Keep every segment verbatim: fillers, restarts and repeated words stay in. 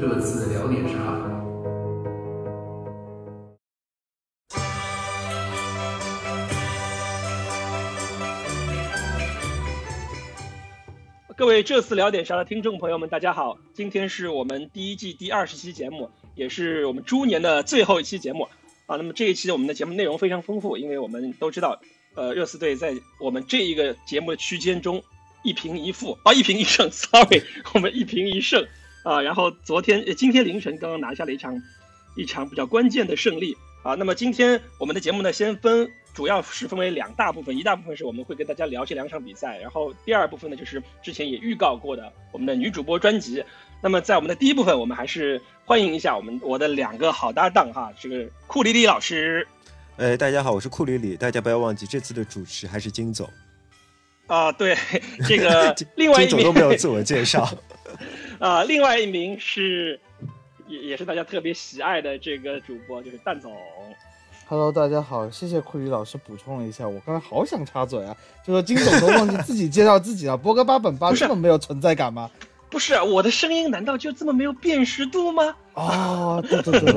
这次聊点啥？各位这次聊点啥的听众朋友们，大家好，今天是我们第一季第二十期节目，也是我们猪年的最后一期节目啊。那么这一期我们的节目内容非常丰富，因为我们都知道，呃，热刺队在我们这一个节目的区间中一平一负啊，一平一胜 ，sorry， 我们一平一胜。啊，然后昨天、呃、今天凌晨刚刚拿下了一场一场比较关键的胜利啊。那么今天我们的节目呢，先分主要是分为两大部分，一大部分是我们会跟大家聊这两场比赛，然后第二部分呢就是之前也预告过的我们的女主播专辑。那么在我们的第一部分，我们还是欢迎一下我们我的两个好搭档哈，这个库里里老师。哎，大家好，我是库里里，大家不要忘记这次的主持还是金总。啊，对，这个另外一名金总都没有自我介绍。啊、呃，另外一名是也也是大家特别喜爱的这个主播，就是蛋总。Hello， 大家好，谢谢库里老师补充了一下，我刚才好想插嘴啊，就说金总都忘记自己介绍自己了，播个八本八根本没有存在感吗？不是，我的声音难道就这么没有辨识度吗？哦，对对对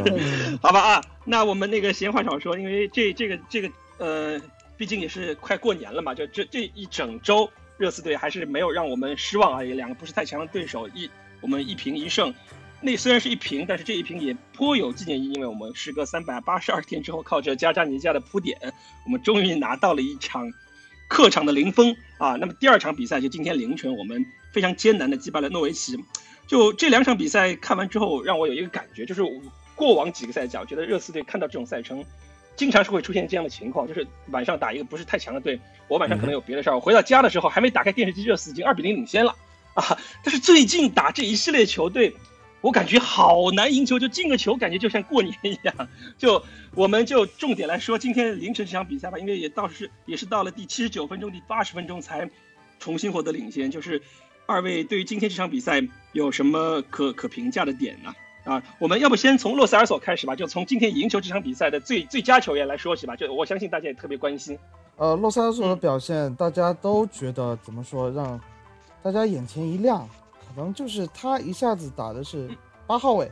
对，好吧啊，那我们那个闲话少说，因为这这个这个呃，毕竟也是快过年了嘛，就这这一整周。热刺队还是没有让我们失望啊，也两个不是太强的对手，一我们一平一胜，那虽然是一平，但是这一平也颇有纪念意义，因为我们时隔三百八十二天之后，靠着加扎尼加的铺点，我们终于拿到了一场客场的零封啊。那么第二场比赛就今天凌晨，我们非常艰难的击败了诺维奇。就这两场比赛看完之后，让我有一个感觉，就是过往几个赛季，我觉得热刺队看到这种赛程。经常是会出现这样的情况，就是晚上打一个不是太强的队，我晚上可能有别的事儿，我回到家的时候还没打开电视机，热刺已经二比零领先了啊！但是最近打这一系列球队，我感觉好难赢球，就进个球感觉就像过年一样。就我们就重点来说今天凌晨这场比赛吧，因为也倒是也是到了第七十九分钟、第八十分钟才重新获得领先。就是二位对于今天这场比赛有什么可可评价的点呢？啊，我们要不先从洛塞尔索开始吧，就从今天赢球这场比赛的最最佳球员来说起吧，就我相信大家也特别关心。呃，洛塞尔索的表现，大家都觉得怎么说，让大家眼前一亮，可能就是他一下子打的是八号位，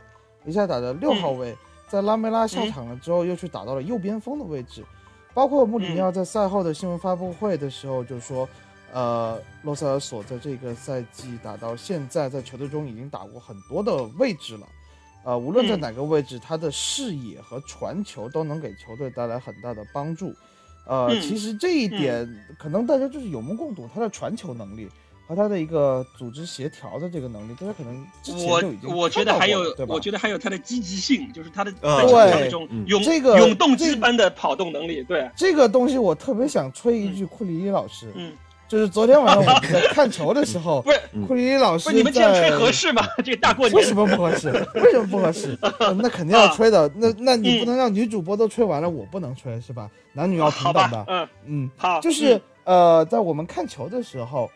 嗯、一下打的六号位，嗯、在拉梅拉下场了之后，又去打到了右边锋的位置，嗯、包括穆里尼奥在赛后的新闻发布会的时候就说，呃，洛塞尔索在这个赛季打到现在，在球队中已经打过很多的位置了。呃，无论在哪个位置，他的视野和传球都能给球队带来很大的帮助。呃，嗯、其实这一点、嗯、可能大家就是有目共睹，他的传球能力和他的一个组织协调的这个能力，大家可能之前就已经看到过了，我觉得还有，我觉得还有他的积极性，就是他的在场上那种永、嗯这个、永动机般的跑动能力。对，这个东西我特别想吹一句库里里老师。嗯。嗯就是昨天晚上我们在看球的时候，不是库里老师在，不是你们这样吹合适吗？这个大过年为什么不合适？为什么不合适？嗯、那肯定要吹的。啊、那那你不能让女主播都吹完了，嗯、我不能吹是吧？男女要平等的。嗯嗯，好，就是、嗯、呃，在我们看球的时候，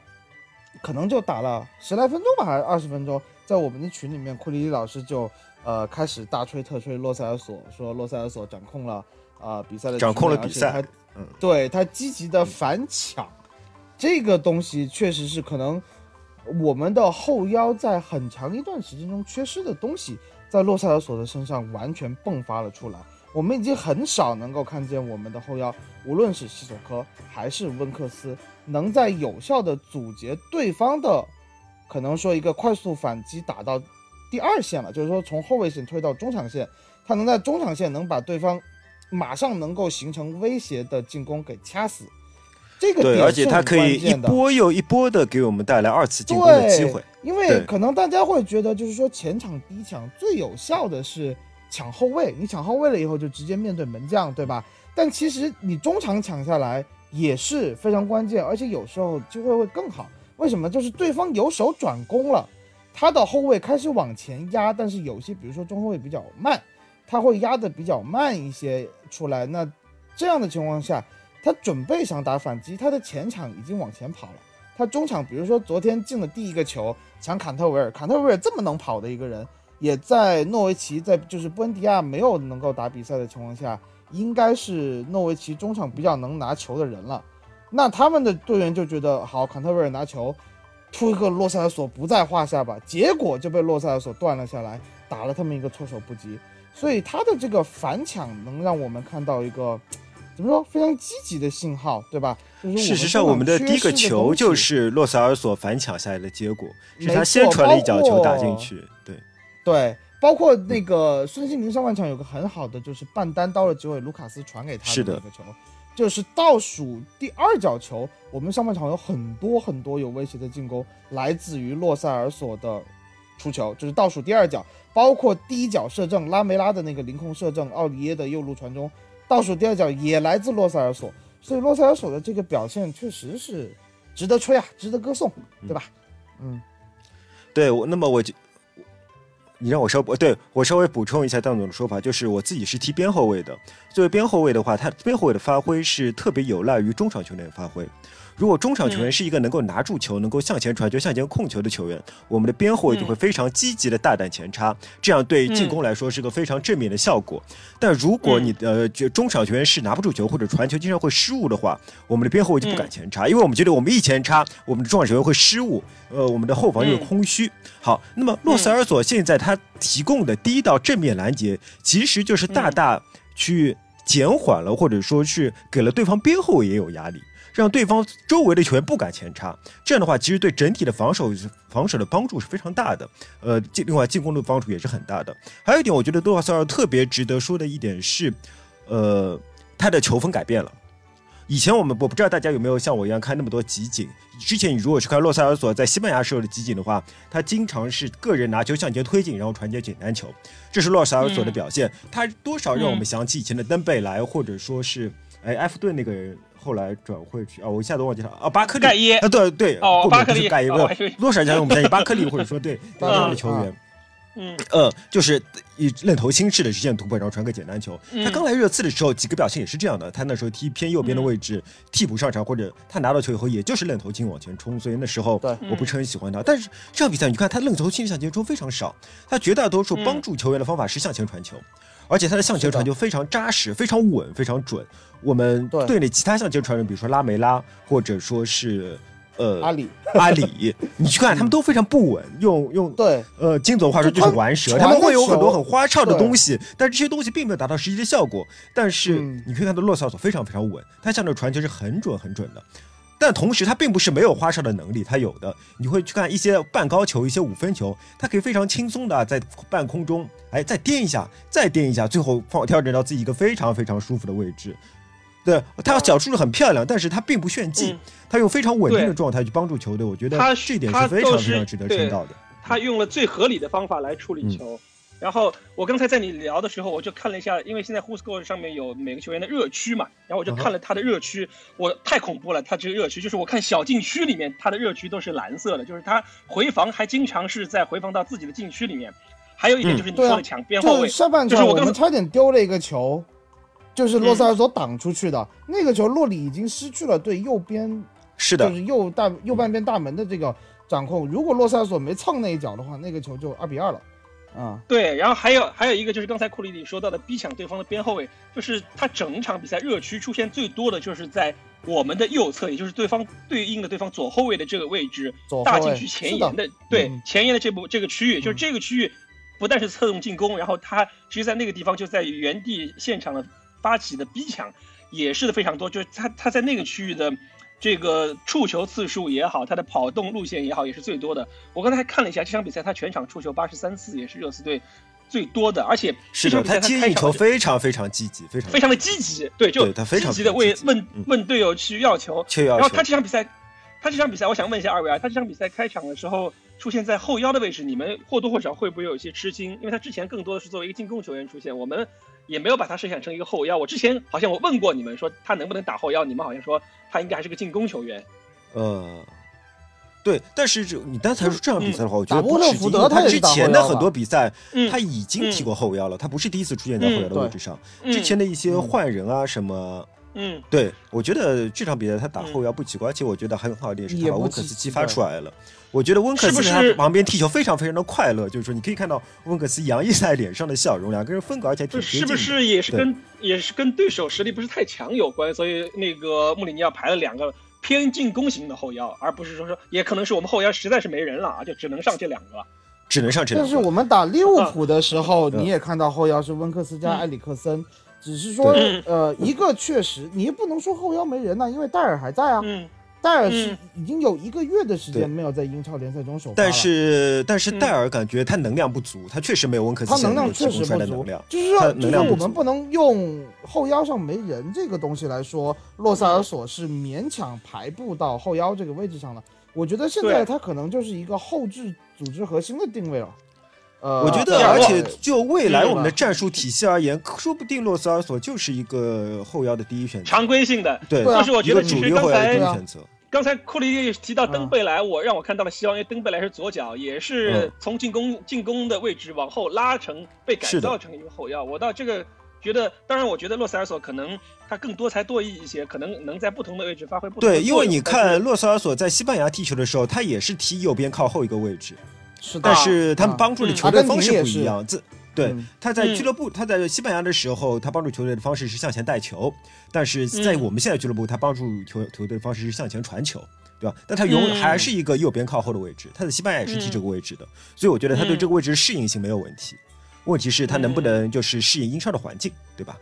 可能就打了十来分钟吧，还是二十分钟，在我们的群里面，库里老师就呃开始大吹特吹洛塞尔索，说洛塞尔索掌控了啊、呃、比赛的掌控了比赛，嗯，对他积极的反抢。嗯这个东西确实是可能我们的后腰在很长一段时间中缺失的东西，在洛塞尔索的身上完全迸发了出来。我们已经很少能够看见我们的后腰，无论是西索科还是温克斯，能在有效的阻截对方的，可能说一个快速反击打到第二线了，就是说从后卫线推到中场线，他能在中场线能把对方马上能够形成威胁的进攻给掐死。这个对，而且他可以一波又一波的给我们带来二次进攻的机会。因为可能大家会觉得，就是说前场逼抢最有效的是抢后卫，你抢后卫了以后就直接面对门将，对吧？但其实你中场抢下来也是非常关键，而且有时候机会会更好。为什么？就是对方由守转攻了，他的后卫开始往前压，但是有些比如说中后卫比较慢，他会压的比较慢一些出来。那这样的情况下，他准备想打反击，他的前场已经往前跑了，他中场比如说昨天进了第一个球抢坎特维尔，坎特维尔这么能跑的一个人，也在诺维奇在就是布恩迪亚没有能够打比赛的情况下，应该是诺维奇中场比较能拿球的人了。那他们的队员就觉得好，坎特维尔拿球，突破洛塞尔索不在话下吧，结果就被洛塞尔索断了下来，打了他们一个措手不及。所以他的这个反抢能让我们看到一个怎么说非常积极的信号，对吧？就是、事实上我们的第一个球就是洛塞尔索反抢下来的结果，是他先传了一脚球打进去。对对，包括那个孙兴民上半场有个很好的就是半单刀的机会，卢卡斯传给他的那个球，是就是倒数第二脚球，我们上半场有很多很多有威胁的进攻来自于洛塞尔索的出球，就是倒数第二脚，包括第一脚射正拉梅拉的那个凌空射正，奥里耶的右路传中，倒数第二脚也来自洛塞尔索，所以洛塞尔索的这个表现确实是值得吹啊，值得歌颂，对吧？嗯，对，我那么我就。你让我稍对我稍微补充一下邓总的说法，就是我自己是踢边后卫的。作为边后卫的话，他边后卫的发挥是特别有赖于中场球员的发挥。如果中场球员是一个能够拿住球、嗯、能够向前传球、向前控球的球员，我们的边后卫就会非常积极的大胆前插，这样对进攻来说是个非常正面的效果。嗯、但如果你呃中场球员是拿不住球或者传球经常会失误的话，我们的边后卫就不敢前插，嗯、因为我们觉得我们一前插，我们的中场球员会失误，呃，我们的后防就会空虚。嗯、好，那么洛塞尔索现在他提供的第一道正面拦截，其实就是大大去减缓了，或者说是给了对方边后卫也有压力。让对方周围的球员不敢前插，这样的话其实对整体的防守防守的帮助是非常大的，呃，另外进攻的帮助也是很大的。还有一点，我觉得洛塞尔特别值得说的一点是，呃，他的球风改变了。以前我们我不知道大家有没有像我一样看那么多集锦，之前你如果去看洛塞尔索在西班牙时候的集锦的话，他经常是个人拿球向前推进，然后传接简单球，这是洛塞尔索的表现。嗯、他多少让我们想起以前的登贝莱，或者说是哎埃弗顿那个人。后来转会去啊、哦，我一下子忘记了啊，巴克利盖耶啊，对对，哦，巴克利盖耶，多少家我们相信巴克利，或者说对这样的球员，嗯呃，就是以愣头青式的直线突破，然后传个简单球。嗯、他刚来热刺的时候，几个表现也是这样的。他那时候踢偏右边的位置，嗯、替补上场，或者他拿到球以后，也就是愣头青往前冲。所以那时候我不是很喜欢他。嗯、但是这场比赛你看，他愣头青向前冲非常少，他绝大多数帮助球员的方法是向前传球。嗯而且他的向前传球非常扎实，非常稳，非常准。我们队内其他向前传人，比如说拉梅拉，或者说是呃阿里阿里，你去看他们都非常不稳，用用对呃金总话说就是玩蛇， 他, 他们会有很多很花哨的东西，但这些东西并没有达到实际的效果。但是你可以看到洛塞尔索非常非常稳，他向这传球是很准很准的。但同时他并不是没有花哨的能力，他有的。你会去看一些半高球，一些五分球，他可以非常轻松的在半空中，哎，再颠一下，再颠一下，最后放调整到自己一个非常非常舒服的位置。对，他脚出的很漂亮，但是他并不炫技，嗯、他用非常稳定的状态去帮助球队。我觉得这一点是非常非常值得称道的。他用了最合理的方法来处理球。嗯然后我刚才在你聊的时候，我就看了一下，因为现在 WhoScored 上面有每个球员的热区嘛，然后我就看了他的热区，我太恐怖了，他这个热区就是我看小禁区里面他的热区都是蓝色的，就是他回防还经常是在回防到自己的禁区里面。还有一点就是你说的抢边后卫，嗯啊、就上半场我们差点丢了一个球，就是洛塞尔索挡出去的、嗯、那个球，洛里已经失去了对右边是的，就是右大右半边大门的这个掌控。如果洛塞尔索没蹭那一脚的话，那个球就二比二了。嗯、对，然后还有还有一个就是刚才库里里说到的逼抢对方的边后卫，就是他整场比赛热区出现最多的就是在我们的右侧，也就是对方对应的对方左后卫的这个位置，大禁区前沿 的, 的对、嗯、前沿的这部这个区域，就是这个区域不但是策动进攻，嗯、然后他其实在那个地方就在原地现场的发起的逼抢也是非常多，就是他他在那个区域的这个触球次数也好，他的跑动路线也好，也是最多的。我刚才还看了一下这场比赛，他全场触球八十三次，也是热刺队最多的。而且是的，他接应球非常非常积极，非常非常的积极，对，就积极的为问问队友去要球。然后他这场比赛，他这场比赛，我想问一下二位啊，他这场比赛开场的时候出现在后腰的位置，你们或多或少会不会有一些吃惊？因为他之前更多的是作为一个进攻球员出现，我们也没有把他设想成一个后腰。我之前好像我问过你们说他能不能打后腰，你们好像说他应该还是个进攻球员。呃，对，但是你刚才说这场比赛的话，嗯、我觉得不吃惊。他之前的很多比赛，嗯、他已经踢过后腰了，嗯、他不是第一次出现在后腰的位置上。嗯、之前的一些换人啊什么，嗯，对，我觉得这场比赛他打后腰不奇怪，嗯、而且我觉得很好一点是他把温克斯激发出来了。我觉得温克斯在他旁边踢球非常非常的快乐，是是就是说你可以看到温克斯洋溢在脸上的笑容，两个人风格而且挺接近的。是不是也是跟也是跟对手实力不是太强有关？所以那个穆里尼奥排了两个偏进攻型的后腰，而不是说说也可能是我们后腰实在是没人了啊，就只能上这两个，只能上这两个。但是我们打利物浦的时候，嗯、你也看到后腰是温克斯加埃里克森。嗯只是说，呃，一个确实，你也不能说后腰没人呢、啊，因为戴尔还在啊。嗯，戴尔是已经有一个月的时间没有在英超联赛中首发了。但是，但是戴尔感觉他能量不足，他确实没有温克斯。他能量确实不足，就是说，就是我们不能用后腰上没人这个东西来说，洛萨尔索是勉强排布到后腰这个位置上了。我觉得现在他可能就是一个后置组织核心的定位了。呃，我觉得，而且就未来我们的战术体系而言，说不定洛斯尔索就是一个后腰的第一选择，常规性的。对，但是我觉得其实刚才刚才库里也提到登贝莱，我让我看到了希望，因为登贝莱是左脚，也是从进攻进攻的位置往后拉成被改造成一个后腰。我到这个觉得，当然，我觉得洛斯尔索可能他更多才多艺一些，可能能在不同的位置发挥不同的。对，因为你看洛斯尔索在西班牙踢球的时候，他也是踢右边靠后一个位置。是但是他们帮助的球队方式不一样。嗯、对、嗯，他在俱乐部，他在西班牙的时候，他帮助球队的方式是向前带球；但是在我们现在俱乐部，他帮助球球队的方式是向前传球，对吧？但他永还是一个右边靠后的位置。他在西班牙也是踢这个位置的，嗯、所以我觉得他对这个位置适应性没有问题。问题是，他能不能就是适应英超的环境，对吧？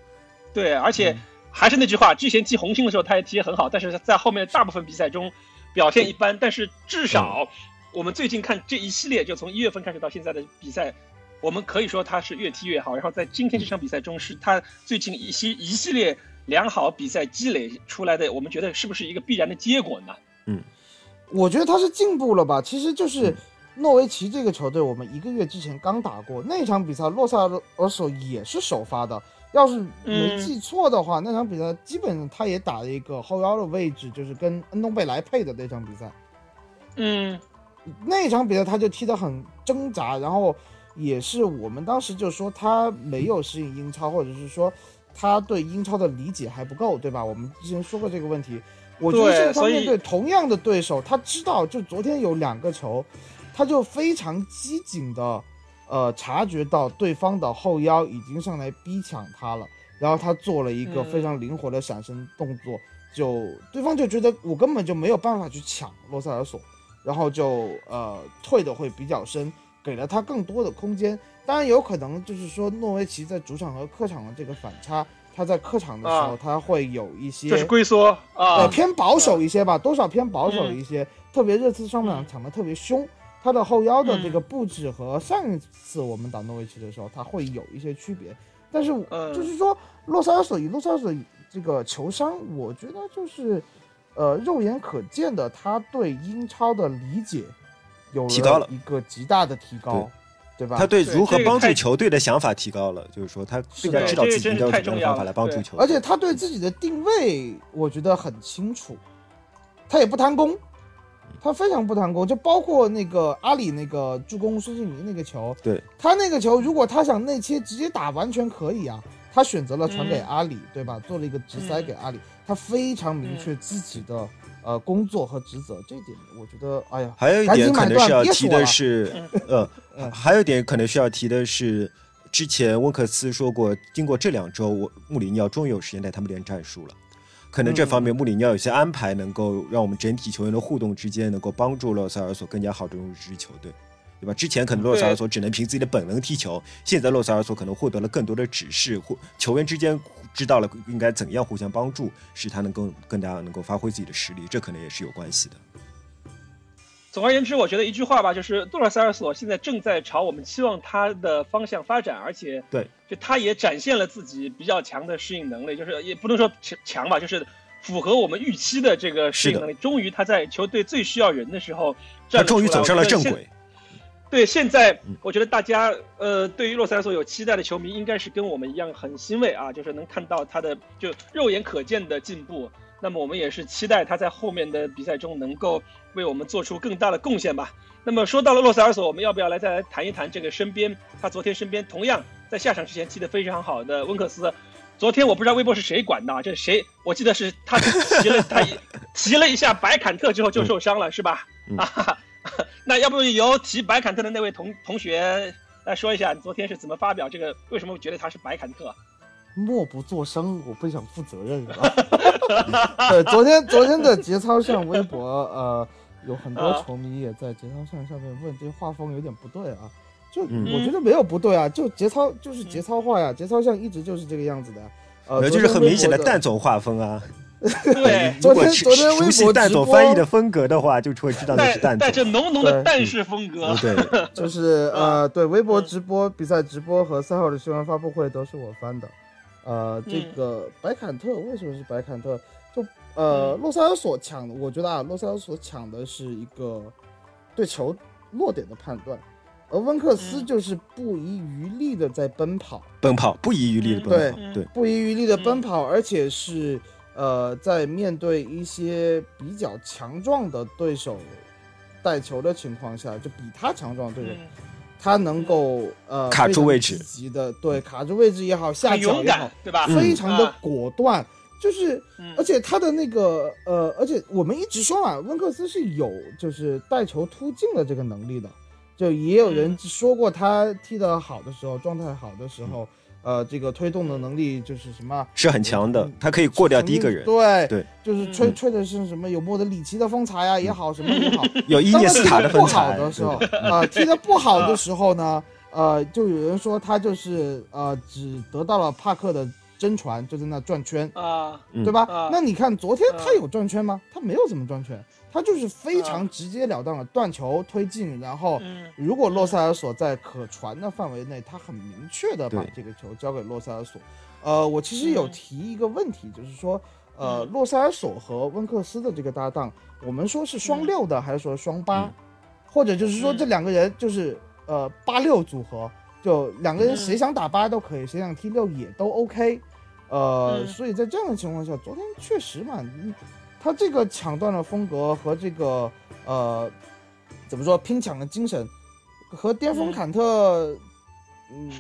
对，而且还是那句话，之前踢红星的时候他也踢得很好，但是在后面大部分比赛中表现一般，但是至少。嗯我们最近看这一系列，就从一月份开始到现在的比赛，我们可以说他是越踢越好。然后在今天这场比赛中，是他最近一系一系列良好比赛积累出来的，我们觉得是不是一个必然的结果呢？嗯，我觉得他是进步了吧。其实就是诺维奇这个球队，我们一个月之前刚打过那场比赛，洛萨尔索也是首发的。要是没记错的话，嗯、那场比赛基本上他也打了一个后腰的位置，就是跟恩东贝莱配的那场比赛。嗯。那场比赛他就踢得很挣扎，然后也是我们当时就说他没有适应英超，或者是说他对英超的理解还不够，对吧？我们之前说过这个问题。我觉得他面对同样的对手，他知道就昨天有两个球，他就非常机警的呃察觉到对方的后腰已经上来逼抢他了，然后他做了一个非常灵活的闪身动作，嗯、就对方就觉得我根本就没有办法去抢洛塞尔索。然后就呃退的会比较深，给了他更多的空间。当然有可能就是说诺维奇在主场和客场的这个反差，他在客场的时候、啊、他会有一些就是龟缩啊、呃，偏保守一些吧、啊，多少偏保守一些。嗯、特别热刺上半场抢的特别凶、嗯，他的后腰的这个布置和上一次我们打诺维奇的时候，他会有一些区别。但是就是说、嗯、洛萨尔索以洛萨尔索以这个球商，我觉得就是。呃，肉眼可见的，他对英超的理解有了一个极大的提高，提高 对, 对吧？他对如何帮助球队的想法提高了，就是说他更加知道自己应该用什么方法来帮助球队，而且他对自己的定位，我觉得很清楚。他也不贪功，他非常不贪功，就包括那个阿里那个助攻孙兴民那个球，对他那个球，如果他想内切直接打，完全可以啊。他选择了传给阿里、嗯、对吧，做了一个直塞给阿里、嗯、他非常明确自己的、嗯、呃工作和职责，这点我觉得哎呀，还有一点可能是要提的是呃、嗯，还有一点可能是要提的是之前温克斯说过，经过这两周我穆里尼奥终于有时间带他们练战术了，可能这方面穆里尼奥有些安排能够让我们整体球员的互动之间能够帮助洛塞尔索更加好的融入这支球队，对吧？之前可能洛萨尔索只能凭自己的本能踢球，现在洛萨尔索可能获得了更多的指示，球员之间知道了应该怎样互相帮助，使他能够更加能够发挥自己的实力，这可能也是有关系的。总而言之，我觉得一句话吧，就是洛萨尔索现在正在朝我们期望他的方向发展，而且对，就他也展现了自己比较强的适应能力，就是也不能说强吧，就是符合我们预期的这个适应能力。终于他在球队最需要人的时候站了出来，他终于走上了正轨。对，现在我觉得大家呃，对于洛塞尔索有期待的球迷，应该是跟我们一样很欣慰啊，就是能看到他的就肉眼可见的进步。那么我们也是期待他在后面的比赛中能够为我们做出更大的贡献吧。那么说到了洛塞尔索，我们要不要来再来谈一谈这个身边？他昨天身边同样在下场之前踢得非常好的温克斯。昨天我不知道微博是谁管的、啊，这谁？我记得是他骑了他骑了一下白坎特之后就受伤了，是吧？啊。那要不由提白坎特的那位 同, 同学来说一下，你昨天是怎么发表这个？为什么觉得他是白坎特？默不作声，我不想负责任了。对，昨天昨天的节操上微博，呃，有很多球迷也在节操上上面问，这画风有点不对啊。就我觉得没有不对啊，就节操就是节操画呀，节操上一直就是这个样子的。呃，就是很明显的蛋总画风啊。对，昨天昨天微博蛋总翻译的风格的话，就会知道那是蛋总，带着浓浓的蛋式风格。对，就是呃，对，微博直播、比赛直播和三号的新闻发布会都是我翻的。呃，这个白坎特为什么是白坎特？就呃，洛塞尔索抢的，我觉得啊，洛塞尔索抢的是一个对球落点的判断，而温克斯就是不遗余力的在奔跑，奔跑不遗余力的奔跑，对对，不遗余力的奔跑，而且是。呃，在面对一些比较强壮的对手带球的情况下，就比他强壮的对手，嗯、他能够呃卡住位置，积极的对卡住位置也好，下脚也好，对吧？非常的果断，嗯、就是、嗯、而且他的那个呃，而且我们一直说嘛，温克斯是有就是带球突进的这个能力的，就也有人说过他踢得好的时候，嗯、状态好的时候。嗯呃，这个推动的能力就是什么是很强的，他可以过掉第一个人。对对，就是吹吹的是什么有莫德里奇的风采呀也好，什么也好，有伊涅斯塔的风采。踢得不好的时候呢，呃，就有人说他就是呃，只得到了帕克的真传，就在那转圈啊，对吧？那你看昨天他有转圈吗？他没有怎么转圈，他就是非常直截了当的断球推进，然后如果洛塞尔索在可传的范围内，他很明确的把这个球交给洛塞尔索。呃，我其实有提一个问题，就是说，呃，洛塞尔索和温克斯的这个搭档，我们说是双六的，还是说双八，或者就是说这两个人就是呃八六组合，就两个人谁想打八都可以，谁想踢六也都 OK。呃，所以在这样的情况下，昨天确实嘛。他这个抢断的风格和这个呃，怎么说拼抢的精神，和巅峰坎特，嗯，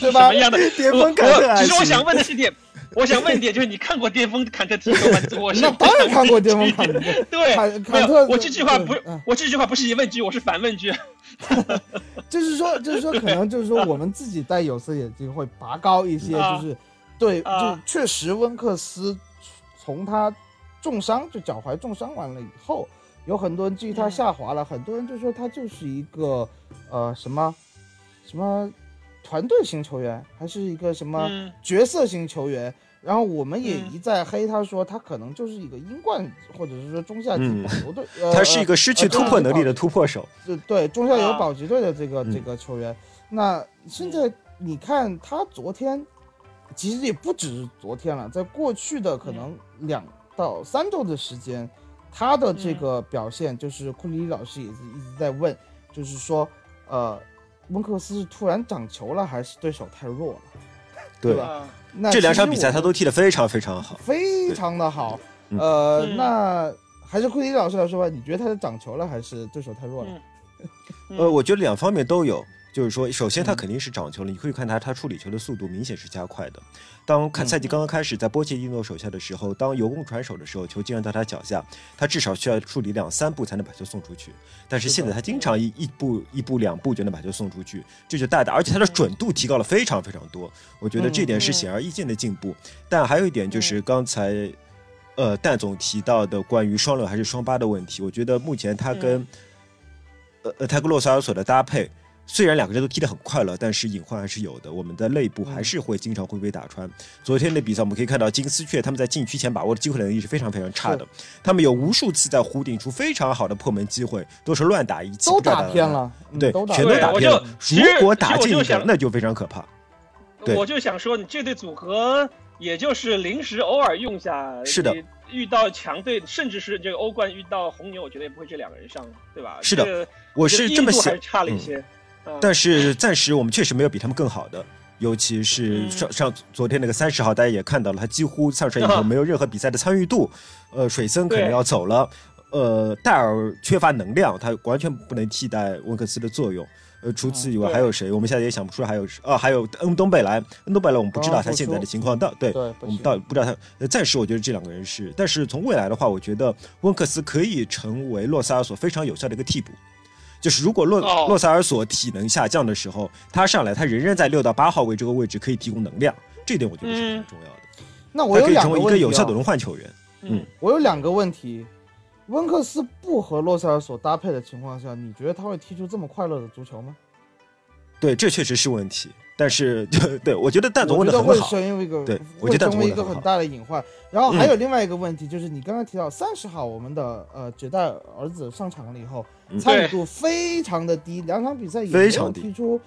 对吧？巅峰坎特，其实我想问的是点，我想问一点，就是你看过巅峰坎特踢球吗？我那当然看过巅峰坎特，对，坎特。我这句话不，我这句话不是疑问句，我是反问句。就是说，就是说，可能就是说，我们自己戴有色眼镜会拔高一些，就是对，就确实温克斯从他。重伤就脚踝重伤完了以后，有很多人质疑他下滑了，嗯、很多人就说他就是一个呃什么什么团队型球员，还是一个什么角色型球员。嗯、然后我们也一再黑他说他可能就是一个英冠或者是说中下级保级队，嗯呃、他是一个失去突破能力的突破手。呃、对，中下游保级队的这个、啊、这个球员。那现在你看他昨天，其实也不只是昨天了，在过去的可能两。嗯到三周的时间，他的这个表现就是库里老师也一直在问，嗯、就是说，呃，温克斯是突然长球了，还是对手太弱了？对吧？那这两场比赛他都踢得非常非常好，非常的好。呃，嗯、那还是库里老师来说吧，你觉得他是长球了，还是对手太弱了？嗯嗯、呃，我觉得两方面都有。就是说，首先他肯定是掌球了，嗯、你可以看他，他处理球的速度明显是加快的。当赛季刚刚开始，在波切蒂诺手下的时候，当由攻传手的时候，球竟然到他脚下，他至少需要处理两三步才能把球送出去。但是现在他经常一一步一步两步就能把球送出去，这就大大，而且他的准度提高了非常非常多。我觉得这点是显而易见的进步。嗯、但还有一点就是刚才，呃，蛋总提到的关于双六还是双八的问题，我觉得目前他跟，嗯、呃，他跟洛塞尔索的搭配。虽然两个人都踢得很快乐，但是隐患还是有的，我们的内部还是会经常会被打穿。嗯、昨天的比赛我们可以看到金丝雀他们在禁区前把握的机会能力是非常非常差的，他们有无数次在弧顶出非常好的破门机会，都是乱打一气，都打偏了，对，嗯、全都打偏了。如果打进一个那就非常可怕。对，我就想说你这对组合也就是临时偶尔用下，是的，遇到强队甚至是这个欧冠遇到红牛我觉得也不会这两个人上，对吧？是的，这个、我是这么想，还是差了一些。嗯但是暂时我们确实没有比他们更好的，尤其是上上昨天那个三十号，大家也看到了，他几乎上场以后没有任何比赛的参与度。呃，水森可能要走了，呃，戴尔缺乏能量，他完全不能替代温克斯的作用。呃，除此以外还有谁？我们现在也想不出来，还有啊，还有恩东贝莱，恩东贝莱我们不知道他现在的情况，到对，我们到不知道他。暂时我觉得这两个人是，但是从未来的话，我觉得温克斯可以成为洛塞尔索非常有效的一个替补。就是如果洛洛塞尔索体能下降的时候，他上来他仍然在六到八号位这个位置可以提供能量，这点我觉得是很重要的。嗯、那我有两个问题、哦，他可以成为一个有效的轮换球员。嗯，我有两个问题：温克斯不和洛塞尔索搭配的情况下，你觉得他会踢出这么快乐的足球吗？对，这确实是问题。但是，对，我觉得蛋总问的很好。我觉得会成为一个，对，我觉得成为一个很大的隐患。然后还有另外一个问题，嗯、就是你刚刚提到三十号我们的呃绝代儿子上场了以后，参与度非常的低，两场比赛也没有踢出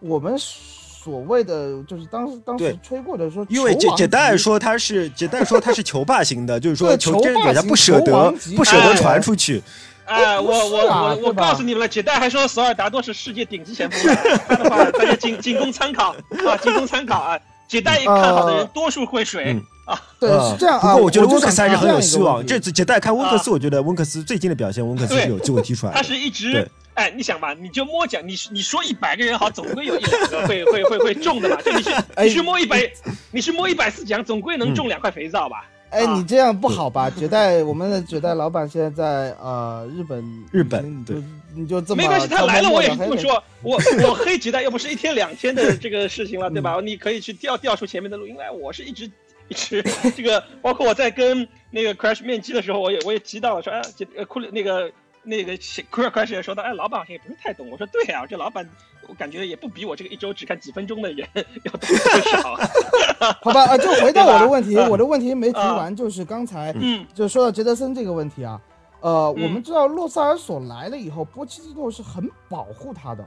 我们所谓的就是当时当时吹过的说，因为解解代说他是解代说他是球霸型的，就是说球真人家不舍得不舍得传出去。哎、呃，我我我我告诉你们了，解代还说索尔达多是世界顶级前锋，他的话大家仅仅供参考啊，仅供参考啊。解代看好的人多数会水、呃、啊，对，是这样啊。不过我觉得温克斯还是很有希望，这次解代看温克斯，我觉得温克斯最近的表现，温克斯是有机会踢出来的。他是一直。哎，你想吧，你就摸讲，你你说一百个人好，总归有一两个会会会会中的吧？就你去你去摸一百，你去摸一百次讲，总归能中两块肥皂吧？哎，啊、你这样不好吧？绝代我们的绝代老板现在在呃日本，日本对，你就这么没关系，他来了我也不说，我我黑绝代又不是一天两天的这个事情了，对吧？嗯、你可以去调调出前面的录音来，我是一直。是这个，包括我在跟那个 Crash 面基的时候，我也我也提到了说，哎，呃，库里那个那个 Crash 也说到，哎，老板好像也不是太懂。我说对啊，这老板我感觉也不比我这个一周只看几分钟的人要懂多少。好吧，啊，就回到我的问题，我的问题没提完，就是刚才、嗯、就说到杰德森这个问题啊，呃，嗯、我们知道洛塞尔索来了以后，波切蒂诺是很保护他的，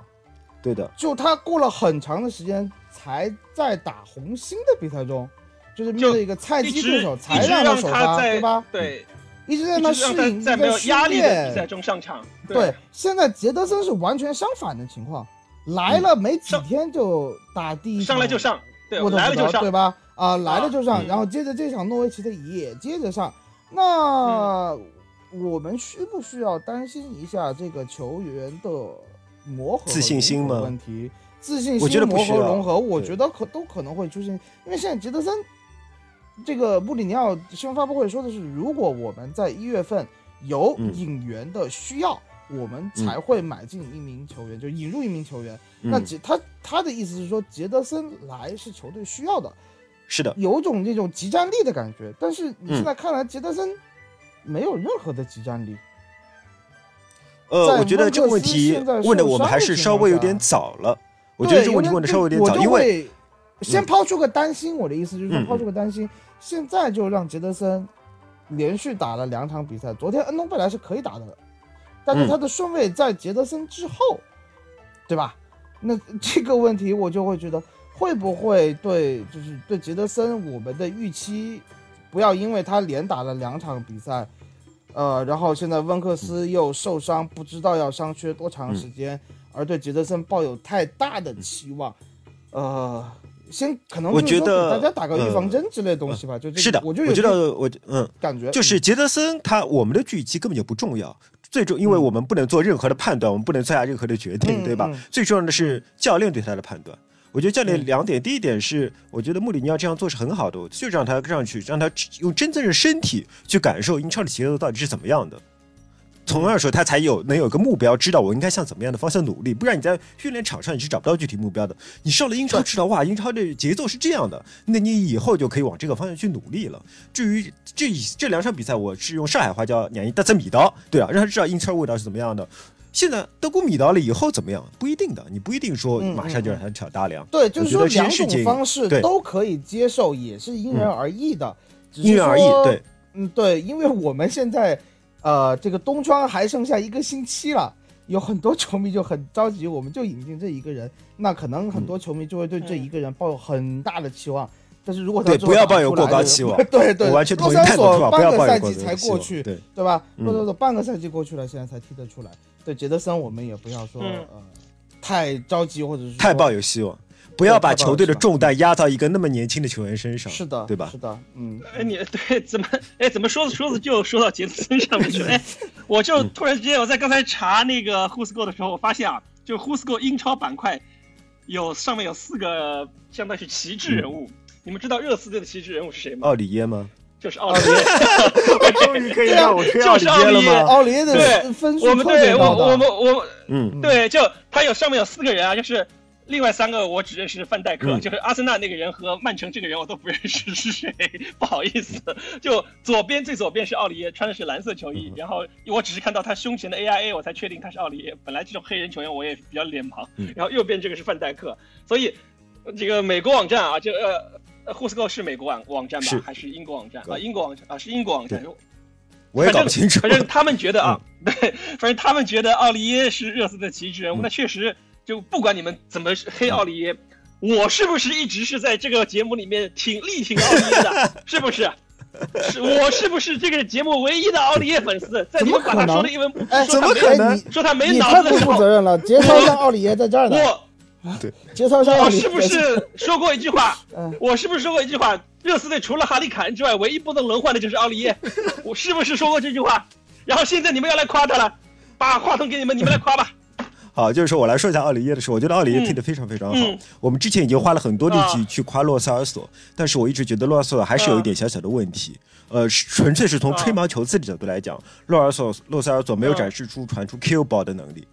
对的，就他过了很长的时间才在打红星的比赛中。就是面对一个菜鸡对手才让他首发，对吧？对，一直在那适应在没有压力的比赛中上场。对，对现在杰德森是完全相反的情况，来了没几天就打第一场，上来就上，对，我来了就上，对吧？啊、呃，来了就上，啊、然后接着这场诺维奇的也接着上。那、嗯、我们需不需要担心一下这个球员的磨合自信心吗？问题？自信心磨合融合，我觉得可都可能会出现，因为现在杰德森这个穆里尼奥新闻发布会说的是，如果我们在一月份有引援的需要，嗯、我们才会买进一名球员，嗯、就引入一名球员。嗯、那他他的意思是说，杰德森来是球队需要的，是的，有种这种集战力的感觉。但是你现在看来，杰德森没有任何的集战力。呃，我觉得这个问题问的我们还是稍微有点早了。我觉得这个问题问的稍微有点早，因为先抛出个担心，嗯、我的意思就是抛出个担心。嗯、现在就让杰德森连续打了两场比赛，昨天恩东贝莱是可以打的，但是他的顺位在杰德森之后，嗯、对吧？那这个问题我就会觉得，会不会对就是对杰德森我们的预期，不要因为他连打了两场比赛，呃，然后现在温克斯又受伤，嗯、不知道要伤缺多长时间。嗯而对杰德森抱有太大的期望，呃，先可能我觉得大家打个预防针之类的东西吧，呃、就、这个、是的，我就有我觉得我嗯感觉就是杰德森他我们的预期根本就不重要，最重因为我们不能做任何的判断，嗯、我们不能做下任何的决定，嗯、对吧？嗯、最重要的是教练对他的判断。我觉得教练两点，嗯、第一点是我觉得穆里尼奥这样做是很好的，就让他上去，让他用真正的身体去感受英超的节奏到底是怎么样的。从而说，他才有能有个目标，知道我应该向怎么样的方向努力。不然你在训练场上你是找不到具体目标的。你上了英超，知道哇，英超的节奏是这样的，那你以后就可以往这个方向去努力了。至于这这两场比赛，我是用上海话叫“两一大三米刀”，对啊，让他知道英超味道是怎么样的。现在德国米刀了以后怎么样？不一定的，你不一定说马上就让他挑大梁。嗯嗯对，就是说两种方式都可以接受，也是因人而异的。嗯、因人而异，对，嗯，对，因为我们现在。呃，这个冬窗还剩下一个星期了，有很多球迷就很着急，我们就引进这一个人，那可能很多球迷就会对这一个人抱有很大的期望。但是如果他对不要抱有过高期望，对对，完全同意探索不要抱有过高期望。洛塞尔索半个赛季才过去，对对吧？洛塞尔索半个赛季过去了，现在才踢得出来。对杰德森，我们也不要说、嗯、呃太着急，或者是太抱有希望。不要把球队的重担压到一个那么年轻的球员身上，是的，对吧？是的，嗯，哎，你对怎么哎怎么说着说着就说到杰德森上面去了？哎，我就突然之间我在刚才查那个 WhoScored 的时候，我发现啊，就 WhoScored 英超板块有上面有四个相当于是旗帜人物，嗯、你们知道热刺队的旗帜人物是谁吗？奥里耶吗？就是奥里耶，终于可以让我推奥里耶了吗？奥里耶的分数特别高的，我们对我我我们嗯对，就他有上面有四个人啊，就是。另外三个我只认识范戴克，嗯、就是阿森纳那个人和曼城这个人我都不认识是谁，不好意思。就左边最左边是奥里耶，穿的是蓝色球衣，然后我只是看到他胸前的 A I A， 我才确定他是奥里耶。本来这种黑人球员我也比较脸盲。然后右边这个是范戴克，所以这个美国网站啊，这呃 ，Who's Go 是美国网网站吧，是还是英国网站啊？英国网站啊，是英国网站。我也搞不清楚，反正他们觉得啊，嗯、对，反正他们觉得奥利耶是热刺的旗帜人物，嗯、那确实就不管你们怎么黑奥利耶，嗯、我是不是一直是在这个节目里面挺力挺奥利耶的？是不是？是我是不是这个节目唯一的奥利耶粉丝？在你们把他说的一文不，哎，怎么可能？说他没脑子的时候，你太不负责任了，介绍一下奥利耶在这儿呢。我对，介绍一下奥利耶。我是不是说过一句话？嗯、我是不是说过一句话？热刺队除了哈里凯恩之外，唯一不能轮换的就是奥利耶，我是不是说过这句话？然后现在你们要来夸他了，把话筒给你们，你们来夸吧。好，就是说我来说一下奥利耶的事。我觉得奥利耶踢得非常非常好。嗯嗯、我们之前已经花了很多力气去夸洛萨尔索，嗯、但是我一直觉得洛萨尔索还是有一点小小的问题。嗯、呃，纯粹是从吹毛求疵的角度来讲，洛尔索洛萨尔索没有展示出传出 Q 包的能力。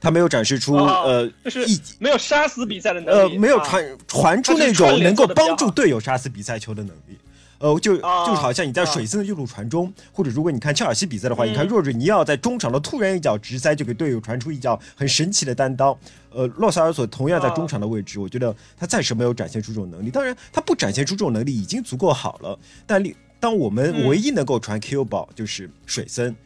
他没有展示出、哦、呃，就是没有杀死比赛的能力，呃，没有传、啊、传出那种能够帮助队友杀死比赛球的能力，呃，就、啊、就好像你在水森的右路传中，啊、或者如果你看切尔西比赛的话，嗯、你看若日尼奥在中场的突然一脚直塞就给队友传出一脚很神奇的单刀，呃，洛萨尔索同样在中场的位置，啊、我觉得他暂时没有展现出这种能力，当然他不展现出这种能力已经足够好了，但当我们唯一能够传 Q 宝就是水森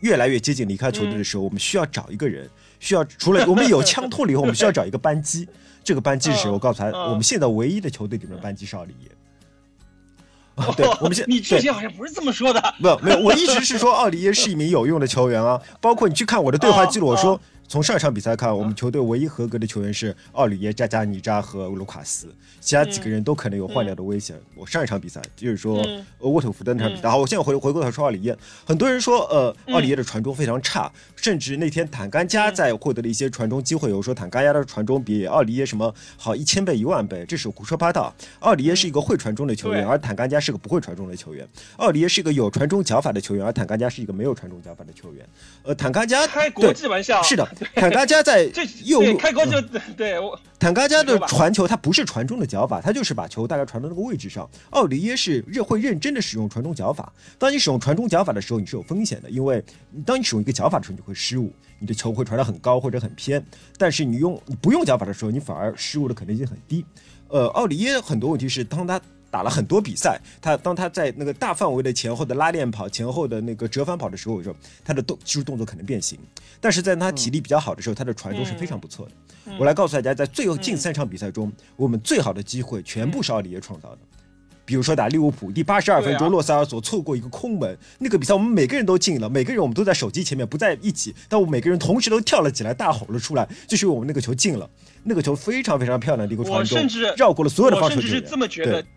越来越接近离开球队的时候，嗯、我们需要找一个人。需要除了我们有枪托了以后，我们需要找一个扳机。这个扳机是谁？我告诉他，我们现在唯一的球队里面的扳机是奥利耶。哦、对，我们现你之前好像不是这么说的。不，没有，我一直是说奥利耶是一名有用的球员啊。包括你去看我的对话记录，我说、哦、从上一场比赛看，我们球队唯一合格的球员是奥利耶、扎加尼扎和卢卡斯，其他几个人都可能有换掉的危险。嗯、我上一场比赛就是说、嗯、沃特福德那场比赛。好，我现在回回过头说奥利耶，很多人说呃奥利耶的传中非常差。嗯甚至那天坦甘加在获得了一些传中机会，有说坦甘加的传中比奥利耶什么好一千倍一万倍，这是胡说八道。奥利耶是一个会传中的球员，而坦甘加是个不会传中的球员。奥利耶是一个有传中脚法的球员，而坦甘加是一个没有传中脚法的球员。呃，坦甘加开国际玩笑，是的，坦甘加在右路开国就、嗯、对我坦甘加的传球，他不是传中的脚法，他就是把球大概传到那个位置上。奥利耶是会认真的使用传中脚法。当你使用传中脚法的时候，你是有风险的，因为当你使用一个脚法的时候，你会失误，你的球会传得很高或者很偏，但是你用你不用脚法的时候，你反而失误的可能性很低。呃，奥利耶很多问题是，当他打了很多比赛，他当他在那个大范围的前后的拉链跑、前后的那个折返跑的时候，他的动技术动作可能变形，但是在他体力比较好的时候，嗯、他的传中是非常不错的。嗯、我来告诉大家，在最后近三场比赛中，嗯、我们最好的机会全部是奥利耶创造的。比如说打利物浦第八十二分钟，洛萨尔索错过一个空门，啊、那个比赛我们每个人都进了，每个人我们都在手机前面不在一起，但我们每个人同时都跳了起来，大吼了出来，就是因为我们那个球进了，那个球非常非常漂亮的一个传中，绕过了所有的防守球员。我甚至是这么觉得，对，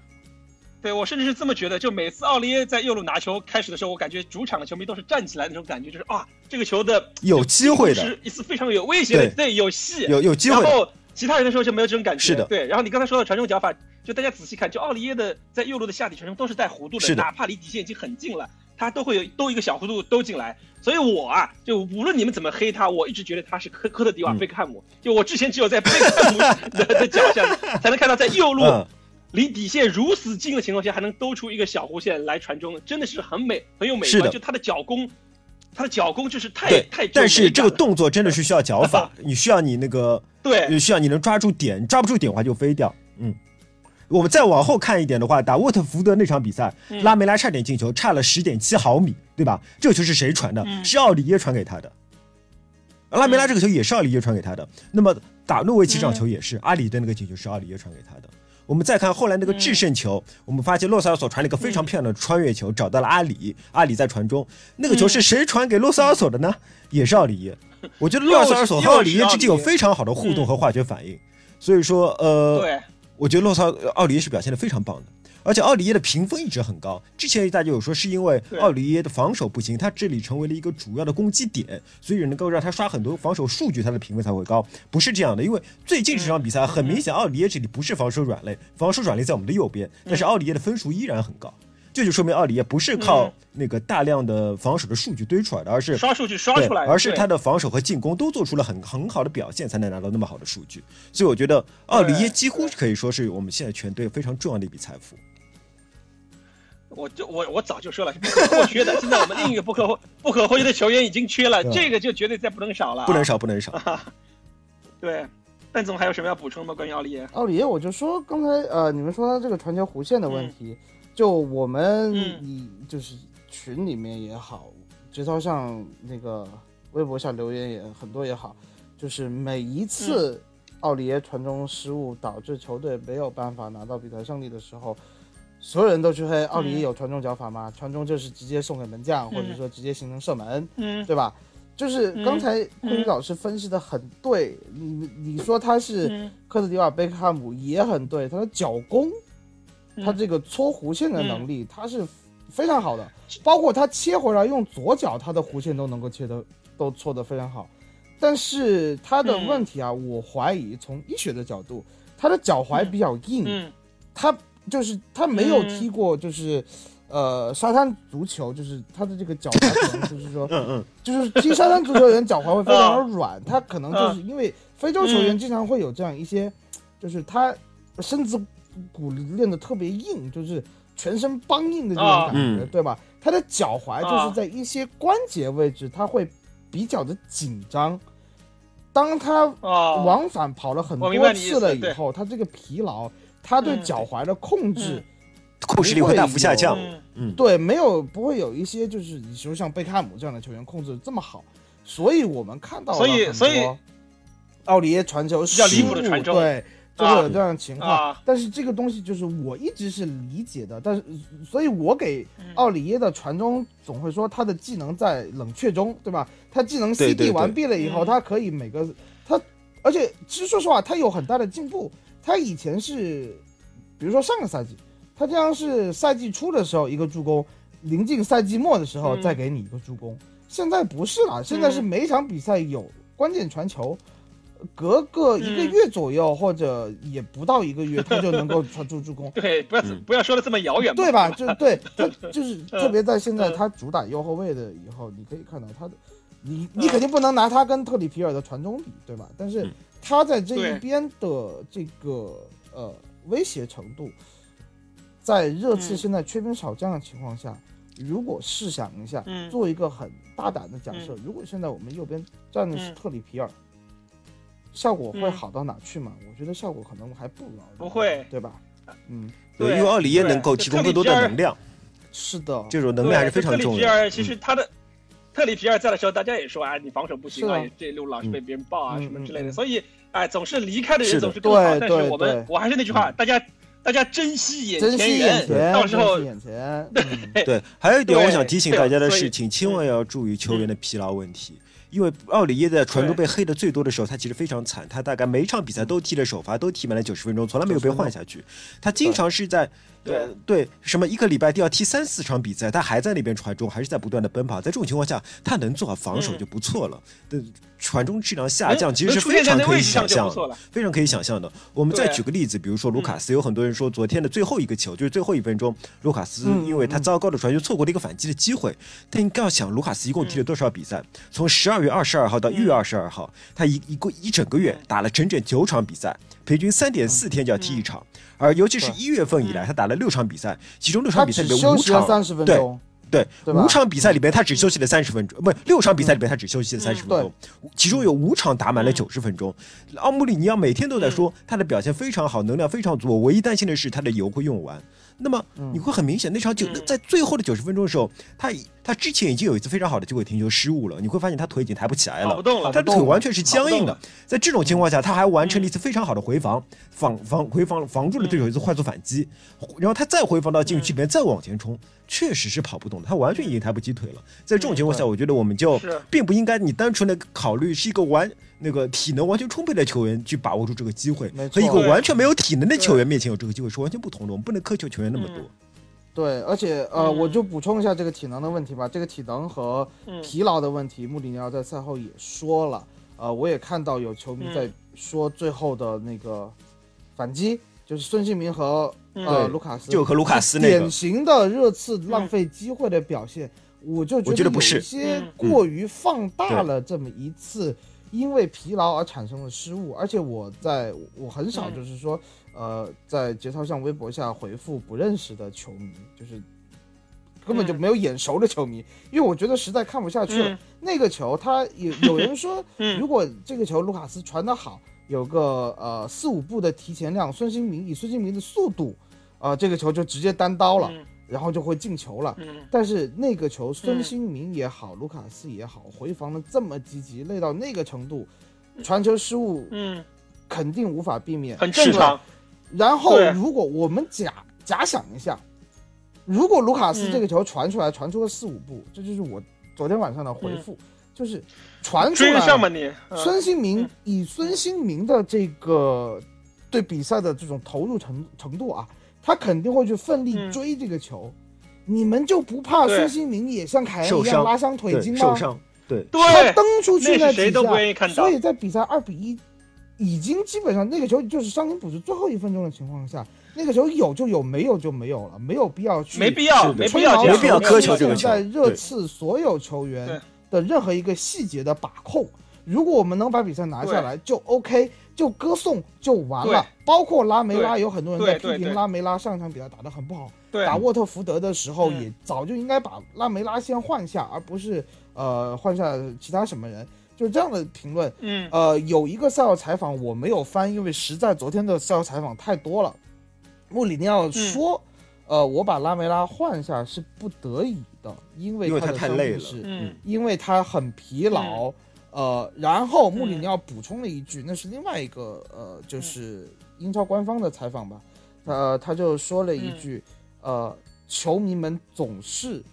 对我甚至是这么觉得，就每次奥利耶在右路拿球开始的时候，我感觉主场的球迷都是站起来的那种感觉，就是啊，这个球的有机会的，是一次非常有威胁的，对，对有戏，有有机会的。然后其他人的时候就没有这种感觉，是的，对。然后你刚才说的传中脚法，就大家仔细看，就奥利耶的在右路的下底传中都是带弧度的，是的，哪怕离底线已经很近了，他都会有兜一个小弧度兜进来。所以我啊，就无论你们怎么黑他，我一直觉得他是科科特迪瓦、贝克汉姆。嗯、就我之前只有在贝克汉姆的, 的脚下才能看到，在右路离底线如此近的情况下，还能兜出一个小弧线来传中，真的是很美，很有美观。就他的脚功。他的脚功就是太太，但是这个动作真的是需要脚法，你需要你那个，对，你需要你能抓住点，抓不住点的话就飞掉。嗯，我们再往后看一点的话，打沃特福德那场比赛，嗯、拉梅拉差点进球，差了十点七毫米，对吧？这个球是谁传的？嗯、是奥利耶传给他的。拉梅拉这个球也是奥利耶传给他的。嗯、那么打诺维奇这场球也是，嗯、阿里的那个进球是奥利耶传给他的。我们再看后来那个制胜球，嗯、我们发现洛萨尔索传了一个非常漂亮的穿越球，嗯、找到了阿里，阿里在传中，那个球是谁传给洛萨尔索的呢？嗯、也是奥利耶。我觉得洛萨尔索和奥利耶之间有非常好的互动和化学反应，嗯、所以说，呃，我觉得洛萨奥利耶是表现的非常棒的，而且奥利耶的评分一直很高。之前大家有说是因为奥利耶的防守不行，他这里成为了一个主要的攻击点，所以能够让他刷很多防守数据，他的评分才会高。不是这样的，因为最近这场比赛很明显，奥利耶这里不是防守软肋，防守软肋在我们的右边，但是奥利耶的分数依然很高。这就说明奥里耶不是靠那个大量的防守的数据堆出来的，而是刷数据刷出来的，而是他的防守和进攻都做出了很很好的表现，才能拿到那么好的数据。所以我觉得奥里耶几乎可以说是我们现在全队非常重要的一笔财富。我我我早就说了，不可或缺的。现在我们另一个不可或不可或缺的球员已经缺了，这个就绝对再不能少了、啊，不能少，不能少。对。邓总还有什么要补充吗？关于奥里耶？奥里耶，我就说刚才呃，你们说他这个传球弧线的问题，嗯、就我们、嗯、就是群里面也好，节操上那个微博下留言也很多也好，就是每一次奥里耶传中失误导致球队没有办法拿到比赛胜利的时候，所有人都去黑奥里耶有传中脚法吗？嗯、传中就是直接送给门将，嗯、或者说直接形成射门，嗯，对吧？就是刚才昆宇老师分析的很对，嗯嗯、你你说他是科特迪瓦贝克汉姆也很对，他的脚弓，嗯、他这个搓弧线的能力、嗯、他是非常好的，包括他切回来用左脚，他的弧线都能够切的都搓得非常好。但是他的问题啊，嗯、我怀疑从医学的角度，他的脚踝比较硬，嗯、他就是他没有踢过就是。呃，沙滩足球就是他的这个脚踝，就是说，就是踢沙滩足球的人脚踝会非常的软，他可能就是因为非洲球员经常会有这样一些，就是他身子骨练得特别硬，就是全身梆硬的这种感觉，对吧？他的脚踝就是在一些关节位置，他会比较的紧张。当他往返跑了很多次了以后，他这个疲劳，他对脚踝的控制。控制力会大幅下降，嗯，对，没有不会有一些就是你就像贝克汉姆这样的球员控制这么好，所以我们看到了很多奥里耶传球失误，对，就会有这样的情况。啊、但是这个东西就是我一直是理解的，但是所以我给奥里耶的传中总会说他的技能在冷却中，对吧？他技能 C D 完毕了以后，对对对他可以每个他，而且其实说实话，他有很大的进步。他以前是，比如说上个赛季。他这样是赛季初的时候一个助攻，临近赛季末的时候再给你一个助攻。嗯、现在不是了，现在是每场比赛有关键传球，嗯、隔个一个月左右、嗯、或者也不到一个月，他就能够传出助攻。对，不要、嗯、不要说的这么遥远，对吧？就对，他就是特别在现在他主打右后卫的以后，你可以看到他的，你你肯定不能拿他跟特里皮尔的传中比，对吧？但是他在这一边的这个呃威胁程度。在热刺现在缺兵少将的情况下，嗯、如果试想一下，嗯、做一个很大胆的假设，嗯、如果现在我们右边站的是特里皮尔，嗯、效果会好到哪去吗？我觉得效果可能还不如不会，对吧？嗯，对，因为奥里耶能够提供更多的能量，是的，这种能量还是非常重要的。特里皮尔其实他的、嗯、特里皮尔在的时候，大家也说啊，你防守不行啊，这路老是被别人爆啊、嗯、什么之类的，嗯、所以哎，总是离开的人总是更好。但是我们，我还是那句话，嗯、大家。大家珍惜眼前人，珍惜眼前，到时候眼前。对、嗯、对，还有一点我想提醒大家的事情，千万要注意球员的疲劳问题。嗯、因为奥里耶在传中被黑的最多的时候，他其实非常惨，他大概每场比赛都踢了首发，都踢满了九十分钟，从来没有被换下去。他经常是在呃对什么一个礼拜都要踢三四场比赛，他还在那边传中，还是在不断的奔跑。在这种情况下，他能做好防守就不错了。嗯嗯传中质量下降其实是非常可以想象的，非常可以想象的。我们再举个例子，比如说卢卡斯，有很多人说昨天的最后一个球就是最后一分钟，卢卡斯因为他糟糕的传球错过了一个反击的机会。但你要想，卢卡斯一共踢了多少比赛？从十二月二十二号到一月二十二号，他一一共一整个月打了整整九场比赛，平均三点四天就要踢一场。而尤其是一月份以来，他打了六场比赛，其中六场比赛里面五场三十分钟。对，五场比赛里面他只休息了三十分钟，不，六场比赛里面他只休息了三十分钟，嗯、其中有五场打满了九十分钟。嗯、奥穆里尼奥每天都在说他的表现非常好，能量非常足，我唯一担心的是他的油会用完。那么你会很明显，那场九在最后的九十分钟的时候，他他之前已经有一次非常好的机会停球失误了，你会发现他腿已经抬不起来了，不动了，他的腿完全是僵硬的。在这种情况下，他还完成了一次非常好的回防，防防回防防住了对手一次快速反击，然后他再回防到禁区里面再往前冲，确实是跑不动的，他完全已经抬不起腿了。在这种情况下，我觉得我们就并不应该你单纯的考虑是一个完那个体能完全充沛的球员去把握住这个机会，和一个完全没有体能的球员面前有这个机会是完全不同的，我们不能苛求球员。那么多，嗯、对，而且呃，嗯、我就补充一下这个体能的问题吧。这个体能和疲劳的问题，穆里尼奥在赛后也说了。呃，我也看到有球迷在说最后的那个反击，嗯、就是孙兴民和嗯、呃，卢卡斯就和卢卡斯那个典型的热刺浪费机会的表现，嗯、我就觉得有些过于放大了这么一次因为疲劳而产生的失误。嗯、而且我在我很少就是说，嗯、呃，在节操上微博下回复不认识的球迷，就是根本就没有眼熟的球迷，因为我觉得实在看不下去了。嗯、那个球，他有有人说，如果这个球卢卡斯传得好。有个呃四五步的提前量，孙兴民以孙兴民的速度，啊、呃、这个球就直接单刀了，嗯、然后就会进球了。嗯、但是那个球孙兴民也好，卢卡斯也好，回防的这么积极，累到那个程度，传球失误，嗯，肯定无法避免，很正常。然后如果我们假假想一下，如果卢卡斯这个球传出来，嗯、传出了四五步，这就是我昨天晚上的回复。嗯就是传出来，孙兴民以孙兴民的这个对比赛的这种投入程程度啊，他肯定会去奋力追这个球。你们就不怕孙兴民也像凯恩一样拉伤腿筋吗？受伤，对，他蹬出去那谁都不愿意看到。所以在比赛二比一，已经基本上那个球就是伤停补时最后一分钟的情况下，那个球有就有，没有就没有了，没有必要去，没必要，没必要，没必要苛求这个球。在热刺所有球员的任何一个细节的把控，如果我们能把比赛拿下来就 OK， 就歌颂就完了。包括拉梅拉，有很多人在批评拉梅拉上一场比赛打得很不好，打沃特福德的时候也早就应该把拉梅拉先换下，而不是呃换下其他什么人，就是这样的评论。嗯，呃有一个赛后采访我没有翻，因为实在昨天的赛后采访太多了，穆里尼奥说、嗯、呃我把拉梅拉换下是不得已的，因为他太累了，嗯，因为他很疲劳，呃，然后穆里尼奥补充了一句，那是另外一个呃，就是英超官方的采访吧，呃，他就说了一句，呃，球迷们总是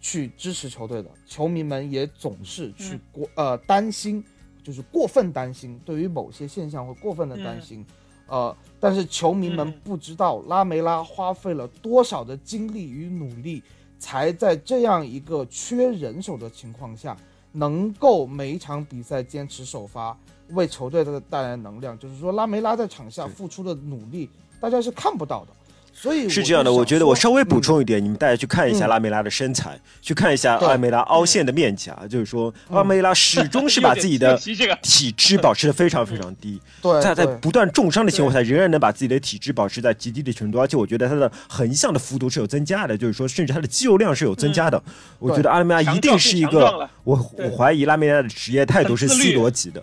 去支持球队的，球迷们也总是去过呃担心，就是过分担心，对于某些现象会过分的担心。呃，但是球迷们不知道拉梅拉花费了多少的精力与努力，才在这样一个缺人手的情况下，能够每一场比赛坚持首发，为球队的带来能量。就是说，拉梅拉在场下付出的努力，大家是看不到的。所以是这样的，我觉得我稍微补充一点，嗯、你们大家去看一下拉梅拉的身材，嗯、去看一下拉梅拉凹陷的面颊，嗯、就是说拉梅拉始终是把自己的体脂保持得非常非常低，嗯、在在不断重伤的情况下，仍然能把自己的体脂保持在极低的程度，而且我觉得他的横向的幅度是有增加的，就是说甚至他的肌肉量是有增加的。嗯、我觉得拉梅拉一定是一个，我我怀疑拉梅拉的职业态度是 C 罗级的。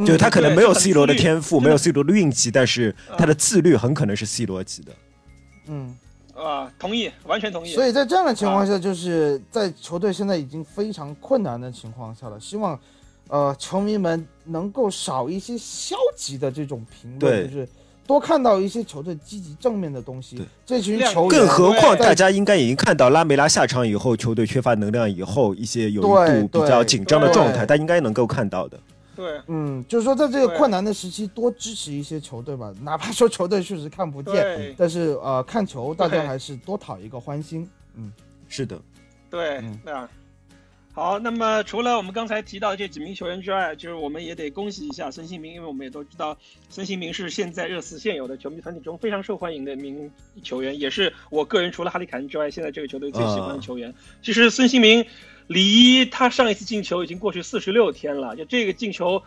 就是他可能没有 C 罗的天赋，嗯、没有 C 罗的运气，但是他的自律很可能是 C 罗级的。嗯，啊，同意，完全同意。所以在这样的情况下，就是在球队现在已经非常困难的情况下了，希望，呃，球迷们能够少一些消极的这种评论，就是多看到一些球队积极正面的东西。这群球员，更何况大家应该已经看到拉梅拉下场以后，球队缺乏能量以后，一些有一度比较紧张的状态，大家应该能够看到的。对，嗯，就是说，在这个困难的时期，多支持一些球队吧，哪怕说球队确实看不见，但是呃，看球大家还是多讨一个欢心。嗯，是的，对，嗯、那样。好，那么除了我们刚才提到这几名球员之外，就是我们也得恭喜一下孙兴民，因为我们也都知道孙兴民是现在热刺现有的球迷团体中非常受欢迎的一名球员，也是我个人除了哈利凯恩之外，现在这个球队最喜欢的球员。其实、呃、孙兴民，离他上一次进球已经过去四十六天了，就这个进球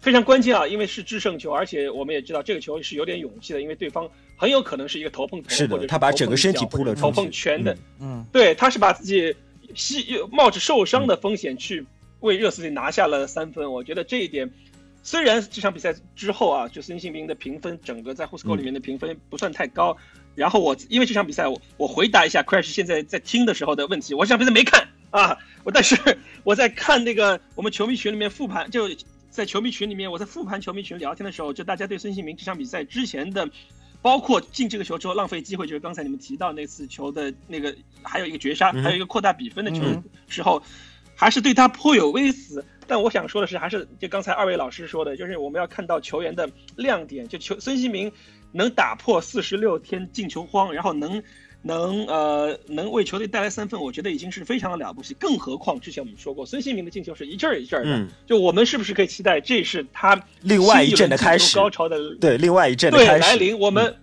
非常关键啊，因为是制胜球，而且我们也知道这个球是有点勇气的，因为对方很有可能是一个头碰头，是的，或者是他把整个身体扑了出去，头碰拳的，嗯，嗯对，他是把自己。冒着受伤的风险去为热刺队拿下了三分，我觉得这一点，虽然这场比赛之后啊，就孙兴民的评分，整个在互斯扣里面的评分不算太高。然后我因为这场比赛，我我回答一下 Crash 现在在听的时候的问题，我这场比赛没看啊，我但是我在看那个我们球迷群里面复盘，就在球迷群里面，我在复盘球迷群聊天的时候，就大家对孙兴民这场比赛之前的。包括进这个球之后浪费机会，就是刚才你们提到那次球的那个，还有一个绝杀，还有一个扩大比分的球时候，还是对他颇有微词。但我想说的是，还是就刚才二位老师说的，就是我们要看到球员的亮点，就球孙兴民能打破四十六天进球荒，然后能能呃能为球队带来三分，我觉得已经是非常的了不起。更何况之前我们说过，孙兴民的进球是一阵儿一阵儿的，就我们是不是可以期待这是他另外一阵的开始，高潮的对另外一阵的开始来临？我们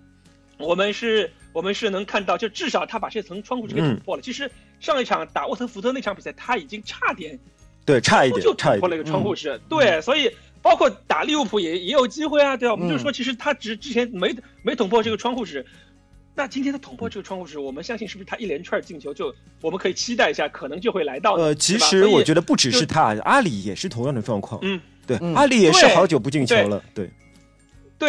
我们是我们是能看到，就至少他把这层窗户是给突破了。嗯、其实上一场打沃特福德那场比赛，他已经差点，对，差一点就突破了一个窗户是，对，嗯、所以。包括打利物浦也也有机会啊，对啊，我们就说其实他只之前没没捅破这个窗户纸，那今天他捅破这个窗户纸，我们相信是不是他一连串进球就我们可以期待一下，可能就会来到。呃，其实我觉得不只是他，阿里也是同样的状况。嗯，对，嗯、阿里也是好久不进球了。对，对，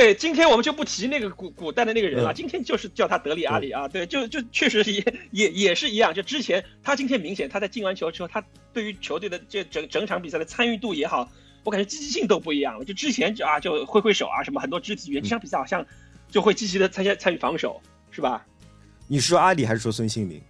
对，今天我们就不提那个古古代的那个人了，嗯、今天就是叫他德里阿里啊。对，就就确实也也也是一样，就之前他今天明显他在进完球之后，他对于球队的这整整场比赛的参与度也好。我感觉积极性都不一样了，就之前就啊就挥挥手啊什么很多肢体语言，这场比赛好像就会积极的参加参与防守，是吧？你是说阿里还是说孙兴民？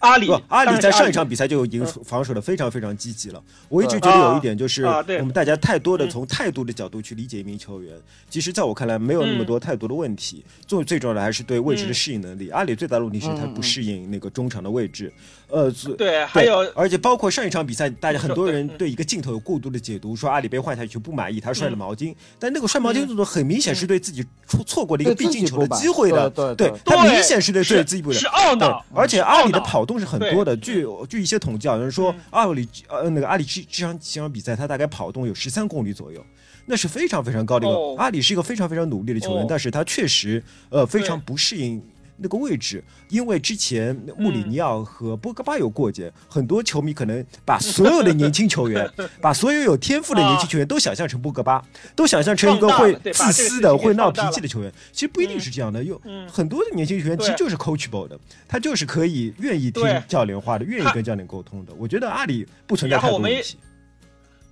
阿里，阿里在上一场比赛就已经防守的非常非常积极了。我一直觉得有一点就是，我们大家太多的从态度的角度去理解一名球员，其实在我看来没有那么多太多的问题。最最重要的还是对位置的适应能力。阿里最大的问题是他不适应那个中场的位置。呃，对，还有，而且包括上一场比赛，大家很多人对一个镜头有过度的解读，说阿里被换下去不满意，他摔了毛巾。但那个摔毛巾动作很明显是对自己错过了一个必进球的机会的。对对，他明显是对自己不满，是懊恼。而且阿里的跑动。都是很多的，据据一些统计啊，有人说阿里呃那个阿里这这场这场比赛他大概跑动有十三公里左右，那是非常非常高的一个。哦、阿里是一个非常非常努力的球员，哦、但是他确实呃非常不适应那个位置，因为之前穆里尼奥和波格巴有过节，嗯、很多球迷可能把所有的年轻球员，把所有有天赋的年轻球员都想象成波格巴，都想象成一个会自私的、会闹脾气的球员。其实不一定是这样的，有、嗯、很多的年轻球员其实就是 coachable 的，他就是可以愿意听教练话的，愿意跟教练沟通的。我觉得阿里不存在太多问题。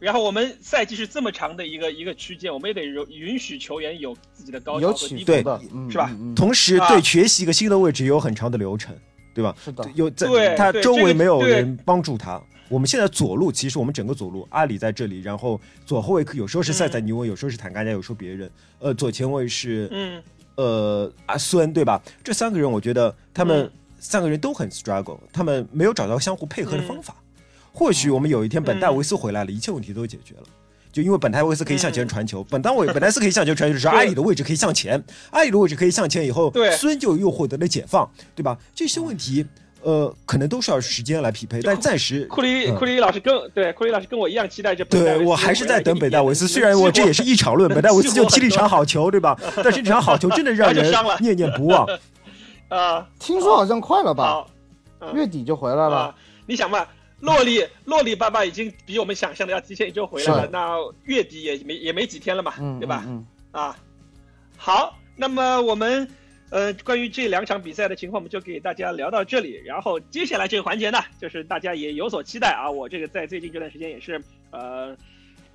然后我们赛季是这么长的一个一个区间，我们也得允许球员有自己的高潮和低谷的，是吧？嗯嗯、同时对、啊、学习一个新的位置也有很长的流程，对吧？是的，有在他周围没有人帮助他。我们现在左路其实我们整个左路阿里在这里，然后左后卫有时候是塞塞尼翁，嗯、有时候是坦加加，有时候别人。呃，左前卫是嗯呃阿孙，对吧？这三个人我觉得他们三个人都很 struggle，、嗯、他们没有找到相互配合的方法。嗯或许我们有一天本戴维斯回来了，嗯、一切问题都解决了，就因为本戴维斯可以向前传球，嗯、本戴维本戴斯可以向前传球，是阿里的位置可以向前，阿里的位置可以向前以后，孙就又获得了解放，对吧？这些问题，呃，可能都是要时间来匹配，但暂时库里库里老师跟对库里老师跟我一样期待着，对我还是在等本戴维斯，虽然我这也是一场论，本戴维斯就踢了一场好球，对吧？但是这场好球真的让人念念不忘。啊，听说好像快了吧？啊、月底就回来了。啊、你想吧。洛里洛里爸爸已经比我们想象的要提前一周回来了，那月底也没也没几天了嘛，嗯、对吧？嗯嗯、啊，好，那么我们呃关于这两场比赛的情况，我们就给大家聊到这里。然后接下来这个环节呢，就是大家也有所期待啊。我这个在最近这段时间也是呃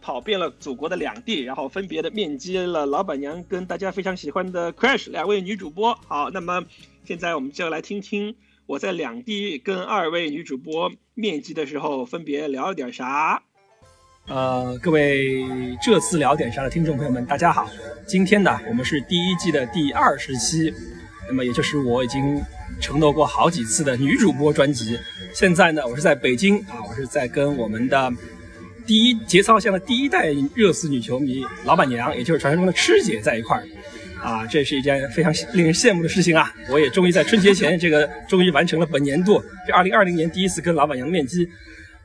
跑遍了祖国的两地，然后分别的面基了老板娘跟大家非常喜欢的 Crash 两位女主播。好，那么现在我们就来听听。我在两地跟二位女主播面基的时候，分别聊了点啥？呃，各位这次聊点啥的听众朋友们，大家好。今天呢，我们是第一季的第二十期，那么也就是我已经承诺过好几次的女主播专辑。现在呢，我是在北京啊，我是在跟我们的第一节操项的第一代热刺女球迷老板娘，也就是传说中的痴姐在一块儿。啊，这是一件非常令人羡慕的事情啊！我也终于在春节前，这个终于完成了本年度这二零二零年第一次跟老板娘面基，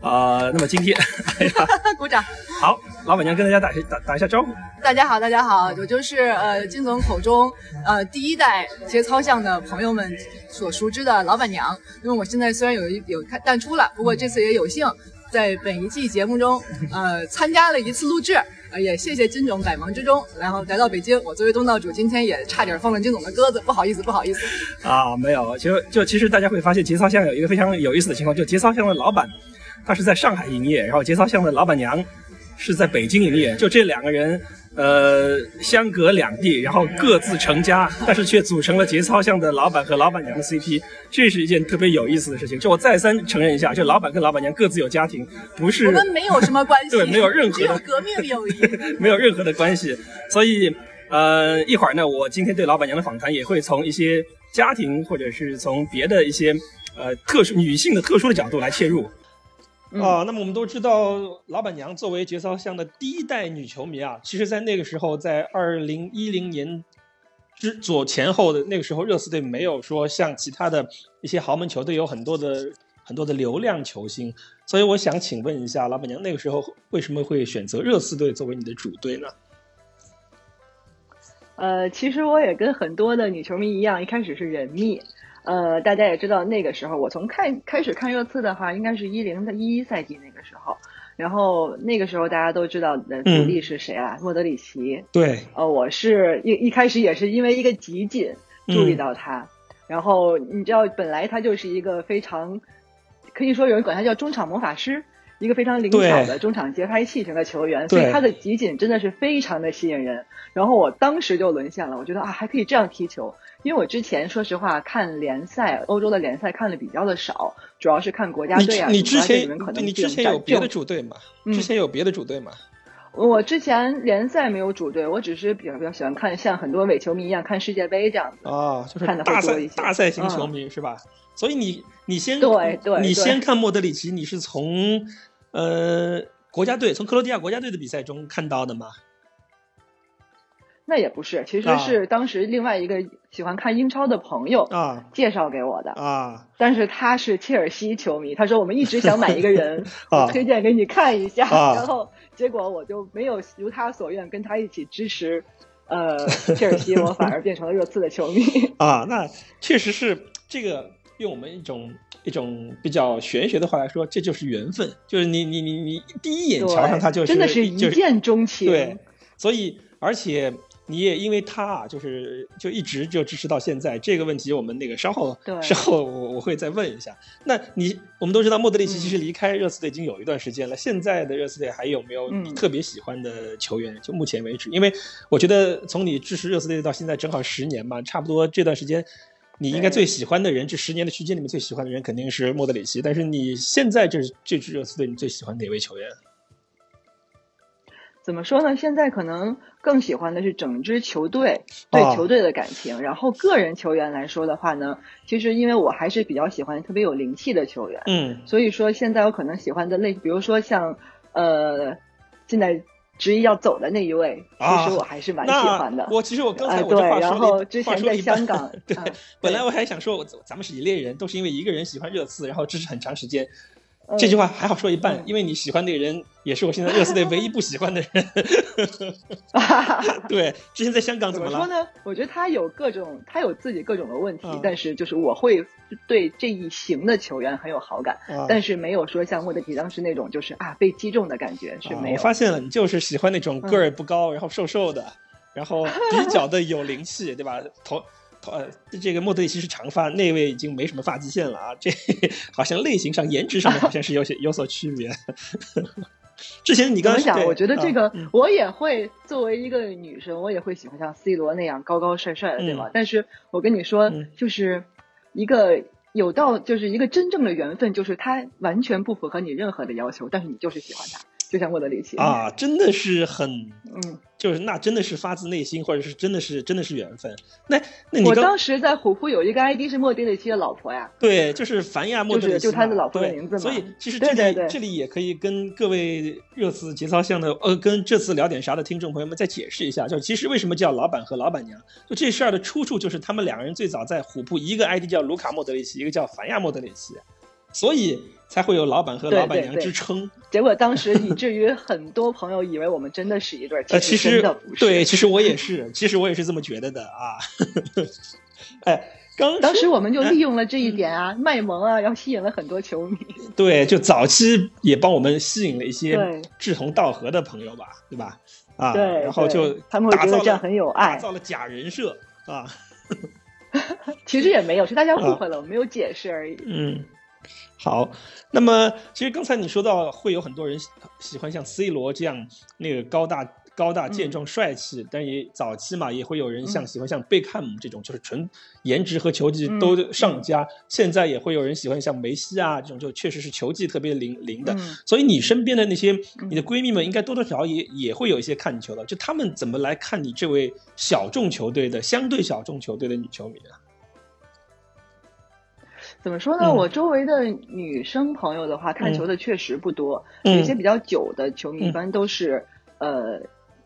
啊、呃，那么今天，哎呀，鼓掌！好，老板娘跟大家打打打一下招呼。大家好，大家好，我就是呃金总口中呃第一代节操项的朋友们所熟知的老板娘。因为我现在虽然有一有淡出了，不过这次也有幸在本一季节目中呃参加了一次录制。也谢谢金总百忙之中，然后来到北京。我作为东道主，今天也差点放了金总的鸽子，不好意思，不好意思。啊，没有，其实就其实大家会发现节操项有一个非常有意思的情况，就节操项的老板他是在上海营业，然后节操项的老板娘是在北京营业，就这两个人呃相隔两地，然后各自成家，但是却组成了节操项的老板和老板娘的 C P， 这是一件特别有意思的事情。就我再三承认一下，就老板跟老板娘各自有家庭，不是我们没有什么关系，对，没有任何只有革命友谊，没有任何的关系。所以呃一会儿呢，我今天对老板娘的访谈也会从一些家庭或者是从别的一些呃特殊女性的特殊的角度来切入。啊、嗯呃，那么我们都知道，老板娘作为节操项的第一代女球迷啊，其实在那个时候，在二零一零年之左前后的那个时候，热刺队没有说像其他的一些豪门球队有很多的很多的流量球星，所以我想请问一下老板娘，那个时候为什么会选择热刺队作为你的主队呢？呃，其实我也跟很多的女球迷一样，一开始是人迷。呃，大家也知道，那个时候我从看开始看热刺的话，应该是一零的一一赛季那个时候。然后那个时候大家都知道的主力是谁啦、啊嗯，莫德里奇。对，呃，我是一一开始也是因为一个集锦注意到他、嗯，然后你知道，本来他就是一个非常，可以说有人管他叫中场魔法师，一个非常灵巧的中场节拍器型的球员，所以他的集锦真的是非常的吸引人。然后我当时就沦陷了，我觉得啊，还可以这样踢球。因为我之前说实话看联赛，欧洲的联赛看的比较的少，主要是看国家队啊。你, 你之前可能你之前有别的主队吗？嗯、之前有别的主队吗？我之前联赛没有主队，我只是比较比较喜欢看，像很多伪球迷一样看世界杯这样子啊、哦，就是看的会多一些。大赛型球迷、嗯、是吧？所以你你先对对，你先看莫德里奇，你是从呃国家队，从克罗地亚国家队的比赛中看到的吗？那也不是，其实是当时另外一个喜欢看英超的朋友啊介绍给我的啊，但是他是切尔西球迷，他说我们一直想买一个人，啊、我推荐给你看一下、啊，然后结果我就没有如他所愿跟他一起支持，呃，切尔西，我反而变成了热刺的球迷啊，那确实是这个，用我们一种一种比较玄学的话来说，这就是缘分，就是你你你你第一眼瞧上他就是真的是一见钟情，就是、对，所以而且。你也因为他、啊、就是就一直就支持到现在，这个问题我们那个稍后稍后我我会再问一下。那你我们都知道莫德里奇其实离开热刺队已经有一段时间了、嗯，现在的热刺队还有没有你特别喜欢的球员、嗯？就目前为止，因为我觉得从你支持热刺队到现在正好十年嘛，差不多这段时间你应该最喜欢的人，这十年的区间里面最喜欢的人肯定是莫德里奇。但是你现在这这支热刺队，你最喜欢哪位球员？怎么说呢？现在可能更喜欢的是整支球队对球队的感情、哦，然后个人球员来说的话呢，其实因为我还是比较喜欢特别有灵气的球员，嗯，所以说现在我可能喜欢的类，比如说像呃，现在执意要走的那一位，啊、其实我还是蛮喜欢的。我其实我刚才我这话说、呃、对，然后之前在香港，对、嗯，本来我还想说我，咱们是一类人，都是因为一个人喜欢热刺，然后支持很长时间。这句话还好说一半、嗯、因为你喜欢那个人也是我现在热刺队唯一不喜欢的人对，之前在香港怎么了，怎么说呢，我觉得他有各种他有自己各种的问题、嗯、但是就是我会对这一型的球员很有好感、嗯、但是没有说像莫德里奇当时那种就是啊被击中的感觉是没有、啊、我发现了，你就是喜欢那种个儿不高、嗯、然后瘦瘦的，然后比较的有灵气对吧，头呃，这个莫德里奇是长发，那位已经没什么发际线了啊，这好像类型上、颜值上面好像是有些有所区别。之前你刚才想，我觉得这个、嗯、我也会作为一个女生，我也会喜欢像 C 罗那样高高帅帅的，对吧？嗯、但是我跟你说、嗯，就是一个有到就是一个真正的缘分，就是他完全不符合你任何的要求，但是你就是喜欢他。就像莫德里奇啊，真的是很，嗯，就是那真的是发自内心，或者是真的是真的是缘分。那那你我当时在虎扑有一个 I D 是莫德里奇的老婆呀，对，就是凡亚莫德里奇、就是，就他的老婆的名字嘛。所以其实这里对对对这里也可以跟各位热刺节操向的呃，跟这次聊点啥的听众朋友们再解释一下，就其实为什么叫老板和老板娘，就这事儿的出处就是他们两个人最早在虎扑，一个 I D 叫卢卡莫德里奇，一个叫凡亚莫德里奇。所以才会有老板和老板娘之称，对对对，结果当时以至于很多朋友以为我们真的是一对其实真的不是、呃、对，其实我也是其实我也是这么觉得的啊哎，刚当时我们就利用了这一点啊、嗯、卖萌啊，然后吸引了很多球迷，对，就早期也帮我们吸引了一些志同道合的朋友吧，对吧啊，对，然后就他们会觉得这样很有爱，打造了假人设啊其实也没有，是大家误会了、啊、我没有解释而已，嗯，好，那么其实刚才你说到会有很多人喜欢像 C 罗这样那个高大高大健壮帅气、嗯、但也早期嘛也会有人像喜欢像贝克汉姆这种、嗯、就是纯颜值和球技都上佳、嗯嗯、现在也会有人喜欢像梅西啊这种就确实是球技特别灵灵的、嗯、所以你身边的那些你的闺蜜们应该多多少少也也会有一些看球的，就他们怎么来看你这位小众球队的相对小众球队的女球迷啊？怎么说呢、嗯、我周围的女生朋友的话看球的确实不多、嗯、有些比较久的球迷一般都是、嗯、呃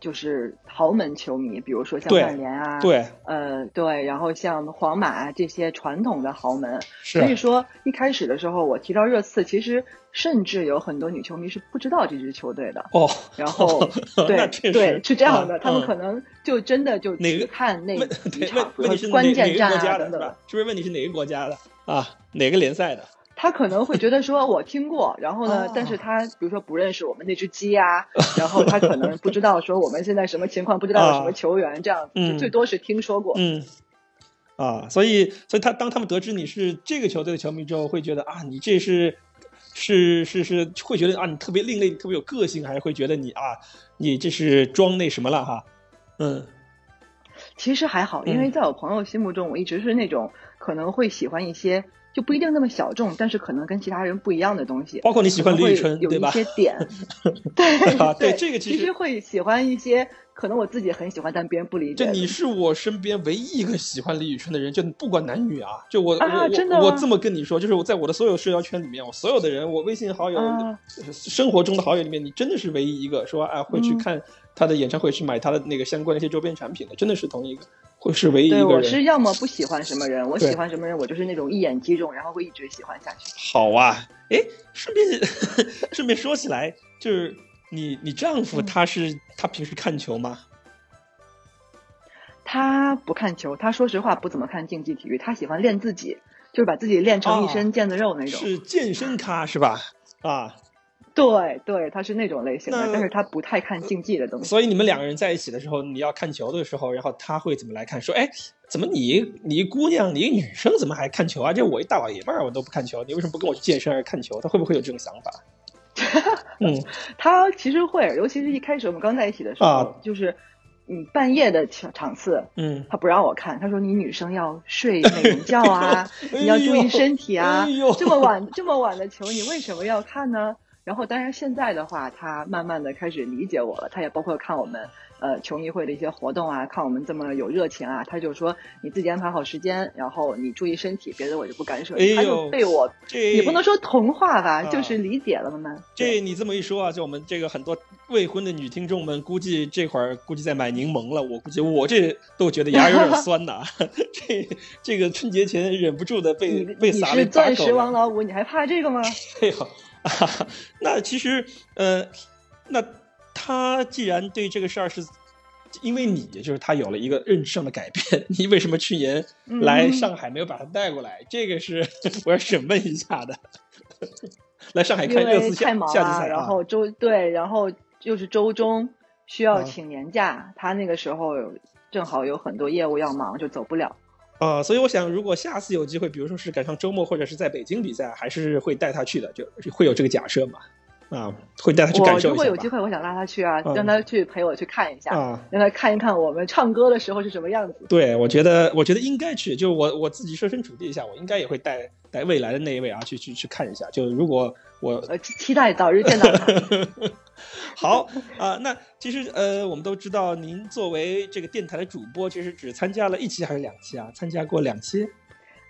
就是豪门球迷，比如说像曼联啊，对，呃，对，然后像皇马啊这些传统的豪门。所以说一开始的时候，我提到热刺，其实甚至有很多女球迷是不知道这支球队的。哦，然后、哦、对对，是这样的、嗯，他们可能就真的就只看那几场关键战啊等等。是不是问题是哪个国家的啊？哪个联赛的？他可能会觉得说我听过，然后呢、哦、但是他比如说不认识我们那只鸡啊，然后他可能不知道说我们现在什么情况，不知道有什么球员、啊、这样就最多是听说过。嗯啊，所以所以他当他们得知你是这个球队的球迷之后，会觉得啊你这是是是是会觉得啊你特别另类，特别有个性，还是会觉得你啊你这是装那什么了哈？嗯，其实还好，因为在我朋友心目中、嗯、我一直是那种可能会喜欢一些就不一定那么小众，但是可能跟其他人不一样的东西。包括你喜欢李宇春，对吧？有一些点，对对、啊、对，这个其实其实会喜欢一些可能我自己很喜欢，但别人不理解。这你是我身边唯一一个喜欢李宇春的人，就不管男女啊，就我、啊、我真的、啊、我这么跟你说，就是我在我的所有社交圈里面，我所有的人，我微信好友、啊、生活中的好友里面，你真的是唯一一个说啊会去看他的演唱会，去买他的那个相关的一些周边产品的，真的是同一个。会是唯一一个人。对，我是要么不喜欢什么人，我喜欢什么人我就是那种一眼击中然后会一直喜欢下去。好啊，诶，顺便顺便说起来，就是你你丈夫他是、嗯、他平时看球吗？他不看球，他说实话不怎么看竞技体育，他喜欢练自己，就是把自己练成一身腱子肉那种、啊、是健身咖是吧？啊，对对，他是那种类型的，但是他不太看竞技的东西。所以你们两个人在一起的时候，你要看球的时候，然后他会怎么来看？说，哎，怎么你你姑娘，你女生怎么还看球啊？这我一大老爷们儿我都不看球，你为什么不跟我去健身而看球？他会不会有这种想法？嗯，他其实会，尤其是一开始我们刚在一起的时候，啊、就是嗯半夜的场次，嗯，他不让我看，他说你女生要睡美容觉啊，哎、你要注意身体啊，哎、这么晚这么晚的球你为什么要看呢？然后当然现在的话他慢慢的开始理解我了，他也包括看我们呃球迷会的一些活动啊，看我们这么有热情啊，他就说你自己安排好时间，然后你注意身体，别的我就不干涉、哎、他就被我也不能说同化吧、啊、就是理解了慢慢。这你这么一说啊，就我们这个很多未婚的女听众们估计这会儿估计在买柠檬了，我估计我这都觉得牙有点酸呐、啊、这这个春节前忍不住的被被撒了一把口。你是钻石王老五，你还怕这个吗？哎呦啊、那其实呃那他既然对这个事儿是因为你，就是他有了一个认知上的改变，你为什么去年来上海没有把他带过来、嗯、这个是我要审问一下的。来上海看热刺太忙了、啊、然后周对然后就是周中需要请年假、啊、他那个时候正好有很多业务要忙就走不了。呃，所以我想，如果下次有机会，比如说是赶上周末或者是在北京比赛，还是会带他去的，就会有这个假设嘛？啊，会带他去感受一下。我如果有机会，我想拉他去啊，嗯、让他去陪我去看一下、啊，让他看一看我们唱歌的时候是什么样子。对，我觉得，我觉得应该去。就我我自己设身处地一下，我应该也会带带未来的那一位啊，去去去看一下。就如果我呃期待早日见到他。好啊、呃，那其实呃，我们都知道您作为这个电台的主播，其实只参加了一期还是两期啊？参加过两期？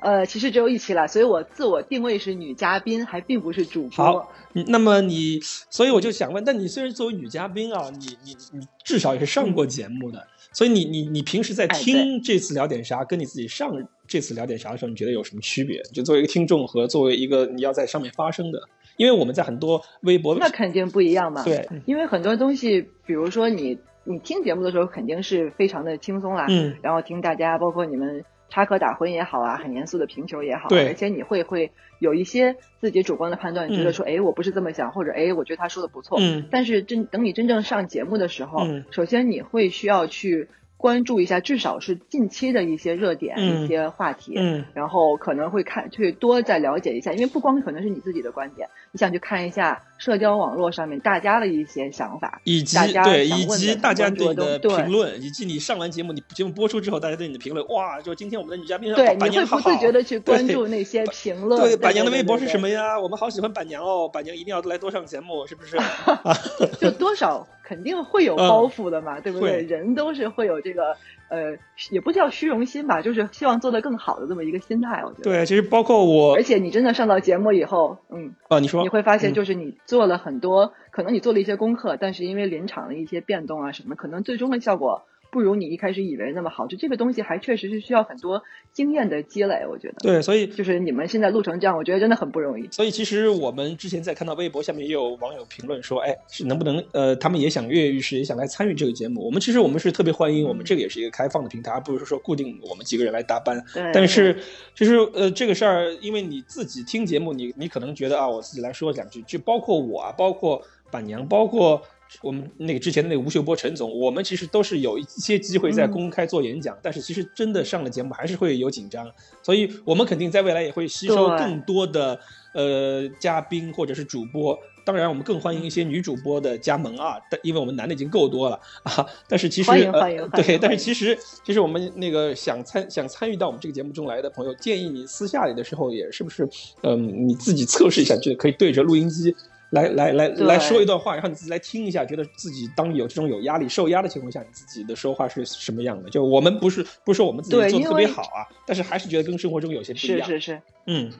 呃，其实只有一期了，所以我自我定位是女嘉宾，还并不是主播。好，那么你，所以我就想问，但你虽然作为女嘉宾啊，你你你至少也是上过节目的，嗯、所以你你你平时在听这次聊点啥，哎、跟你自己上这次聊点啥的时候，你觉得有什么区别？就作为一个听众和作为一个你要在上面发声的。因为我们在很多微博，那肯定不一样嘛。对，因为很多东西，比如说你你听节目的时候，肯定是非常的轻松啦。嗯。然后听大家，包括你们插科打诨也好啊，很严肃的评球也好、啊。对。而且你会会有一些自己主观的判断，觉得说，哎、嗯，我不是这么想，或者哎，我觉得他说的不错。嗯。但是真等你真正上节目的时候，嗯、首先你会需要去关注一下，至少是近期的一些热点、嗯、一些话题、嗯、然后可能会看去多再了解一下，因为不光可能是你自己的观点，你想去看一下社交网络上面大家的一些想法，以及大家对以及大家对你的评论，以及你上完节目，你节目播出之后大家对你的评论，哇，就今天我们的女嘉宾对你会不自觉的去关注那些评论。 对, 对, 对, 对, 对, 对, 对, 对, 对, 对，板娘的微博是什么呀？我们好喜欢板娘哦，板娘一定要来多上节目，是不是？就多少肯定会有包袱的嘛、嗯、对不对？人都是会有这个呃，也不叫虚荣心吧，就是希望做得更好的这么一个心态，我觉得。对，其实包括我，而且你真的上到节目以后，嗯，啊，你说，你会发现就是你做了很多，嗯、可能你做了一些功课，但是因为临场的一些变动啊什么，可能最终的效果不如你一开始以为那么好，就这个东西还确实是需要很多经验的积累，我觉得。对，所以就是你们现在录成这样，我觉得真的很不容易。所以其实我们之前在看到微博下面也有网友评论说，哎，是能不能呃，他们也想跃跃欲试，也想来参与这个节目。我们其实我们是特别欢迎，我们这个也是一个开放的平台，而不是说固定我们几个人来搭班。但是就是呃，这个事儿，因为你自己听节目，你你可能觉得啊，我自己来说两句，就包括我啊，包括板娘，包括。我们那个之前的那个吴秀波陈总，我们其实都是有一些机会在公开做演讲、嗯、但是其实真的上了节目还是会有紧张，所以我们肯定在未来也会吸收更多的呃嘉宾或者是主播，当然我们更欢迎一些女主播的加盟啊，但因为我们男的已经够多了啊，但是其实欢迎欢迎、呃、对，但是其实其实我们那个想参想参与到我们这个节目中来的朋友，建议你私下里的时候也是不是嗯、呃、你自己测试一下，就可以对着录音机来来来来说一段话，然后你自己来听一下，觉得自己当有这种有压力、受压的情况下，你自己的说话是什么样的？就我们不是不是说我们自己做的特别好啊，但是还是觉得跟生活中有些不一样。是是是，嗯，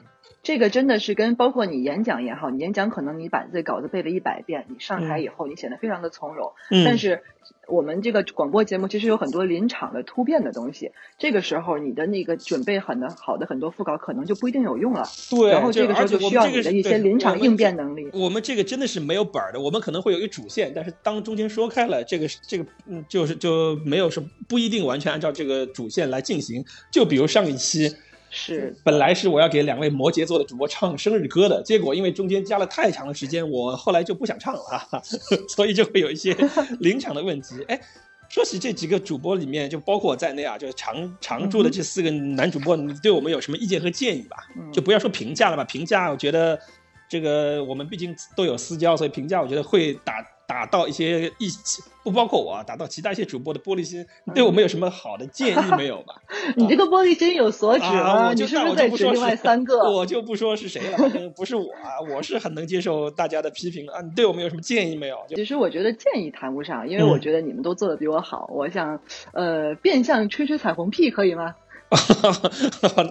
这个真的是跟包括你演讲也好，你演讲可能你把这稿子背了一百遍，你上台以后你显得非常的从容，嗯、但是。我们这个广播节目其实有很多临场的突变的东西，这个时候你的那个准备很好的很多副稿可能就不一定有用了。对，然后这个时候就需要你的一些临场应变能力。我 们, 我们这个真的是没有本的，我们可能会有一个主线，但是当中间说开了，这个这个嗯，就是就没有什么不一定完全按照这个主线来进行。就比如上一期。是，本来是我要给两位摩羯座的主播唱生日歌的，结果因为中间加了太长的时间，我后来就不想唱了，呵呵，所以就会有一些临场的问题。哎，说起这几个主播里面，就包括我在内啊，就常常驻的这四个男主播，你对我们有什么意见和建议吧？就不要说评价了吧，评价我觉得这个我们毕竟都有私交，所以评价我觉得会打打到一些一起。不包括我、啊、打到其他一些主播的玻璃心，对我们有什么好的建议没有吧？你这个玻璃心有所指啊！啊你是不是在指另外三个？我就不说是谁了，不是我啊，我是很能接受大家的批评啊。你对我们有什么建议没有？其实我觉得建议谈不上，因为我觉得你们都做得比我好。嗯、我想，呃，变相吹吹彩虹屁可以吗？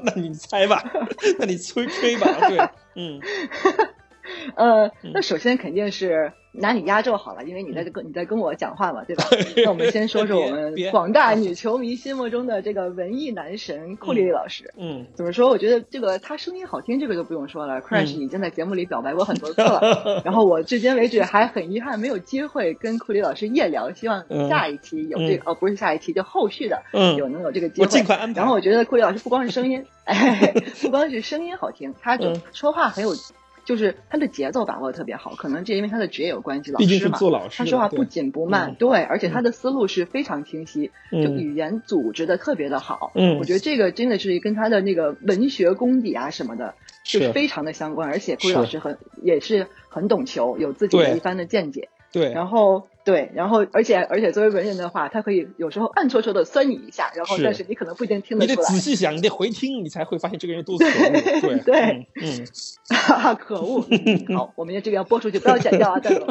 那你猜吧，那你吹吹吧，对，嗯。呃，那首先肯定是拿你压轴好了，因为你在跟你在跟我讲话嘛，对吧？那我们先说说我们广大女球迷心目中的这个文艺男神库里里老师。嗯，嗯怎么说？我觉得这个他声音好听，这个就不用说了。嗯、Crash 已经在节目里表白过很多次了，然后我至今为止还很遗憾没有机会跟库里老师夜聊，希望下一期有这个、嗯、哦，不是下一期，就后续的有、嗯、能有这个机会。我尽快安排。然后我觉得库里老师不光是声音，哎，不光是声音好听，他就说话很有。就是他的节奏把握特别好，可能这因为他的职业有关系，老师嘛，毕竟是做老师，他说话不紧不慢，对，对嗯、而且他的思路是非常清晰，嗯、就语言组织的特别的好，嗯，我觉得这个真的是跟他的那个文学功底啊什么的，就是非常的相关，而且顾老师很也是很懂球，有自己的一番的见解，对，然后。对，然后而且而且作为文人的话，他可以有时候暗戳戳的酸你一下，然后但是你可能不一定听得出来。你得仔细想，你得回听，你才会发现这个人多可恶。对对，嗯，哈哈、嗯啊，可恶！好，我们这个要播出去，不要剪掉啊，蛋总。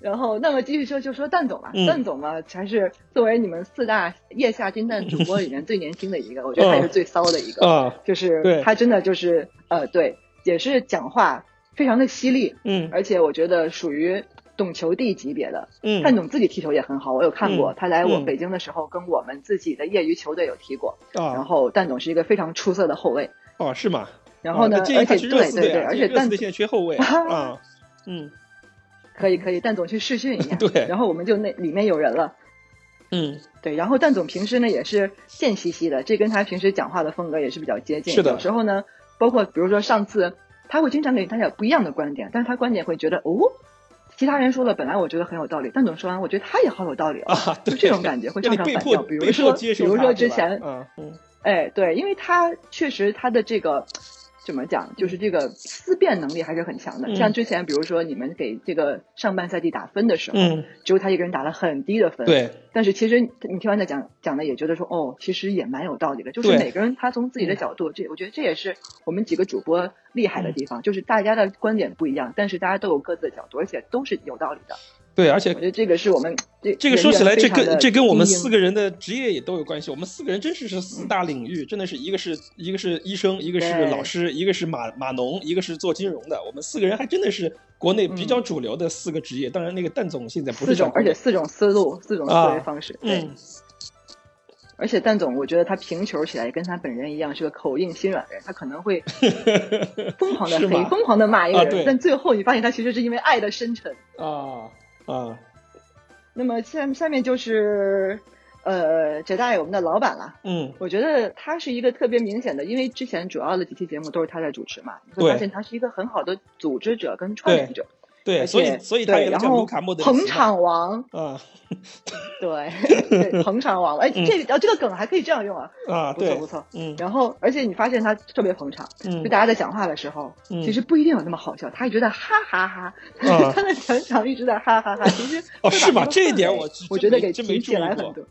然后，那么继续说，就说蛋总吧，嗯、蛋总嘛才是作为你们四大腋下金蛋主播里面最年轻的一个，我觉得他也是最骚的一个，哦、就是他真的就是呃，对，也是讲话非常的犀利，嗯，而且我觉得属于。懂球帝级别的，嗯，但懂自己踢球也很好，我有看过，嗯、他来我北京的时候跟我们自己的业余球队有踢过，嗯、然后蛋总是一个非常出色的后卫，哦，是吗？然后呢，哦、而且对对对，而且蛋总现在缺后卫啊，嗯，可以可以，蛋总去试训一下，对，然后我们就那里面有人了。嗯，对，然后蛋总平时呢也是贱兮兮的，这跟他平时讲话的风格也是比较接近，是的。有时候呢，包括比如说上次他会经常给大家不一样的观点，但是他观点会觉得哦。其他人说了，本来我觉得很有道理，但总说完，我觉得他也好有道理啊，啊就这种感觉会常常反调。比如说，比如说之前，嗯，哎，对，因为他确实他的这个怎么讲，就是这个思辨能力还是很强的。嗯、像之前，比如说你们给这个上半赛季打分的时候，嗯、只有他一个人打了很低的分，对。但是其实你听完他讲讲的，也觉得说，哦，其实也蛮有道理的。就是每个人他从自己的角度，这我觉得这也是我们几个主播。厉害的地方就是大家的观点不一样，但是大家都有各自的角度，而且都是有道理的。对，而且我觉得这个是我们这这个说起来，这跟这跟我们四个人的职业也都有关系。我们四个人真是是四大领域，嗯、真的是一个是一个是医生，一个是老师，一个是码码农，一个是做金融的。我们四个人还真的是国内比较主流的四个职业。嗯、当然，那个蛋总现在不是四种，而且四种思路，四种思维方式。啊、对、嗯，而且蛋总，我觉得他评球起来跟他本人一样，是个口硬心软人。他可能会疯狂的黑，疯狂的骂一个人、啊，但最后你发现他其实是因为爱的深沉啊。啊，那么下下面就是，呃，翟大爷我们的老板了。嗯，我觉得他是一个特别明显的，因为之前主要的几期节目都是他在主持嘛，你会发现他是一个很好的组织者跟创意者。对，对所以所以他也叫卢卡莫德捧场王。啊，对，对捧场王，哎，这个、嗯、这个梗还可以这样用啊。啊，不错不错。嗯，然后而且你发现他特别捧场，嗯、就大家在讲话的时候、嗯，其实不一定有那么好笑，他一直在哈哈哈，啊、他在全场一直在哈哈哈，其实哦是吧？这一点我我觉得给提起来很多。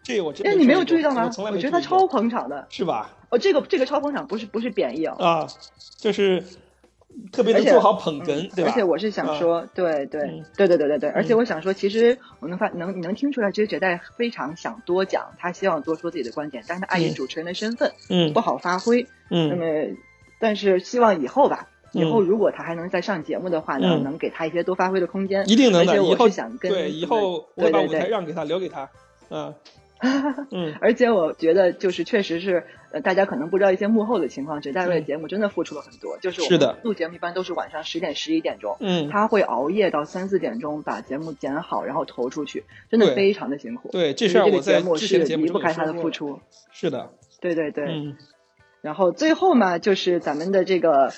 这我真的，但你没有注意到吗？ 我, 我觉得他超捧场的，是吧？哦，这个这个超捧场不是不是贬义啊、哦，啊，就是。特别能做好捧哏、嗯，对吧？而且我是想说，啊、对对、嗯、对对对对对，而且我想说，其实我能发能你能听出来，这个绝代非常想多讲，他希望多说自己的观点，但是他碍于主持人的身份，嗯，不好发挥，嗯，那么但是希望以后吧，嗯、以后如果他还能再上节目的话呢、嗯，能给他一些多发挥的空间，一定能的。而且我是想跟对以后我把舞台让给他，留给他，嗯。嗯，而且我觉得就是确实是，呃，大家可能不知道一些幕后的情况，翟大卫的节目真的付出了很多。嗯、就是我们录节目一般都是晚上十点十一点钟，嗯，他会熬夜到三四点钟把节目剪好，然后投出去，真的非常的辛苦。对，这事我在之前节目离不开他的付出。是的，对对对。嗯、然后最后嘛，就是咱们的这个。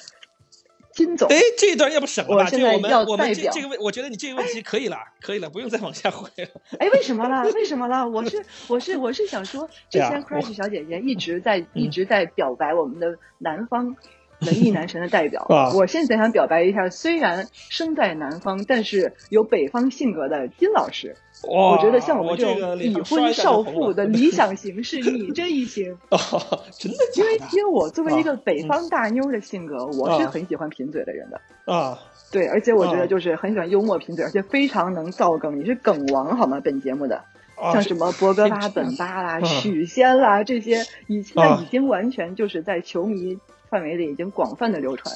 金总，哎，这一段要不省了吧？我现在要代表我们这这个，我觉得你这个问题可以了，可以了，不用再往下回了。哎，为什么啦？为什么啦？我是我是我是想说，之前 Crash 小姐姐一直在、啊、一直在表白我们的南方文艺男神的代表、嗯。我现在想表白一下，虽然生在南方，但是有北方性格的金老师。我觉得像我们这种已婚少妇的理想型是你这一型、哦、真的假的？因为因为我作为一个北方大妞的性格、啊嗯、我是很喜欢贫嘴的人的啊，对，而且我觉得就是很喜欢幽默贫嘴、啊、而且非常能造梗，你是梗王好吗？本节目的像什么博格巴、本巴啦、啊、许仙啦这些已现在已经完全就是在球迷范围里已经广泛的流传。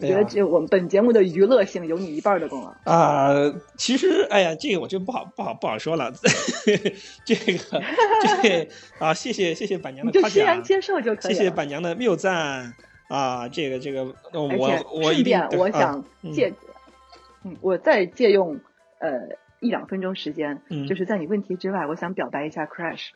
我觉得这我们本节目的娱乐性有你一半的功劳啊、呃！其实，哎呀，这个我就不好不好不好说了。呵呵这个，对啊，谢谢谢谢板娘的夸奖，就欣然接受就可以了。谢谢板娘的谬赞啊！这个这个，我我顺便我想借、啊嗯，我再借用呃一两分钟时间、嗯，就是在你问题之外，我想表白一下 Crash，、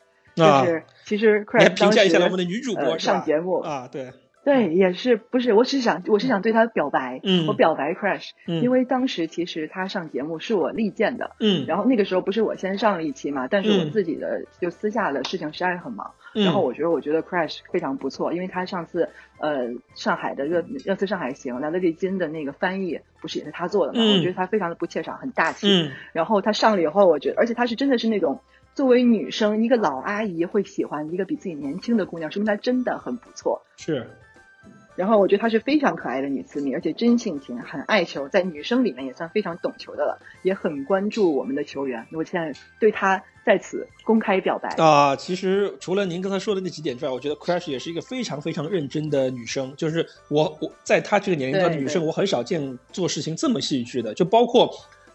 啊、就是其实 Crash 当时评价一下我们的女主播、呃、上节目啊，对。对，也是不是？我是想，我是想对他表白。嗯，我表白 Crash，、嗯、因为当时其实他上节目是我力荐的。嗯，然后那个时候不是我先上了一期嘛，但是我自己的、嗯、就私下的事情实在是很忙。嗯、然后我觉得，我觉得 Crash 非常不错，因为他上次呃上海的热热刺上海行来了丽金的那个翻译，不是也是他做的嘛、嗯？我觉得他非常的不怯场，很大气。嗯，然后他上了以后，我觉得，而且他是真的是那种。作为女生，一个老阿姨会喜欢一个比自己年轻的姑娘，说明她真的很不错。是，然后我觉得她是非常可爱的女球迷，而且真性情，很爱球，在女生里面也算非常懂球的了，也很关注我们的球员。我现在对她在此公开表白啊、呃！其实除了您刚才说的那几点之外，我觉得 Crash 也是一个非常非常认真的女生。就是我我在她这个年龄段的女生，我很少见做事情这么细致的，就包括。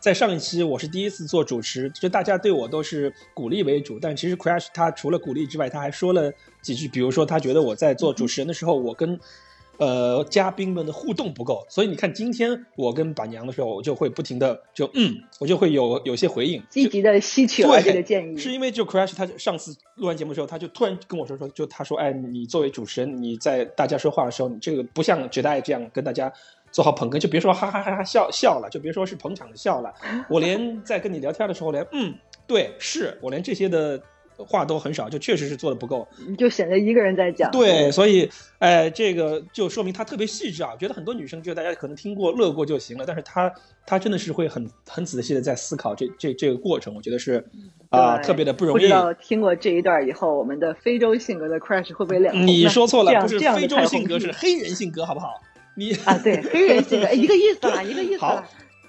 在上一期我是第一次做主持，就大家对我都是鼓励为主，但其实 Crash 他除了鼓励之外，他还说了几句，比如说他觉得我在做主持人的时候，我跟呃嘉宾们的互动不够，所以你看今天我跟板娘的时候，我就会不停的就嗯，我就会有有些回应，积极的吸取了这个建议。是因为就 Crash 他上次录完节目的时候，他就突然跟我说说，就他说哎，你作为主持人，你在大家说话的时候，你这个不像翟大爷这样跟大家。做好捧哏，就别说哈哈哈哈笑笑了，就别说是捧场的笑了。我连在跟你聊天的时候，连嗯，对，是我连这些的话都很少，就确实是做的不够。你就显得一个人在讲。对，所以，哎、呃，这个就说明他特别细致啊。觉得很多女生就大家可能听过乐过就行了，但是他他真的是会很很仔细的在思考这这这个过程，我觉得是啊、呃、特别的不容易。不知道听过这一段以后，我们的非洲性格的 Crash 会不会脸红？你说错了，不是非洲性格，是黑人性格，好不好？你啊，对，黑人性格，一个意思啦，一个意思啦。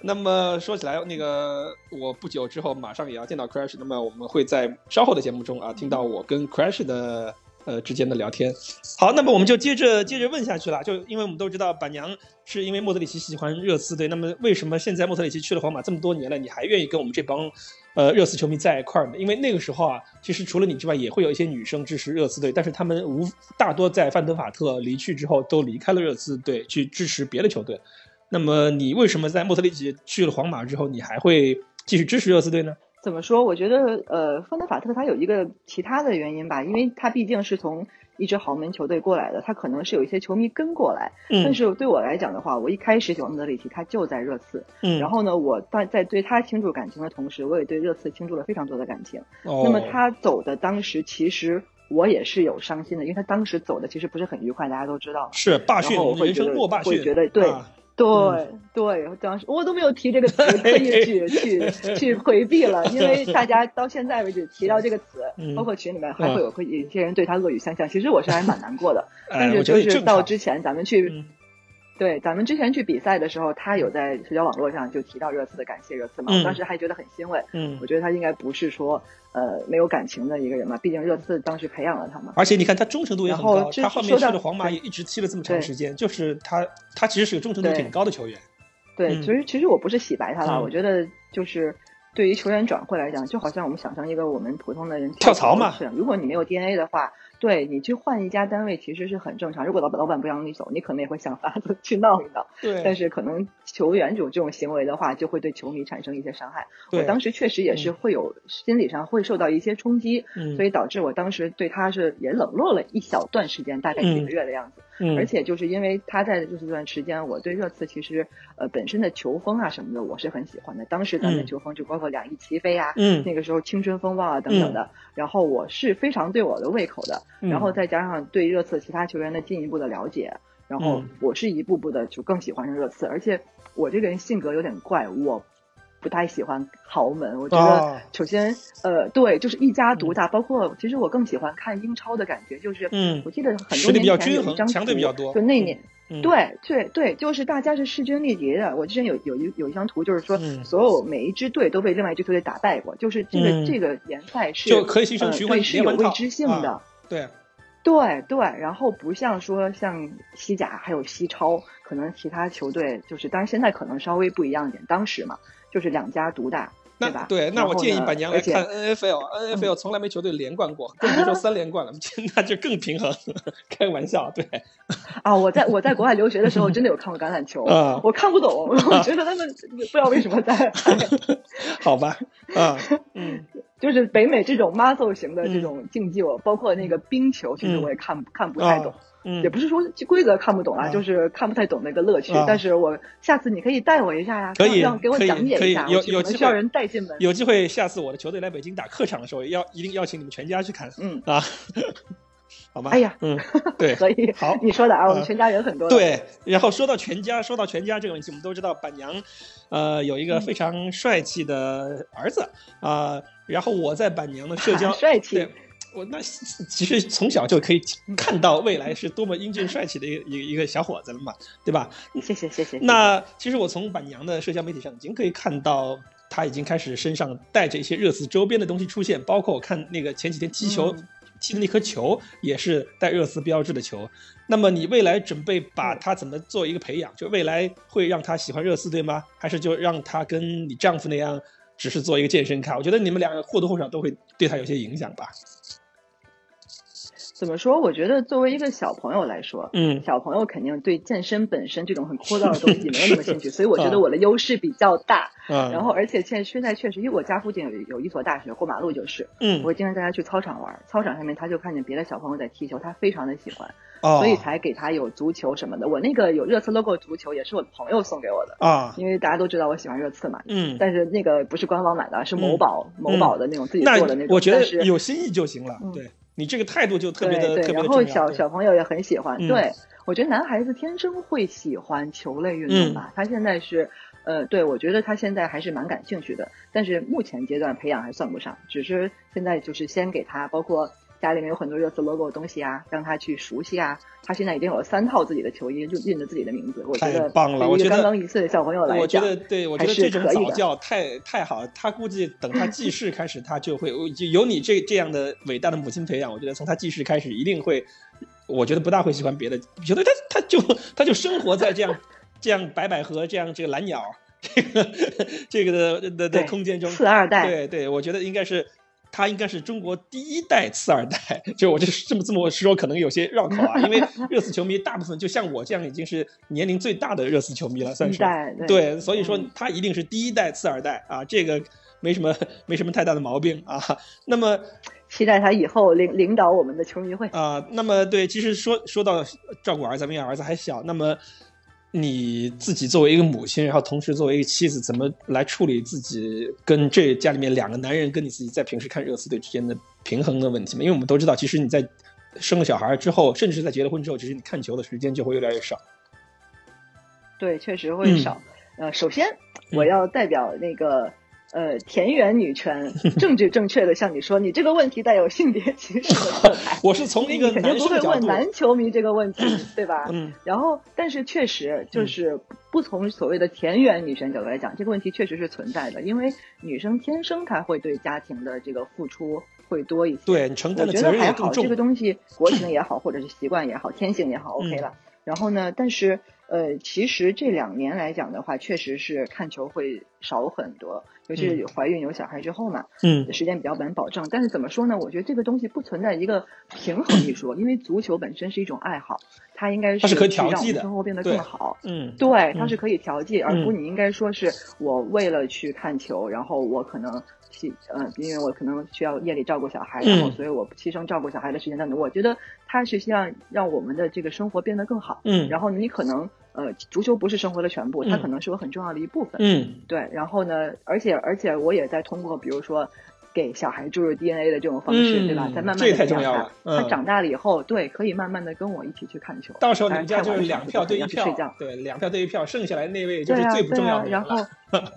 那么说起来，那个我不久之后马上也要见到 Crash， 那么我们会在稍后的节目中啊，听到我跟 Crash 的呃之间的聊天。好，那么我们就接着接着问下去了，就因为我们都知道板娘是因为莫德里奇喜欢热刺队，那么为什么现在莫德里奇去了皇马这么多年了，你还愿意跟我们这帮呃热刺球迷在一块呢？因为那个时候啊，其实除了你之外，也会有一些女生支持热刺队，但是他们无大多在范德法特离去之后都离开了热刺队，去支持别的球队。那么你为什么在莫德里奇去了皇马之后，你还会继续支持热刺队呢？怎么说，我觉得呃，范德法特他有一个其他的原因吧，因为他毕竟是从一支豪门球队过来的，他可能是有一些球迷跟过来、嗯、但是对我来讲的话，我一开始喜欢莫德里奇他就在热刺、嗯、然后呢我在对他倾注感情的同时，我也对热刺倾注了非常多的感情、哦、那么他走的当时其实我也是有伤心的，因为他当时走的其实不是很愉快，大家都知道是霸训，我人生落霸训，会觉得对、啊对、嗯、对，当时我都没有提这个词，刻意去去去回避了，因为大家到现在为止提到这个词，嗯、包括群里面还会有会有些人对他恶语相向，其实我是还蛮难过的。哎、但是就是到之前咱们去、嗯，对，咱们之前去比赛的时候，他有在社交网络上就提到热刺的，感谢热刺嘛，我当时还觉得很欣慰。嗯，我觉得他应该不是说呃没有感情的一个人嘛，毕竟热刺当时培养了他嘛。而且你看他忠诚度也很高，他后面去了皇马也一直踢了这么长时间，就是他他其实是个忠诚度挺高的球员。对，对嗯、其实其实我不是洗白他了，嗯、我觉得就是。对于球员转会来讲，就好像我们想象一个我们普通的人跳槽嘛，如果你没有 D N A 的话，对，你去换一家单位其实是很正常，如果老板老板不让你走，你可能也会想法子去闹一闹，对，但是可能球员有这种行为的话，就会对球迷产生一些伤害。我当时确实也是会有、嗯、心理上会受到一些冲击、嗯、所以导致我当时对他是也冷落了一小段时间，大概几个月的样子、嗯嗯、而且就是因为他在这段时间，我对热刺其实呃本身的球风啊什么的我是很喜欢的，当时咱们的球风就包括两翼齐飞啊、嗯、那个时候青春风暴啊等等的、嗯、然后我是非常对我的胃口的、嗯、然后再加上对热刺其他球员的进一步的了解，然后我是一步步的就更喜欢上热刺、嗯、而且我这个人性格有点怪，我不太喜欢豪门，我觉得首先、哦、呃对，就是一家独大、嗯、包括其实我更喜欢看英超的感觉，就是嗯我记得很多年前有一张图，实力比较均衡，强队比较多，就那年、嗯嗯、对对对，就是大家是势均力敌的。我之前有有一有一张图，就是说、嗯、所有每一支队都被另外一支队打败过，就是这个、嗯、这个联赛是就可以形成循环，是有未知性的。啊、对对对，然后不像说像西甲还有西超，可能其他球队就是，当然现在可能稍微不一样一点，当时嘛就是两家独大。那对吧？对，那我建议板娘来看 N F L，N F L、嗯、从来没球队连冠过，更别说三连冠了，那就更平衡。开玩笑，对。啊，我在我在国外留学的时候，真的有看过橄榄球，嗯、我看不懂、嗯，我觉得他们不知道为什么在。好吧，啊，嗯，就是北美这种 muscle 型的这种竞技，我、嗯、包括那个冰球，其实我也看、嗯、看不太懂。哦嗯，也不是说规则看不懂啊，啊就是看不太懂那个乐趣、啊。但是我下次你可以带我一下呀、啊，可以让给我讲解一下，有有需要人带进门。有机会下次我的球队来北京打客场的时候，要一定邀请你们全家去看。嗯啊，好吧。哎呀，嗯，对，所以好，你说的啊，我们全家人很多、呃。对，然后说到全家，说到全家这个问题，我们都知道板娘，呃，有一个非常帅气的儿子啊、嗯呃。然后我在板娘的社交、啊、帅气。我那其实从小就可以看到未来是多么英俊帅气的一个一个小伙子了嘛，对吧？谢谢谢谢。那其实我从板娘的社交媒体上已经可以看到，他已经开始身上带着一些热刺周边的东西出现，包括我看那个前几天踢球、嗯、踢的那颗球也是带热刺标志的球。那么你未来准备把他怎么做一个培养？就未来会让他喜欢热刺对吗？还是就让他跟你丈夫那样，只是做一个健身咖？我觉得你们两个或多或少都会对他有些影响吧。怎么说，我觉得作为一个小朋友来说，嗯，小朋友肯定对健身本身这种很枯燥的东西没有那么兴趣，所以我觉得我的优势比较大。嗯，然后而且现在现在确实，因为我家附近有有一所大学，过马路就是，嗯，我经常带他去操场玩，操场上面他就看见别的小朋友在踢球，他非常的喜欢，哦，所以才给他有足球什么的。我那个有热刺 logo 足球也是我的朋友送给我的啊，因为大家都知道我喜欢热刺嘛，嗯，但是那个不是官方买的，是某宝、嗯、某宝的那种自己做的那种。那我觉得有心意就行了，嗯、对。你这个态度就特别的对对，特别的重要，然后小小朋友也很喜欢、嗯、对，我觉得男孩子天生会喜欢球类运动吧、嗯、他现在是呃，对，我觉得他现在还是蛮感兴趣的，但是目前阶段培养还算不上，只是现在就是先给他包括家里面有很多热刺 logo 的东西啊，让他去熟悉啊。他现在已经有了三套自己的球衣，就印着自己的名字。我觉得太棒了！我觉得刚刚一岁的小朋友来讲，我觉得对，我觉得这种早教太太好。他估计等他记事开始，他就会就有你这这样的伟大的母亲培养。我觉得从他记事开始，一定会，我觉得不大会喜欢别的。觉得他他就他就生活在这样这样白百合这样这个蓝鸟。这个这个的的的空间中，次二代，对对，我觉得应该是他应该是中国第一代次二代。就我就这么这么说，可能有些绕口啊，因为热刺球迷大部分就像我这样已经是年龄最大的热刺球迷了，算是 对, 对，所以说他一定是第一代次二代啊，这个没什么没什么太大的毛病啊。那么期待他以后领领导我们的球迷会啊、呃。那么对，其实说说到照顾儿子，因为儿子还小，那么。你自己作为一个母亲，然后同时作为一个妻子，怎么来处理自己跟这家里面两个男人跟你自己在平时看热刺队之间的平衡的问题吗？因为我们都知道，其实你在生了小孩之后，甚至在结了婚之后，其实你看球的时间就会越来越少。对，确实会少。嗯、呃，首先我要代表那个。嗯呃，田园女权政治正确的向你说，你这个问题带有性别歧视的色彩。我是从一个男生的角度，你肯定不会问男球迷这个问题，对吧？嗯。然后，但是确实就是不从所谓的田园女权角度来讲，这个问题确实是存在的，因为女生天生她会对家庭的这个付出会多一些。对，你承担的责任也更重。我觉得还好，这个东西国情也好，或者是习惯也好，天性也好 ，OK 了。嗯、然后呢，但是。呃，其实这两年来讲的话，确实是看球会少很多，尤其是怀孕有小孩之后嘛，嗯，时间比较难保障。但是怎么说呢？我觉得这个东西不存在一个平衡一说，因为足球本身是一种爱好，它应该是它是可以调剂的，生活变得更好。嗯，对，它是可以调剂，嗯、而不你应该说是我为了去看球，然后我可能。嗯，因为我可能需要夜里照顾小孩，然后所以我牺牲照顾小孩的时间上面，嗯、我觉得它是希望让我们的这个生活变得更好。嗯，然后你可能呃，足球不是生活的全部，它可能是我很重要的一部分。嗯，对。然后呢，而且而且我也在通过比如说给小孩注入 D N A 的这种方式，嗯、对吧？再慢慢的这太重要了。嗯、他长大了以后，对，可以慢慢的跟我一起去看球。到时候你们家就是两票对一票，对，两票对一票，剩下来那位就是最不重要的人了。对啊对啊，然后。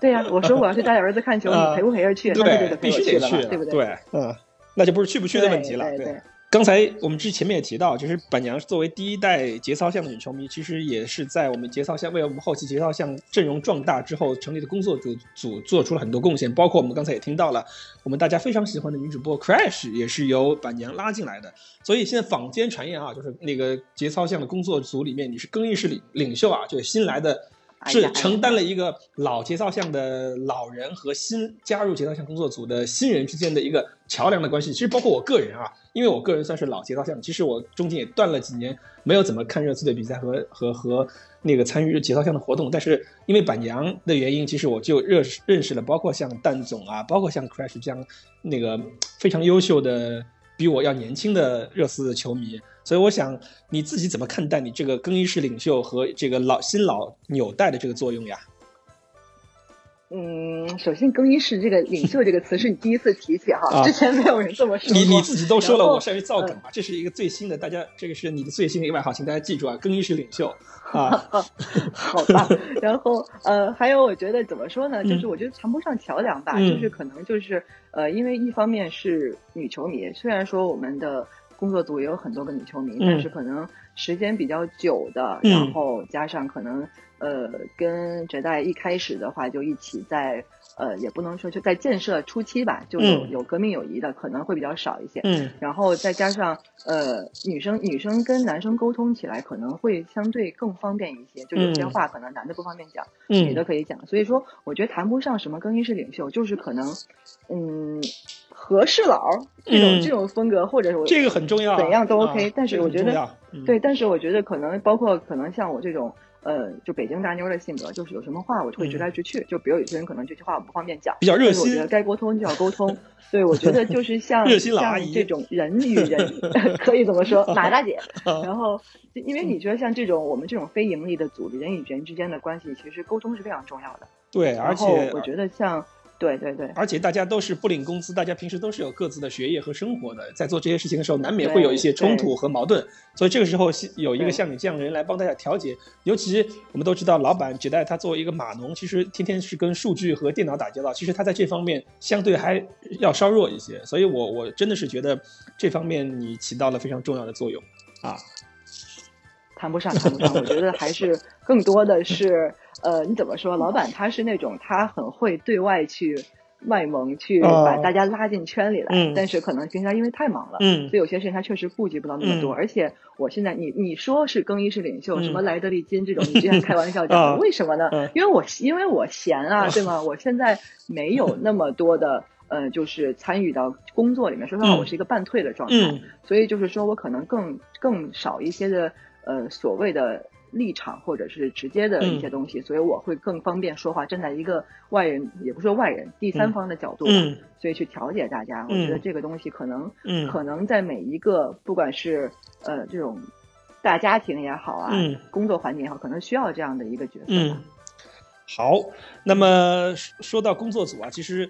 对呀、啊，我说我要去带儿子看球，你陪不陪着去？那就得陪我去了，对不对？对，嗯，那就不是去不去的问题了。对，对对对，刚才我们之前面也提到，就是板娘作为第一代节操项的女球迷，其实也是在我们节操项为我们后期节操项阵容壮大之后成立的工作组组做出了很多贡献，包括我们刚才也听到了，我们大家非常喜欢的女主播 Crash 也是由板娘拉进来的。所以现在坊间传言啊，就是那个节操项的工作组里面，你是更衣室领领袖啊，就是新来的。是承担了一个老节操项的老人和新加入节操项工作组的新人之间的一个桥梁的关系。其实包括我个人啊，因为我个人算是老节操项，其实我中间也断了几年没有怎么看热刺队比赛和和和那个参与节操项的活动，但是因为板娘的原因，其实我就认识认识了包括像蛋总啊，包括像 Crash 这样那个非常优秀的比我要年轻的热刺球迷。所以我想你自己怎么看待你这个更衣室领袖和这个老新老纽带的这个作用呀？嗯，首先更衣室这个领袖这个词是你第一次提起哈，啊、之前没有人这么说过。你你自己都说了，我善于造梗嘛，这是一个最新的，大家这个是你的最新的一个外号，请大家记住啊，更衣室领袖啊。好吧，然后呃，还有我觉得怎么说呢，就是我觉得谈不上桥梁吧，嗯、就是可能就是呃，因为一方面是女球迷，虽然说我们的。工作组也有很多个女球迷，但是可能时间比较久的，嗯、然后加上可能呃跟绝代一开始的话就一起在呃也不能说就在建设初期吧，就有有革命友谊的可能会比较少一些，嗯，然后再加上呃女生女生跟男生沟通起来可能会相对更方便一些，就有些话可能男的不方便讲，嗯、女的可以讲，所以说我觉得谈不上什么更衣室领袖，就是可能嗯。和事佬这种、嗯、这种风格，或者我这个很重要，怎样都 OK、啊。但是我觉得，嗯、对，但是我觉得可能包括可能像我这种，呃，就北京大妞的性格，就是有什么话我就会直来直去。嗯、就比如有些人可能这句话我不方便讲，比较热心，我觉得该沟通就要沟通。对，我觉得就是像热心老阿姨这种人与人可以怎么说，马大姐。然后，因为你觉得像这种我们这种非盈利的组织，人与人之间的关系，其实沟通是非常重要的。对，而且我觉得像。对对对，而且大家都是不领工资，大家平时都是有各自的学业和生活的，在做这些事情的时候难免会有一些冲突和矛盾，所以这个时候有一个像你这样的人来帮大家调节。尤其我们都知道老板只带他作为一个码农，其实天天是跟数据和电脑打交道，其实他在这方面相对还要稍弱一些，所以我我真的是觉得这方面你起到了非常重要的作用啊。谈不上谈不上，我觉得还是更多的是呃，你怎么说，老板他是那种他很会对外去卖萌，去把大家拉进圈里来、哦嗯、但是可能平常因为太忙了、嗯、所以有些事情他确实顾及不到那么多、嗯、而且我现在你你说是更衣室领袖、嗯、什么莱德利金这种，你之前开玩笑讲、嗯、为什么呢、嗯、因为我因为我闲啊，对吗？我现在没有那么多的呃，就是参与到工作里面，说实话我是一个半退的状态、嗯、所以就是说我可能更更少一些的呃，所谓的立场或者是直接的一些东西、嗯、所以我会更方便说话，站在一个外人，也不说外人，第三方的角度、嗯、所以去调解大家、嗯、我觉得这个东西可能、嗯、可能在每一个不管是呃这种大家庭也好啊、嗯、工作环境也好，可能需要这样的一个角色、嗯、好。那么说到工作组啊，其实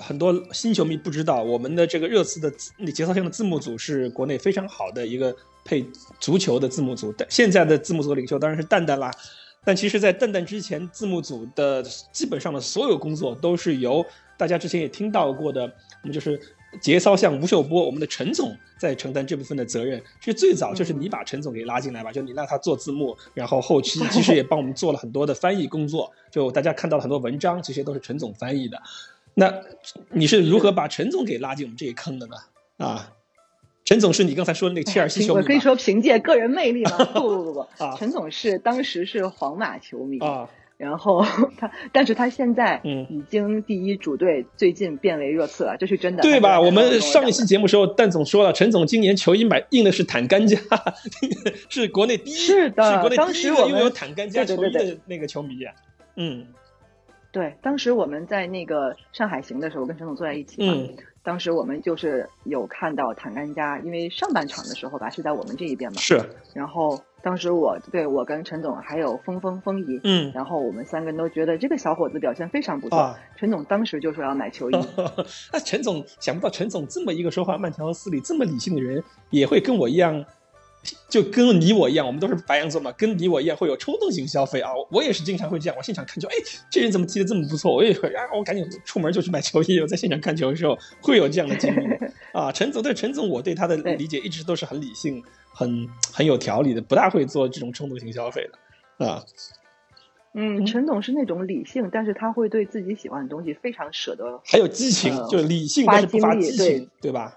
很多新球迷不知道，我们的这个热刺的节操性的字幕组是国内非常好的一个配足球的字幕组，现在的字幕组领袖当然是蛋蛋啦，但其实在蛋蛋之前，字幕组的基本上的所有工作都是由大家之前也听到过的，我们就是节操像吴秀波，我们的陈总在承担这部分的责任。其实最早就是你把陈总给拉进来吧，就你让他做字幕，然后后期其实也帮我们做了很多的翻译工作，就大家看到了很多文章，这些都是陈总翻译的。那你是如何把陈总给拉进我们这一坑的呢？啊，陈总是你刚才说的那个切尔西球迷、哎、我可以说凭借个人魅力吗？不不不不，陈总是当时是皇马球迷、啊、然后他，但是他现在已经第一主队，最近变为热刺了，这是真的，对吧？我们上一期节目时候，蛋总说了，陈总今年球衣买印的是坦甘加，是国内第一，是的，是国内第一个拥有坦甘加球衣的那个球迷、啊、对对对对，嗯，对，当时我们在那个上海行的时候，跟陈总坐在一起嘛。嗯，当时我们就是有看到坦甘加，因为上半场的时候吧，是在我们这一边嘛。是。然后当时我对我跟陈总还有风风风仪，嗯，然后我们三个人都觉得这个小伙子表现非常不错。啊、陈总当时就说要买球衣。那陈总想不到，陈总这么一个说话慢条斯理、这么理性的人，也会跟我一样，就跟你我一样，我们都是白羊座嘛，跟你我一样会有冲动性消费啊。我也是经常会这样，我现场看球，哎，这人怎么踢得这么不错？我也会啊，我赶紧出门就去买球衣。我在现场看球的时候会有这样的经历啊。陈总对陈总，我对他的理解一直都是很理性、很很有条理的，不大会做这种冲动性消费的啊。嗯，陈总是那种理性，但是他会对自己喜欢的东西非常舍得，还有激情，呃、就是理性但是不乏激情，对，对吧？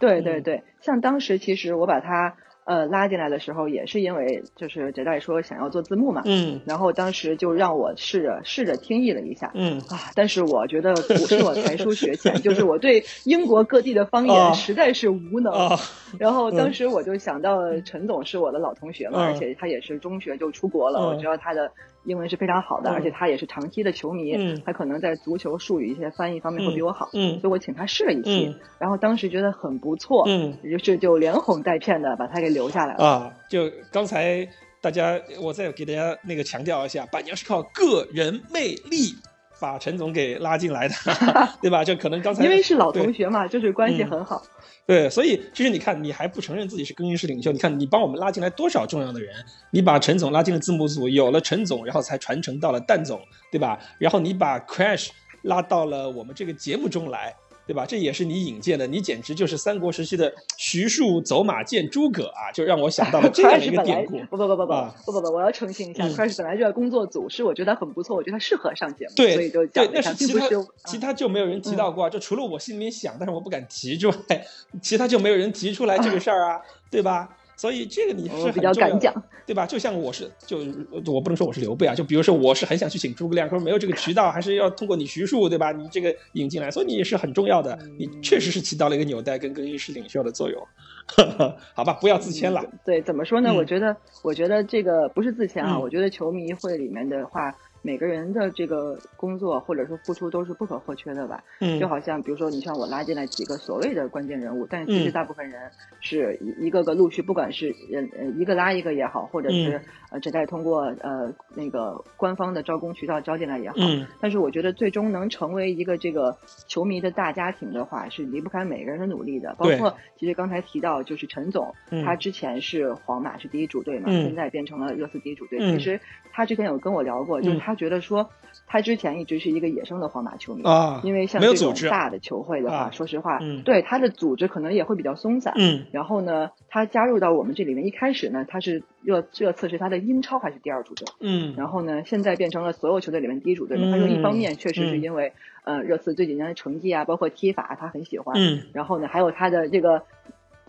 对对对，像当时其实我把他呃拉进来的时候，也是因为就是翟大爷说想要做字幕嘛，嗯，然后当时就让我试着试着听译了一下，嗯啊，但是我觉得不是我才疏学浅，就是我对英国各地的方言实在是无能，哦哦、然后当时我就想到陈总是我的老同学嘛，嗯、而且他也是中学就出国了，嗯、我知道他的英文是非常好的，嗯、而且他也是长期的球迷，嗯、他可能在足球术语一些翻译方面会比我好，嗯，所以我请他试了一期，嗯、然后当时觉得很不错，嗯，于是就连哄带骗的把他给留下来了啊。就刚才大家，我再给大家那个强调一下，板娘是靠个人魅力把陈总给拉进来的，对吧？就可能刚才因为是老同学嘛，就是关系很好。嗯，对，所以其实你看，你还不承认自己是更衣室领袖，你看你帮我们拉进来多少重要的人，你把陈总拉进了字幕组，有了陈总，然后才传承到了蛋总，对吧？然后你把 Crash 拉到了我们这个节目中来，对吧？这也是你引荐的，你简直就是三国时期的徐庶走马见诸葛啊！就让我想到了这样一个典故。不不不不不、啊、不不不，我要澄清一下、嗯、，Crash 本来就在工作组，是我觉得他很不错，我觉得他适合上节目，对，所以就讲一下。其他、啊、其他就没有人提到过、啊，就除了我心里面想，但是我不敢提之外，其他就没有人提出来这个事儿啊，啊对吧？所以这个你是很重要的，我比较敢讲，对吧？就像我是，就我不能说我是刘备啊，就比如说我是很想去请诸葛亮，可是没有这个渠道，还是要通过你徐庶，对吧？你这个引进来，所以你也是很重要的，你确实是起到了一个纽带跟更衣室领袖的作用。好吧，不要自谦了。嗯、对，怎么说呢？嗯、我觉得，我觉得这个不是自谦啊，嗯、我觉得球迷会里面的话，每个人的这个工作或者说付出都是不可或缺的吧。嗯，就好像比如说你像我拉进来几个所谓的关键人物，但是其实大部分人是一个个陆续，不管是一个拉一个也好，或者是呃只在通过呃那个官方的招工渠道招进来也好，嗯，但是我觉得最终能成为一个这个球迷的大家庭的话，是离不开每个人的努力的。包括其实刚才提到就是陈总，嗯，他之前是皇马是第一主队嘛，嗯，现在变成了热刺第一主队，嗯，其实他之前有跟我聊过，嗯，就是他他觉得说他之前一直是一个野生的皇马球迷，啊，因为像这种大的球会的话，啊，说实话，嗯，对他的组织可能也会比较松散，嗯，然后呢他加入到我们这里面，一开始呢他是热热刺是他的英超还是第二主队，嗯，然后呢现在变成了所有球队里面第一主队，嗯，他说一方面确实是因为，嗯，呃热刺最近的成绩啊，包括踢法他很喜欢，嗯，然后呢还有他的这个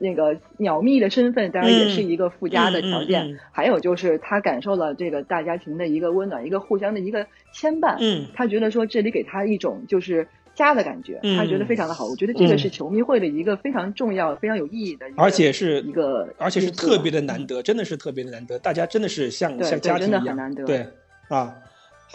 那个鸟蜜的身份当然也是一个附加的条件，嗯嗯嗯，还有就是他感受了这个大家庭的一个温暖，一个互相的一个牵绊，嗯，他觉得说这里给他一种就是家的感觉，嗯，他觉得非常的好，我觉得这个是球迷会的一个非常重要，嗯，非常有意义的一个，而且是一个而且是特别的难得，真的是特别的难得，大家真的是像像家庭一样，真的很难得，对啊，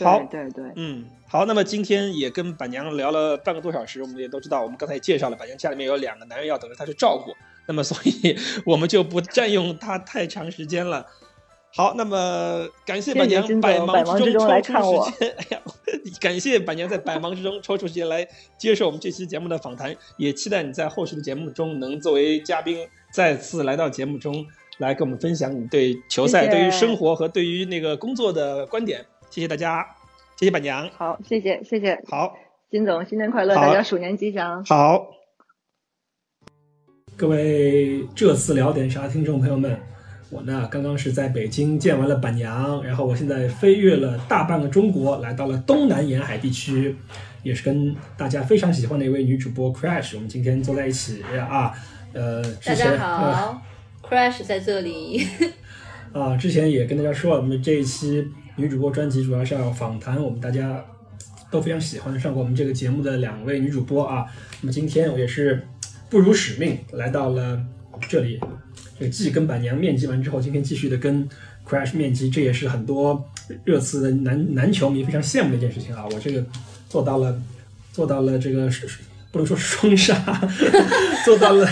好，对对对，嗯，好，那么今天也跟板娘聊了半个多小时，我们也都知道，我们刚才也介绍了板娘家里面有两个男人要等着她去照顾，那么所以我们就不占用她太长时间了。好，那么感谢板娘百忙之中来看我，哎呀，感谢板娘在百忙之中抽出时间来接受我们这期节目的访谈，也期待你在后续的节目中能作为嘉宾再次来到节目中来跟我们分享你对球赛，谢谢，对于生活和对于那个工作的观点。谢谢大家，谢谢板娘。好，谢谢，谢谢。好，金总，新年快乐，大家鼠年吉祥。好，各位这次聊点啥听众朋友们，我呢刚刚是在北京见完了板娘，然后我现在飞越了大半个中国，来到了东南沿海地区，也是跟大家非常喜欢的一位女主播 Crash， 我们今天坐在一起啊，呃，大家好，呃 ，Crash 在这里。啊，之前也跟大家说了，我们这一期女主播专辑主要是要访谈我们大家都非常喜欢上过我们这个节目的两位女主播啊。那么今天我也是不辱使命来到了这里，这既跟板娘面基完之后，今天继续的跟 Crash 面基，这也是很多热刺的男男球迷非常羡慕的一件事情啊。我这个做到了，做到了这个不能说双杀，做到了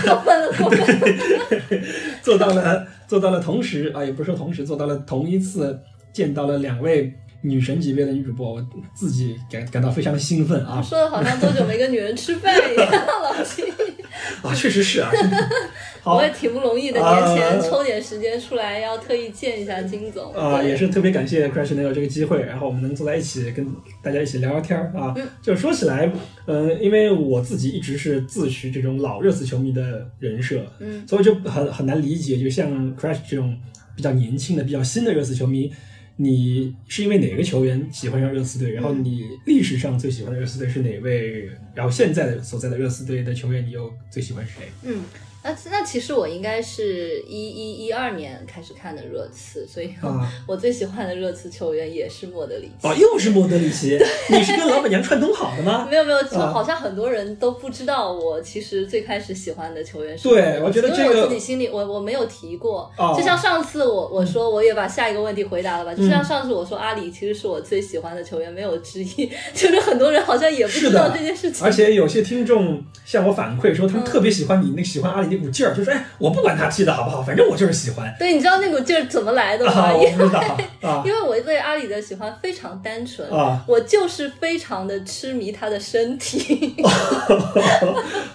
做到了做到了同时啊，也不是说同时，做到了同一次。见到了两位女神级别的女主播，我自己感感到非常的兴奋啊！说的好像多久没跟女人吃饭一样，老金啊，确实是啊。好，我也挺不容易的，年前抽点时间出来，要特意见一下金总啊，也是特别感谢 Crash 能有这个机会，然后我们能坐在一起跟大家一起聊聊天啊。嗯，就说起来，嗯、呃，因为我自己一直是自诩这种老热刺球迷的人设，嗯，所以就很很难理解，就像 Crash 这种比较年轻的、比较新的热刺球迷。你是因为哪个球员喜欢上热刺队，然后你历史上最喜欢的热刺队是哪位，然后现在所在的热刺队的球员你又最喜欢谁？嗯，那那其实我应该是一一一二年开始看的热刺，所以我最喜欢的热刺球员也是莫德里奇。啊，又是莫德里奇？你是跟老板娘串通好的吗？没有没有，就好像很多人都不知道我其实最开始喜欢的球员是。对，我觉得这个因为我自己心里我我没有提过，啊，就像上次我我说我也把下一个问题回答了吧，嗯，就像上次我说阿里其实是我最喜欢的球员，没有之一，就是很多人好像也不知道这件事情。而且有些听众向我反馈说，他们特别喜欢你，嗯，那喜欢阿里。那股劲儿就是，哎，我不管他踢的好不好，反正我就是喜欢。对，你知道那股劲儿怎么来的吗？啊，我不知道，啊，因为我对阿里的喜欢非常单纯，啊，我就是非常的痴迷他的身体。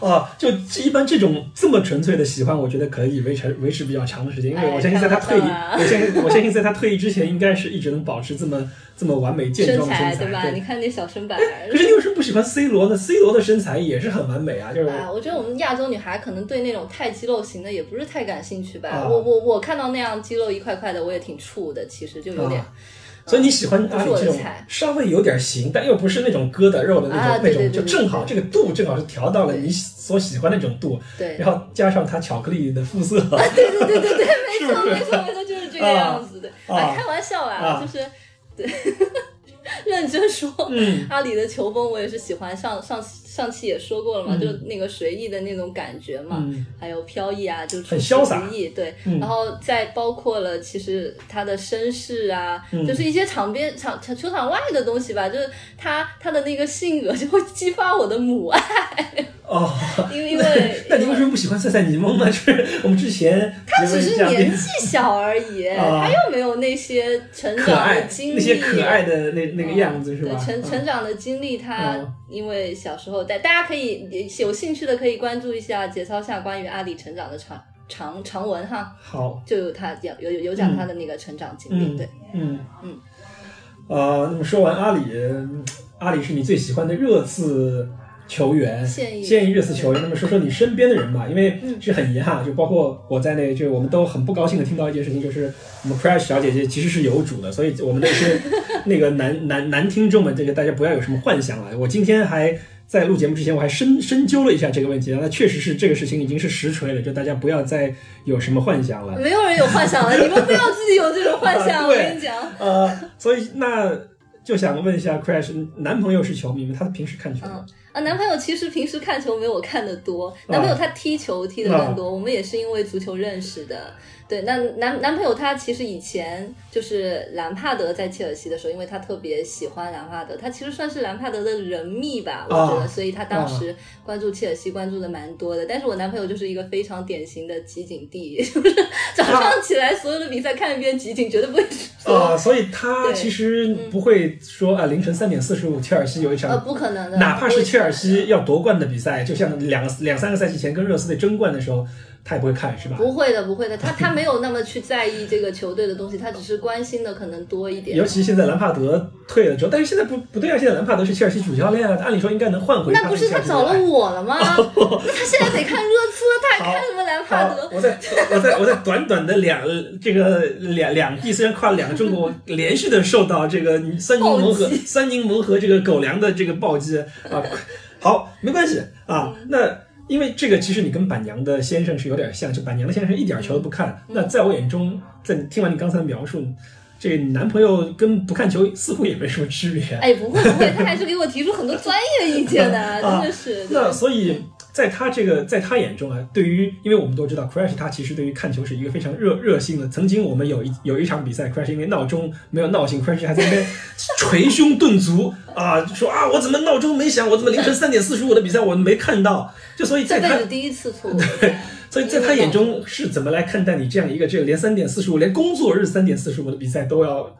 啊，就一般这种这么纯粹的喜欢，我觉得可以维持维持比较长的时间，因为我相信在他退役，哎，我相信我相信在他退役之前，应该是一直能保持这么。这么完美健壮的身材，对吧？对，你看那小身板。可是你为什么不喜欢 C 罗呢 ？C 罗的身材也是很完美啊，就是。啊，我觉得我们亚洲女孩可能对那种太肌肉型的也不是太感兴趣吧。啊，我我我看到那样肌肉一块块的，我也挺怵的，其实就有点。啊，所以你喜欢阿里这种稍微有点型，但又不是那种疙瘩肉的那种，啊，对对对对对，那种就正好这个度正好是调到了你所喜欢的那种度，对，然后加上它巧克力的肤色，啊，对对对对对，没错没错没错，就是这个样子的。啊，啊开玩笑啊，啊就是。认真说，嗯，阿里的球风我也是喜欢，上上上期也说过了嘛，嗯、就那个随意的那种感觉嘛，嗯、还有飘逸啊，就很潇洒，对、嗯。然后再包括了其实它的绅士啊，嗯、就是一些场边场球场外的东西吧，就是他他的那个性格就会激发我的母爱。哦，因为因为那你为什么不喜欢塞塞尼蒙呢？就是我们之前他只是年纪小而已，哦、他又没有那些成长的经历，那些可爱的那那个样子、嗯、是吧？成成长的经历，他因为小时候带、嗯、大家可以有兴趣的可以关注一下节操下关于阿里成长的长长长文哈。好，就有他讲有有有讲他的那个成长经历，嗯、对，嗯嗯。啊、嗯，那、呃、么说完阿里，阿里是你最喜欢的热刺球员，现役热刺球员。那么说说你身边的人吧，因为是很遗憾，就包括我在内，就我们都很不高兴的听到一件事情，就是我们 Crash 小姐姐其实是有主的，所以我们那些那个男男男听众们，这个大家不要有什么幻想了。我今天还在录节目之前，我还深深究了一下这个问题，那确实是这个事情已经是实锤了，就大家不要再有什么幻想了。没有人有幻想了，你们不要自己有这种幻想。啊、我跟你讲，呃，所以那就想问一下 Crash， 男朋友是球迷吗？他平时看球吗？嗯啊，男朋友其实平时看球没有我看的多，男朋友他踢球踢的更多、啊、我们也是因为足球认识的。对，那男男朋友他其实以前就是兰帕德在切尔西的时候，因为他特别喜欢兰帕德，他其实算是兰帕德的人迷吧，我觉得、啊、所以他当时关注切尔西关注的蛮多的。但是我男朋友就是一个非常典型的集锦地，就是早上起来所有的比赛看一遍集锦，绝对不会啊，所以他其实不会说、嗯、啊凌晨三点四十五切尔西有一场、啊、不可能的，哪怕是切尔西要夺冠的比赛，就像两两三个赛季前跟热刺队争冠的时候，他也不会看是吧？不会的，不会的，他他没有那么去在意这个球队的东西，他只是关心的可能多一点。尤其现在兰帕德退了之后，但是现在不不对啊，现在兰帕德是切尔西主教练啊，按理说应该能换回。那不是他找了我了吗？哦、那他现在得看热刺，他还看什么兰帕德？我在我在我在短短的两这个两两地，虽然跨了两个中国，连续的受到这个三宁磨合三宁磨合这个狗粮的这个暴击啊。好，没关系啊，那。因为这个其实你跟板娘的先生是有点像，就板娘的先生一点球都不看、嗯、那在我眼中，在你听完你刚才的描述，这个男朋友跟不看球似乎也没什么区别。哎，不会不会，他还是给我提出很多专业意见的、啊、真的是、啊、那所以在他这个在他眼中啊，对于因为我们都知道 Crash 他其实对于看球是一个非常热热心的。曾经我们有一有一场比赛 Crash 因为闹钟没有闹醒 Crash 还在那边捶胸顿足啊，说啊我怎么闹钟没响，我怎么凌晨三点四十五的比赛我没看到，就所以在他这辈子第一次错误。对，所以在他眼中是怎么来看待你这样一个这个连三点四十五连工作日三点四十五的比赛都要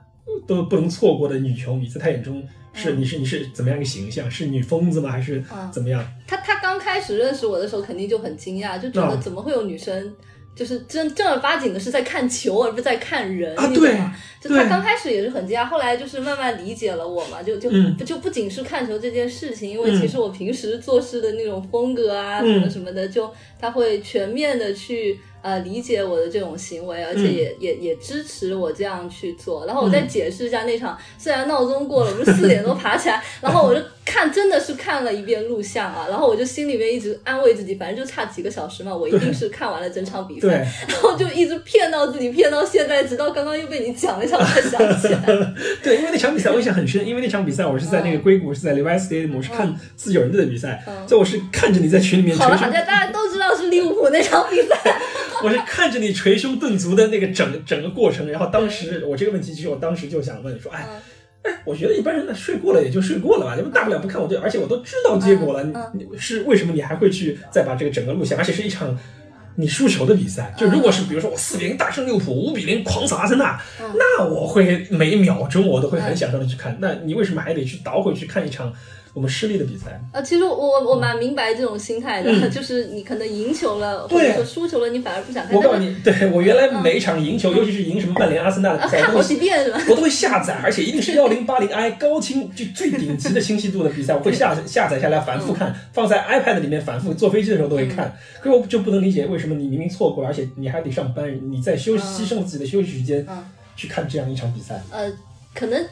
都不能错过的女球迷，在他眼中是你是你是怎么样一个形象？是女疯子吗？还是怎么样？啊、他他刚开始认识我的时候，肯定就很惊讶，就觉得怎么会有女生，就是正正儿八经的是在看球，而不是在看人啊？对，就他刚开始也是很惊讶，后来就是慢慢理解了我嘛，就就、嗯、就不仅是看球这件事情，因为其实我平时做事的那种风格啊，嗯、什么什么的，就他会全面的去。呃，理解我的这种行为，而且也、嗯、也也支持我这样去做。然后我再解释一下那场，嗯、虽然闹钟过了，不是四点多爬起来，然后我就看，真的是看了一遍录像啊。然后我就心里面一直安慰自己，反正就差几个小时嘛，我一定是看完了整场比赛。然后就一直骗到自己，骗到现在，直到刚刚又被你讲了一下才想起来。对，因为那场比赛我印象很深，因为那场比赛我是在那个硅谷，嗯、是在 Levi Stadium， 我是看四九人队的比赛，嗯、所以我是看着你在群里面。好了，好像大家都知道是利物浦那场比赛。我是看着你捶胸顿足的那个整整个过程，然后当时我这个问题，其实我当时就想问说，哎，哎，我觉得一般人呢睡过了也就睡过了吧，你们大不了不看我就，而且我都知道结果了，你你是为什么你还会去再把这个整个录像，而且是一场你输球的比赛？就如果是比如说我四比零大胜利物浦，五比零狂扫阿森纳，那我会每秒钟我都会很享受的去看。那你为什么还得去倒回去看一场我们失利的比赛？呃，其实我我蛮明白这种心态的，嗯、就是你可能赢球了，或者说输球了，你反而不想看。我告诉你，对我原来每一场赢球，嗯、尤其是赢什么曼联、阿森纳的比赛，啊、看好几遍是吧？我都会下载，而且一定是幺零八零 i 高清就最顶级的清晰度的比赛，我会下下载下来反复看，嗯、放在 iPad 里面反复，坐飞机的时候都会看。嗯、可是我就不能理解为什么你明明错过了，而且你还得上班，你在休息牺牲自己的休息时间、嗯、去看这样一场比赛。呃，可能。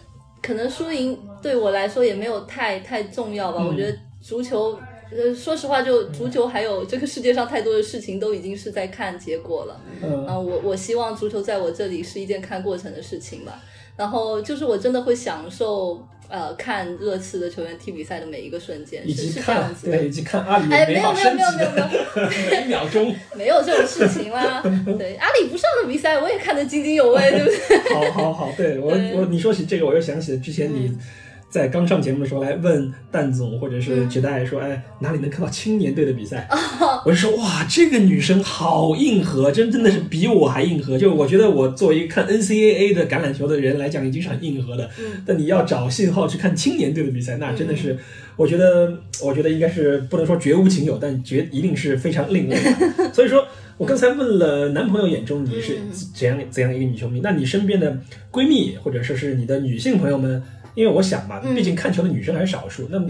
可能输赢对我来说也没有太太重要吧，嗯、我觉得足球，呃，说实话，就足球还有这个世界上太多的事情都已经是在看结果了。嗯，啊，我我希望足球在我这里是一件看过程的事情吧。然后就是我真的会享受呃看热刺的球员踢比赛的每一个瞬间，以及是这样子的，对，以及看阿里哎，没有没有没有没有没有一秒钟没有这种事情啦。对，阿里不上的比赛我也看得津津有味，对不对？好好好，对我对我你说起这个，我又想起之前你。嗯在刚上节目的时候来问蛋总或者是杰代说、嗯、哎哪里能看到青年队的比赛、哦、我就说哇这个女生好硬核，真真的是比我还硬核，就我觉得我作为一个看 N C A A 的橄榄球的人来讲已经是很硬核的、嗯、但你要找信号去看青年队的比赛那真的是、嗯、我觉得我觉得应该是不能说绝无仅有，但绝一定是非常另类的。所以说我刚才问了男朋友眼中你是怎样、嗯、怎样一个女球迷，那你身边的闺蜜或者说是你的女性朋友们，因为我想嘛，毕竟看球的女生还是少数、嗯、那么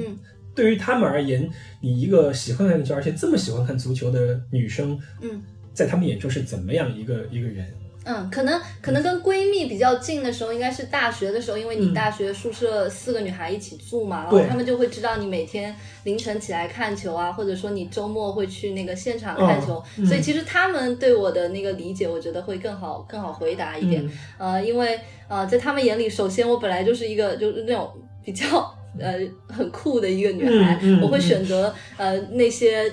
对于他们而言，你一个喜欢看球而且这么喜欢看足球的女生、嗯、在他们眼中是怎么样一个一个人？嗯，可能可能跟闺蜜比较近的时候应该是大学的时候，因为你大学宿舍四个女孩一起住嘛、嗯、然后她们就会知道你每天凌晨起来看球啊，或者说你周末会去那个现场看球、哦嗯、所以其实她们对我的那个理解我觉得会更好更好回答一点、嗯、呃，因为呃，在她们眼里首先我本来就是一个就是那种比较呃很酷的一个女孩、嗯嗯、我会选择呃那些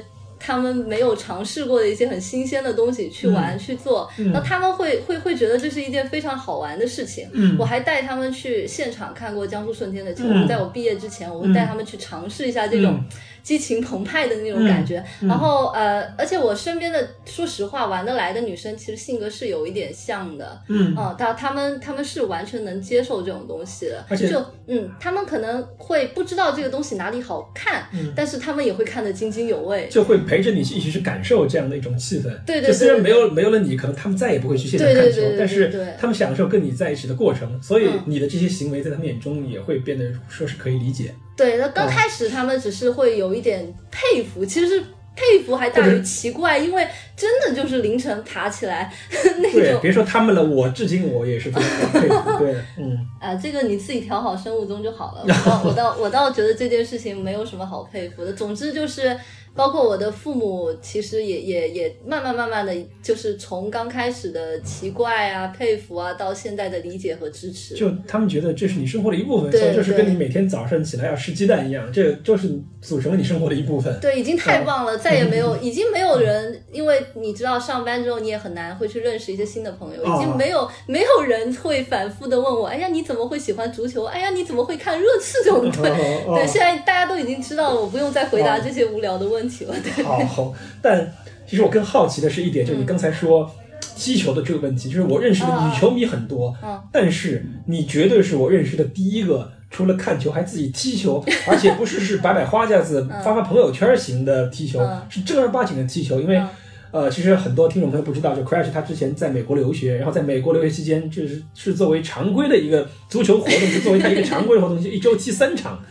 他们没有尝试过的一些很新鲜的东西去玩、嗯、去做，那他们会会会觉得这是一件非常好玩的事情、嗯、我还带他们去现场看过江苏舜天的球、嗯、在我毕业之前我会带他们去尝试一下这种激情澎湃的那种感觉、嗯嗯、然后呃，而且我身边的说实话玩得来的女生其实性格是有一点像的，嗯哦、呃，他们他们是完全能接受这种东西的，而且就嗯，他们可能会不知道这个东西哪里好看、嗯、但是他们也会看得津津有味，就会陪着你一起去感受这样的一种气氛，对对对，就虽然没有没有了你可能他们再也不会去现场看球，对对对对对对，但是他们享受跟你在一起的过程，所以你的这些行为在他们眼中也会变得说是可以理解，对，那刚开始他们只是会有一点佩服、哦、其实是佩服还大于奇怪，因为真的就是凌晨爬起来那种。对，别说他们了，我至今我也是非常佩服。对，嗯啊，这个你自己调好生物钟就好了。我倒我倒我倒觉得这件事情没有什么好佩服的。总之就是，包括我的父母，其实也也也慢慢慢慢的就是从刚开始的奇怪啊、佩服啊，到现在的理解和支持。就他们觉得这是你生活的一部分，所以就是跟你每天早上起来要吃鸡蛋一样，这就是组成了你生活的一部分。对，已经太棒了，嗯、再也没有，已经没有人因为。你知道上班之后你也很难会去认识一些新的朋友，已经没有、哦、没有人会反复的问我，哎呀你怎么会喜欢足球，哎呀你怎么会看热刺这种队、哦哦、对，现在大家都已经知道了，我不用再回答这些无聊的问题了。对，好好，但其实我更好奇的是一点，就是你刚才说踢球的这个问题，就是我认识的女球迷很多、哦、但是你绝对是我认识的第一个除了看球还自己踢球，而且不是是摆摆花架子发发朋友圈型的踢球、嗯、是正儿八经的踢球，因为、嗯呃，其实很多听众朋友不知道，就 Crash 他之前在美国留学，然后在美国留学期间，就是是作为常规的一个足球活动，是作为他一个常规的活动，就一周踢三场。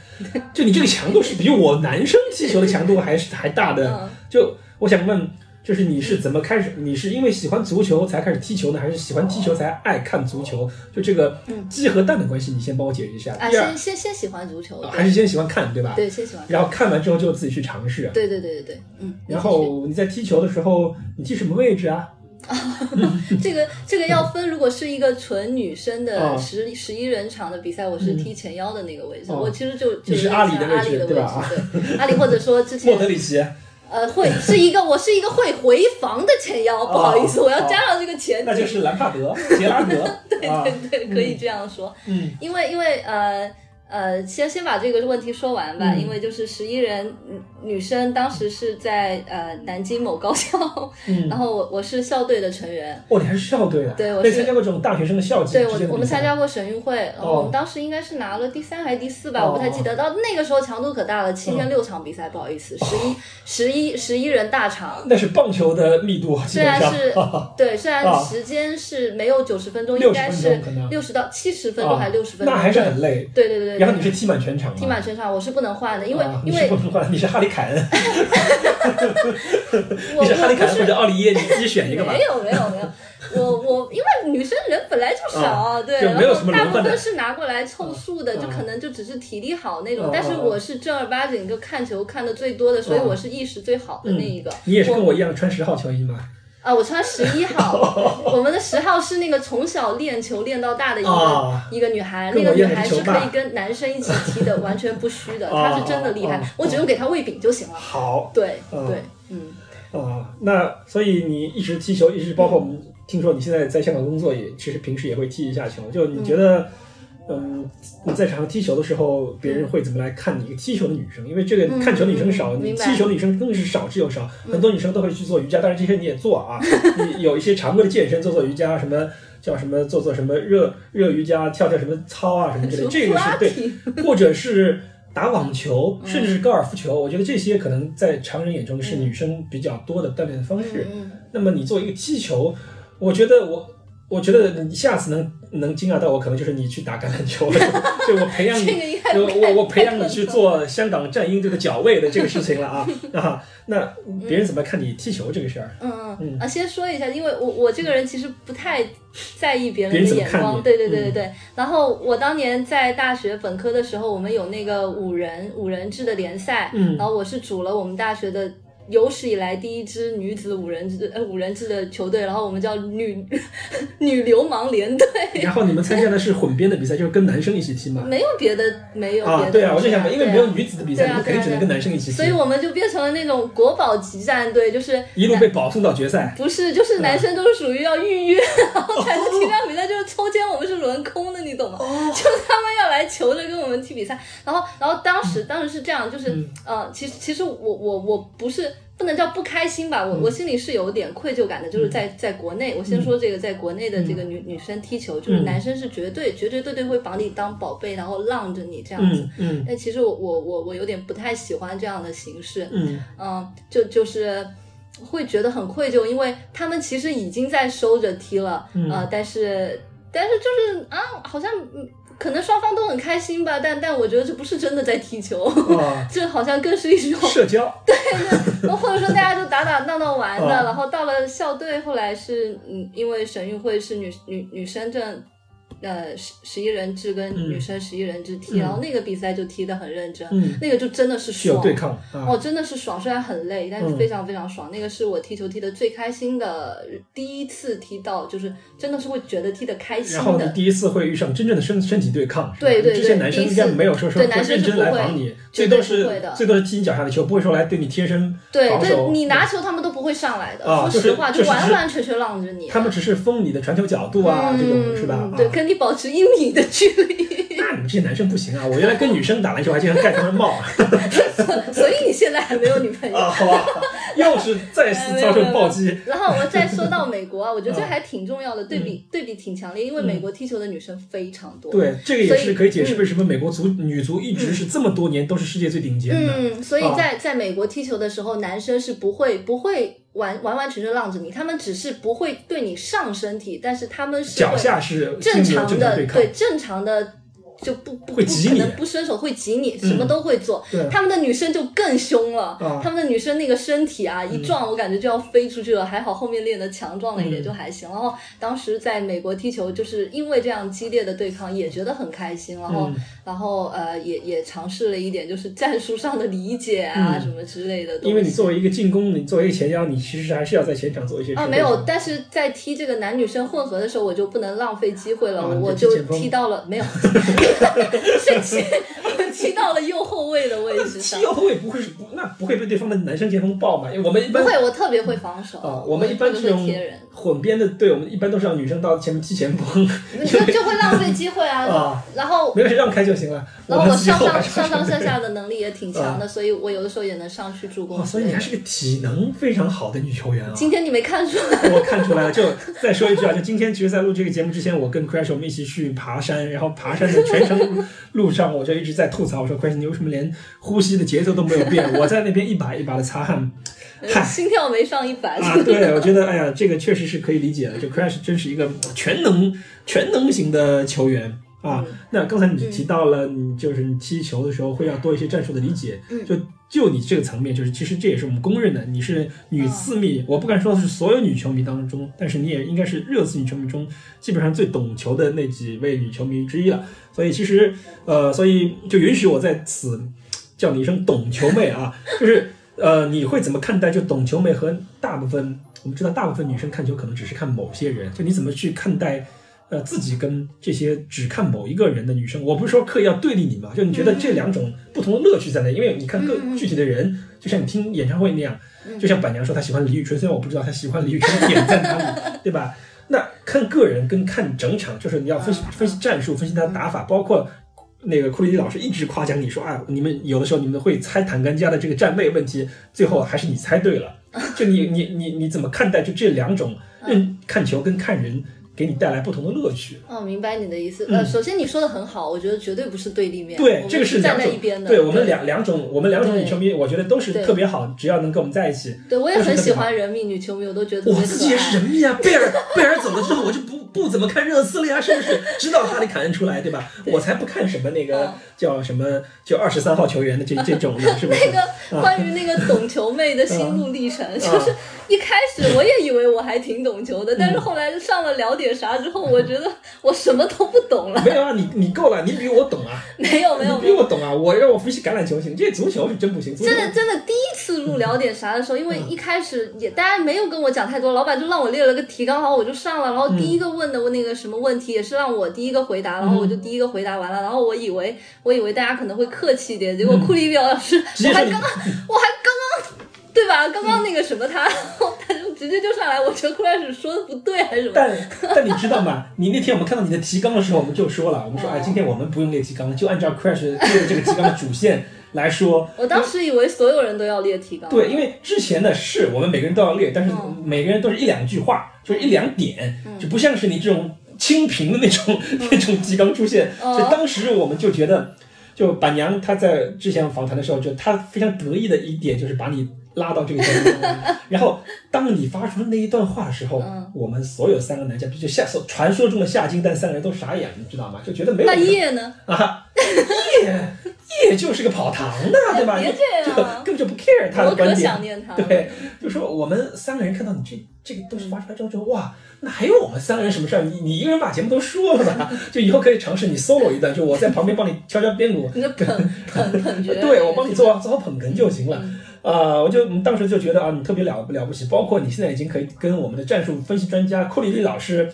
就你这个强度是比我男生踢球的强度还还大的。就我想问，就是你是怎么开始？你是因为喜欢足球才开始踢球呢，还是喜欢踢球才爱看足球？就这个鸡和蛋的关系，你先帮我解释一下。啊，先先先喜欢足球，还是先喜欢看，对吧？对，先喜欢看。然后看完之后就自己去尝试。对对对对对，嗯。然后你在踢球的时候，你踢什么位置啊？这个这个要分，如果是一个纯女生的十十一人场的比赛，我是踢前腰的那个位置。嗯、我其实就就是阿里的位置，对吧？对，阿里或者说之前莫德里奇。呃，会是一个，我是一个会回防的前腰，不好意思，我要加上这个前提。那就是兰帕德、杰拉德，对对对，可以这样说。嗯，因为因为呃呃，先先把这个问题说完吧，因为就是十一人女生当时是在呃南京某高校，然后我我是校队的成员。哦，你还是校队啊？对，我参加过这种大学生的校级。对，我我们参加过省运会，然后我们当时应该是拿了第三还是第四吧，我不太记得。到那个时候强度可大了，七天六场比赛，不好意思，十一十一十一人大场。那是棒球的密度，虽然是对，虽然时间是没有九十分钟，应该是六十到七十分钟还是六十分钟，那还是很累。对对对对。然后你是踢满全场吗？踢满全场，我是不能换的，因为、啊、因为不能换，你是哈里凯恩，你是哈里凯恩或者奥利耶，你自己选一个吧。没有没有没有，我我因为女生人本来就少，啊、对，然后大部分是拿过来凑数的，啊、就可能就只是体力好那种。啊、但是我是正儿八经就看球看的最多的，所以我是意识最好的那一个。啊、你也是跟我一样穿十号球衣吗？啊，我穿十一号，我们的十号是那个从小练球练到大的一个、啊、一个女孩，那个女孩是可以跟男生一起踢的，完全不虚的，啊、她是真的厉害，啊、我只用给她喂饼就行了。好，对、啊、对，嗯。啊，那所以你一直踢球，一直包括我们听说你现在在香港工作也，也其实平时也会踢一下球，就你觉得？嗯嗯，你在场上踢球的时候，别人会怎么来看你一个踢球的女生？因为这个看球的女生少，嗯、你踢球的女生更是少之又少、嗯。很多女生都会去做瑜伽，当然这些你也做啊，你有一些常规的健身，做做瑜伽，什么叫什么做做什么热热瑜伽，跳跳什么操啊什么之类的，这个是对，或者是打网球，甚至是高尔夫球。我觉得这些可能在常人眼中是女生比较多的锻炼方式。嗯、那么你做一个踢球，我觉得我。我觉得你下次能能惊讶到我，可能就是你去打橄榄球了，就我培养你，我我培养你去做香港战鹰这个角位的这个事情了啊啊！那别人怎么看你踢球这个事儿？嗯嗯啊，先说一下，因为我我这个人其实不太在意别人的眼光，对对对对对、嗯。然后我当年在大学本科的时候，我们有那个五人五人制的联赛，嗯，然后我是组了我们大学的。有史以来第一支女子五人制呃五人制的球队，然后我们叫女女流氓联队。然后你们参加的是混编的比赛，就是跟男生一起踢吗？没有别的，没有别的啊。对啊，我就想，因为没有女子的比赛，啊、你肯定只能跟男生一起踢、啊啊啊。所以我们就变成了那种国宝级战队，就是一路被保送到决赛。不是，就是男生都是属于要预约，嗯、然后才能踢这场比赛，就是抽签，我们是轮空的，你懂吗？哦、就他们要来求着跟我们踢比赛，然后然后当时当时是这样，就是、嗯、呃，其实其实我我我不是。不能叫不开心吧，我我心里是有点愧疚感的，就是在在国内，我先说这个，在国内的这个女、嗯、女生踢球，就是男生是绝对、嗯、绝绝对对会把你当宝贝，然后浪着你这样子。嗯，嗯但其实我我我我有点不太喜欢这样的形式。嗯，呃、就就是会觉得很愧疚，因为他们其实已经在收着踢了，嗯、呃，但是但是就是啊，好像。可能双方都很开心吧，但但我觉得这不是真的在踢球，哦、这好像更是一种社交。对，那或者说大家就打打闹闹玩的，哦、然后到了校队，后来是嗯，因为省运会是女女女生阵，呃十十一人制跟女生十一人制踢、嗯，然后那个比赛就踢得很认真，嗯、那个就真的是爽，有对抗、啊、哦，真的是爽，虽然很累，但是非常非常爽。嗯、那个是我踢球踢得最开心的，第一次踢到就是真的是会觉得踢得开心的。然后你第一次会遇上真正的身身体对抗，对对对，这些男生应该没有说说认真来防你，最多是最多是踢你脚下的球，不会说来对你贴身防守。对对，你拿球他们都不会上来的，啊、说实话、就是、就完完全全浪着你。他们只是封你的传球角度啊，嗯、这种是吧？对，跟你。保持一米的距离，那你们这些男生不行啊！我原来跟女生打篮球还经常盖他们帽、啊，所以你现在还没有女朋友啊？好吧，又是再次遭受暴击。然后我再说到美国啊，我觉得这还挺重要的，对比、嗯、对比挺强烈，因为美国踢球的女生非常多。对，这个也是可以解释为什么美国足、嗯、女足一直是这么多年都是世界最顶尖的。嗯，所以在、啊、在美国踢球的时候，男生是不会不会。完完完全全浪着你，他们只是不会对你上身体，但是他们是脚下是正常的，对正常的就不不会挤你，可能不伸手会挤你，嗯、什么都会做。他们的女生就更凶了，啊、他们的女生那个身体啊，一撞我感觉就要飞出去了。嗯、还好后面练的强壮了一点就还行。嗯、然后当时在美国踢球，就是因为这样激烈的对抗，也觉得很开心。然后，嗯、然后呃，也也尝试了一点就是战术上的理解啊、嗯、什么之类的东西。因为你作为一个进攻，你作为一个前腰，你其实还是要在前场做一些啊，没有。但是在踢这个男女生混合的时候，我就不能浪费机会了，啊、我就踢到了没有。生气，我踢到了右后卫的位置上。右后卫不会是不那不会被对方的男生前锋爆吗？我们一般不会，我特别会防守啊、呃。我们一般这种混编的队，我们一般都是让女生到前面踢前锋，就就会浪费机会啊。啊然后没有让开就行了。然后我上上上上下下的能力也挺强的，啊、所以我有的时候也能上去助攻、哦。所以你还是个体能非常好的女球员啊。今天你没看出来？我看出来了。就再说一句啊，就今天其实，在录这个节目之前，我跟 Crash 我们一起去爬山，然后爬山的全程。路上我就一直在吐槽，我说：“快，你为什么连呼吸的节奏都没有变？”我在那边一把一把的擦汗，心跳没上一百啊！对，我觉得，哎呀，这个确实是可以理解的。就 Crash 真是一个全能、全能型的球员啊！嗯、那刚才你提到了，你就是你踢球的时候会要多一些战术的理解，嗯、就。就你这个层面，就是其实这也是我们公认的，你是女刺迷，我不敢说是所有女球迷当中，但是你也应该是热刺女球迷中基本上最懂球的那几位女球迷之一了。所以其实，呃，所以就允许我在此叫你一声“懂球妹”啊，就是呃，你会怎么看待就懂球妹和大部分我们知道大部分女生看球可能只是看某些人，就你怎么去看待呃自己跟这些只看某一个人的女生，我不是说刻意要对立你嘛，就你觉得这两种不同的乐趣在哪？因为你看各具体的人，就像你听演唱会那样，就像板娘说她喜欢李宇春，虽然我不知道她喜欢李宇春的点在哪里，对吧？那看个人跟看整场，就是你要分析分析战术，分析他的打法，包括那个库里老师一直夸奖你说啊、哎，你们有的时候你们会猜坦甘加的这个站位问题，最后还是你猜对了。就你你你你怎么看待就这两种认看球跟看人给你带来不同的乐趣？哦，明白你的意思。呃，首先你说的很好，我觉得绝对不是对立面，对，这个是站在一边的。对我们两两种，我们两种女球迷，我觉得都是特别好，只要能跟我们在一起。对，我也很喜欢人迷女球迷，我都觉得我自己也是人迷啊。贝尔贝尔走了之后，我就不。不怎么看热刺了呀，是不是？知道哈里凯恩出来，对吧？对，我才不看什么那个叫什么，就二十三号球员的这这种的，是不是？那个关于那个懂球妹的心路历程，就是一开始我也以为我还挺懂球的，但是后来上了聊点啥之后，我觉得我什么都不懂了。没有啊，你你够了，你比我懂啊。没有没有，你比我懂啊！我让我分析橄榄球行，这足球是真不行。真的真的，第一次录聊点啥的时候，因为一开始也大家没有跟我讲太多，老板就让我列了个提纲，然后我就上了，然后第一个问。问的那个什么问题也是让我第一个回答，然后我就第一个回答完了，然后我以为我以为大家可能会客气一点，结果库里表老师，我还刚刚我还刚刚对吧？刚刚那个什么他，他就直接就上来，我觉得库里老师说的不对还是什么？但但你知道吗？你那天我们看到你的提纲的时候，我们就说了，我们说哎，今天我们不用列提纲，就按照库里老师列的这个提纲的主线。来说，我当时以为所有人都要列提纲。对，因为之前的是我们每个人都要列，但是每个人都是一两句话，就是一两点，嗯、就不像是你这种清平的那种、嗯、那种提纲出现。嗯、所以当时我们就觉得，就板娘她在之前访谈的时候，就她非常得意的一点就是把你拉到这个节目，然后当你发出那一段话的时候，嗯、我们所有三个男嘉宾就下传说中的下金蛋三个人都傻眼，你知道吗？就觉得没有。那叶呢？啊，叶。也就是个跑堂的，对吧？别这样、啊，根本就不 care 他的观点。我可想念他。对，就说我们三个人看到你这这个东西发出来之后，就哇，那还有我们三个人什么事儿？你你一个人把节目都说了吧？就以后可以尝试你 solo 一段，就我在旁边帮你敲敲边鼓，你捧捧捧哏。对，我帮你做做好捧哏就行了。啊、呃，我就当时就觉得啊，你特别了了不起，包括你现在已经可以跟我们的战术分析专家库里利老师。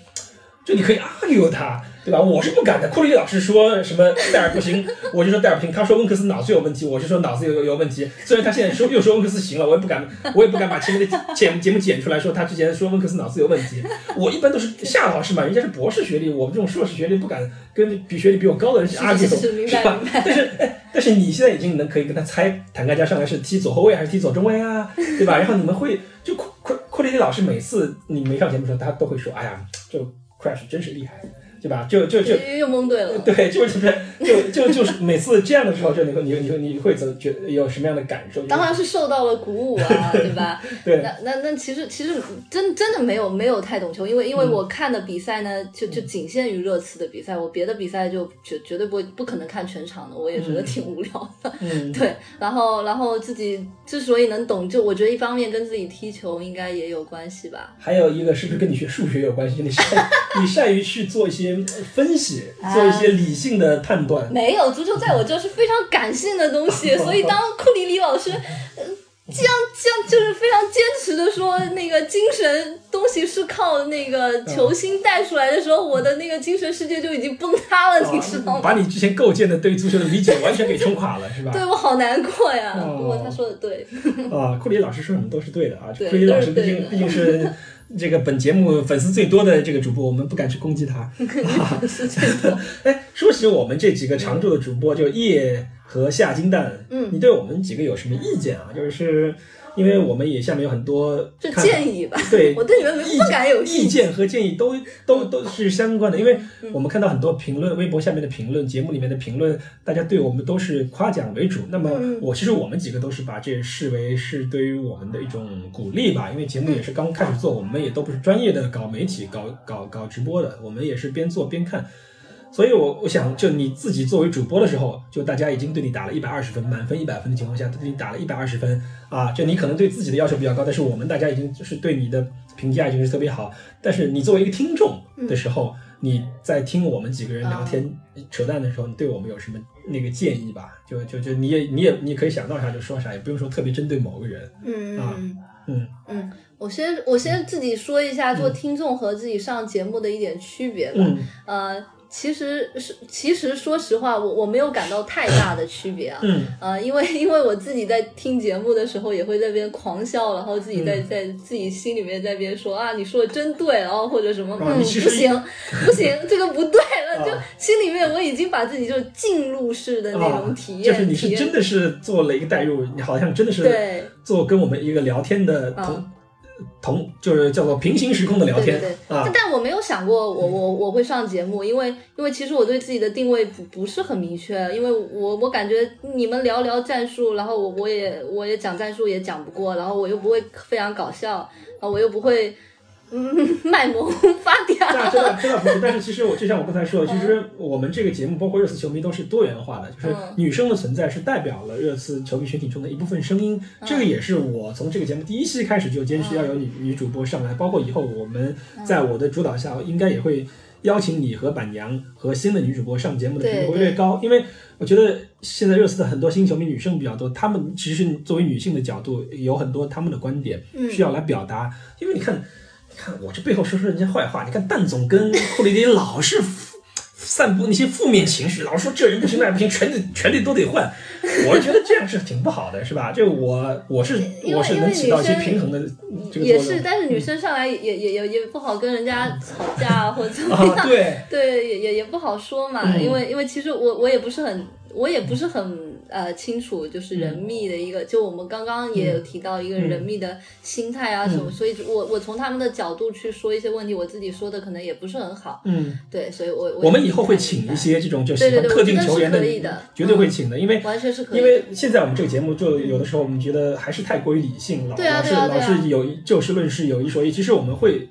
就你可以 argue 他，对吧？我是不敢的。库里老师说什么戴尔不行，我就说戴尔不行。他说温克斯脑子有问题，我就说脑子有有问题。虽然他现在说又说温克斯行了，我也不敢，我也不敢把前面的节节目剪出来说他之前说温克斯脑子有问题。我一般都是夏老师嘛，人家是博士学历，我们这种硕士学历不敢跟比学历比我高的人去 argue， 是, 是, 是, 是吧？但是哎，但是你现在已经能可以跟他猜坦甘加上来是踢左后卫还是踢左中卫啊，对吧？然后你们会就库库库里老师每次你没上节目的时候，他都会说，哎呀，就。Crash 真是厉害，对吧？就就就又蒙对了，对，就是就就就是每次这样的时候，就你你你你会怎觉得有什么样的感受？当然是受到了鼓舞啊，对吧？对，那那那其实其实真真的没有没有太懂球，因为因为我看的比赛呢，就就仅限于热刺的比赛，我别的比赛就绝绝对不不可能看全场的，我也觉得挺无聊的。嗯，对，然后然后自己之所以能懂，就我觉得一方面跟自己踢球应该也有关系吧。还有一个是不是跟你学数学有关系？你善你善于去做一些。分析，做一些理性的判断、啊、没有，足球在我这是非常感性的东西所以当库里里老师、呃、这样这样就是非常坚持的说那个精神东西是靠那个球星带出来的时候、啊、我的那个精神世界就已经崩塌了、啊、你知道吗？把你之前构建的对足球的理解完全给冲垮了是吧？对，我好难过呀、啊、不过他说的对啊，库里老师说什么都是对的啊，库里老师毕竟毕竟是这个本节目粉丝最多的这个主播，我们不敢去攻击他。粉丝最多。哎，说起我们这几个常驻的主播，就叶和夏金蛋，嗯，你对我们几个有什么意见啊？就是因为我们也下面有很多就建议吧，对，我对你们不敢有意见和建议都都都是相关的，因为我们看到很多评论，微博下面的评论，节目里面的评论，大家对我们都是夸奖为主。那么我其实我们几个都是把这视为是对于我们的一种鼓励吧，因为节目也是刚开始做，我们也都不是专业的搞媒体、搞搞搞直播的，我们也是边做边看。所以我，我我想，就你自己作为主播的时候，就大家已经对你打了一百二十分，满分一百分的情况下，对你打了一百二十分啊，就你可能对自己的要求比较高，但是我们大家已经就是对你的评价已经是特别好。但是你作为一个听众的时候，嗯、你在听我们几个人聊天、嗯、扯淡的时候，你对我们有什么那个建议吧？就就就你也你也你可以想到啥就说啥，也不用说特别针对某个人。嗯。啊嗯嗯，我先我先自己说一下做听众和自己上节目的一点区别吧。嗯、呃，其实是其实说实话，我我没有感到太大的区别啊。嗯，呃，因为因为我自己在听节目的时候也会在那边狂笑，然后自己在、嗯、在自己心里面在那边说啊，你说的真对，然后或者什么，嗯，不行不行，这个不对了，就心里面我已经把自己就进入式的那种体验，啊、就是你是真的是做了一个代入，你好像真的是对做跟我们一个聊天的同。啊同就是叫做平行时空的聊天，对对对、啊、但我没有想过我我我会上节目，因为因为其实我对自己的定位不不是很明确，因为我我感觉你们聊聊战术，然后我我也我也讲战术也讲不过，然后我又不会非常搞笑，啊我又不会嗯卖萌发嗲，这倒这倒不是，但是其实我就像我刚才说的，其实我们这个节目包括热刺球迷都是多元化的，就是女生的存在是代表了热刺球迷群体中的一部分声音，这个也是我从这个节目第一期开始就坚持要有女女主播上来，包括以后我们在我的主导下应该也会邀请你和板娘和新的女主播上节目的频率会越高，因为我觉得现在热刺的很多新球迷女生比较多，她们其实作为女性的角度有很多她们的观点需要来表达，因为你看看我这背后说说人家坏话，你看蛋总跟库里里老是散布那些负面情绪，老说这人不行那不行，全队全队都得换，我觉得这样是挺不好的，是吧？这我我是我是能起到一些平衡的这个作用。也是，但是女生上来也、嗯、也也也不好跟人家吵架或者怎么样，啊、对对，也也也不好说嘛，嗯、因为因为其实我我也不是很我也不是很。呃，清楚就是人密的一个、嗯，就我们刚刚也有提到一个人密的心态啊什么，嗯、所以我我从他们的角度去说一些问题，我自己说的可能也不是很好，嗯，对，所以我我们以后会请一些这种就喜欢特定球员 的, 对对对的，绝对会请的，嗯、因为完全是可以的，因为现在我们这个节目就有的时候我们觉得还是太过于理性了，对啊对啊对啊，老是有就事论事，有一说一，其实我们会。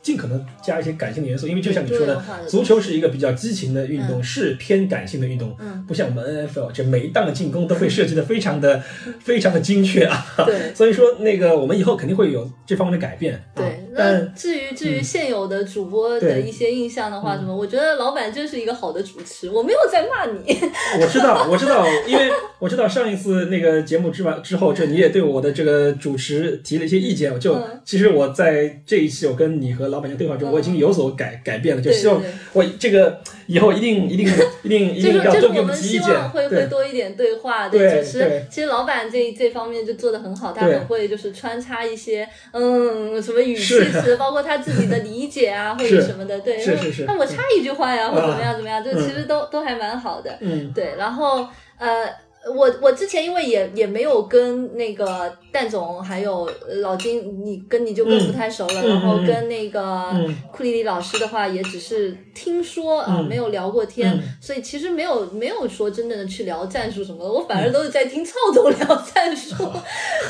尽可能加一些感性的元素，因为就像你说的，足球是一个比较激情的运动，嗯、是偏感性的运动，嗯、不像我们 N F L， 这每一档的进攻都会设计的非常的、嗯、非常的精确啊。对，所以说那个我们以后肯定会有这方面的改变。对，啊、那至于至于现有的主播的一些印象的话，什么、嗯，我觉得老板真是一个好的主持，我没有在骂你。我知道，我知道，因为我知道上一次那个节目之完之后，就你也对我的这个主持提了一些意见，我就、嗯、其实我在这一期我跟你和老。老板娘对话中，我已经有所改改变了，就希望我这个以后一定一定一定一定要多给我们提意见，就是我们希望会会多一点对话。对，对其实其实老板这这方面就做得很好，他很会就是穿插一些嗯什么语气词，包括他自己的理解啊或者什么的。对，是是是。那我插一句话呀，或怎么样怎么样，就其实都、嗯、都还蛮好的。嗯，对，然后呃。我我之前因为也也没有跟那个蛋总还有老金，你跟你就更不太熟了，嗯、然后跟那个库里里老师的话也只是听说啊，嗯、没有聊过天，嗯、所以其实没有没有说真正的去聊战术什么的，我反而都是在听操总聊战术。嗯、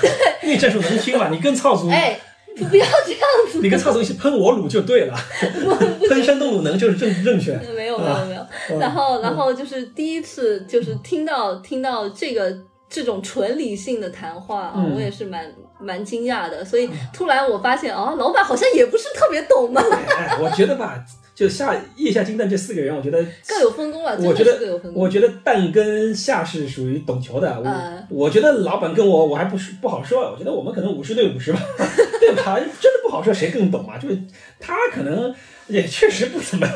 对，你战术能听吗？你跟操总哎。不要这样子！你跟曹总一起喷我卤就对了，喷山东鲁能就是正正确。没有没有没有，啊、然后、嗯、然后就是第一次就是听到听到这个这种纯理性的谈话啊，嗯、我也是蛮蛮惊讶的。所以突然我发现啊，老板好像也不是特别懂嘛。哎，我觉得吧。就夏叶夏金蛋这四个人，我觉得各有分工了。我觉得，我觉得蛋跟夏是属于懂球的。我、呃、我觉得老板跟我，我还不是不好说。我觉得我们可能五十对五十吧，对吧？真的不好说谁更懂啊。就是他可能也确实不怎么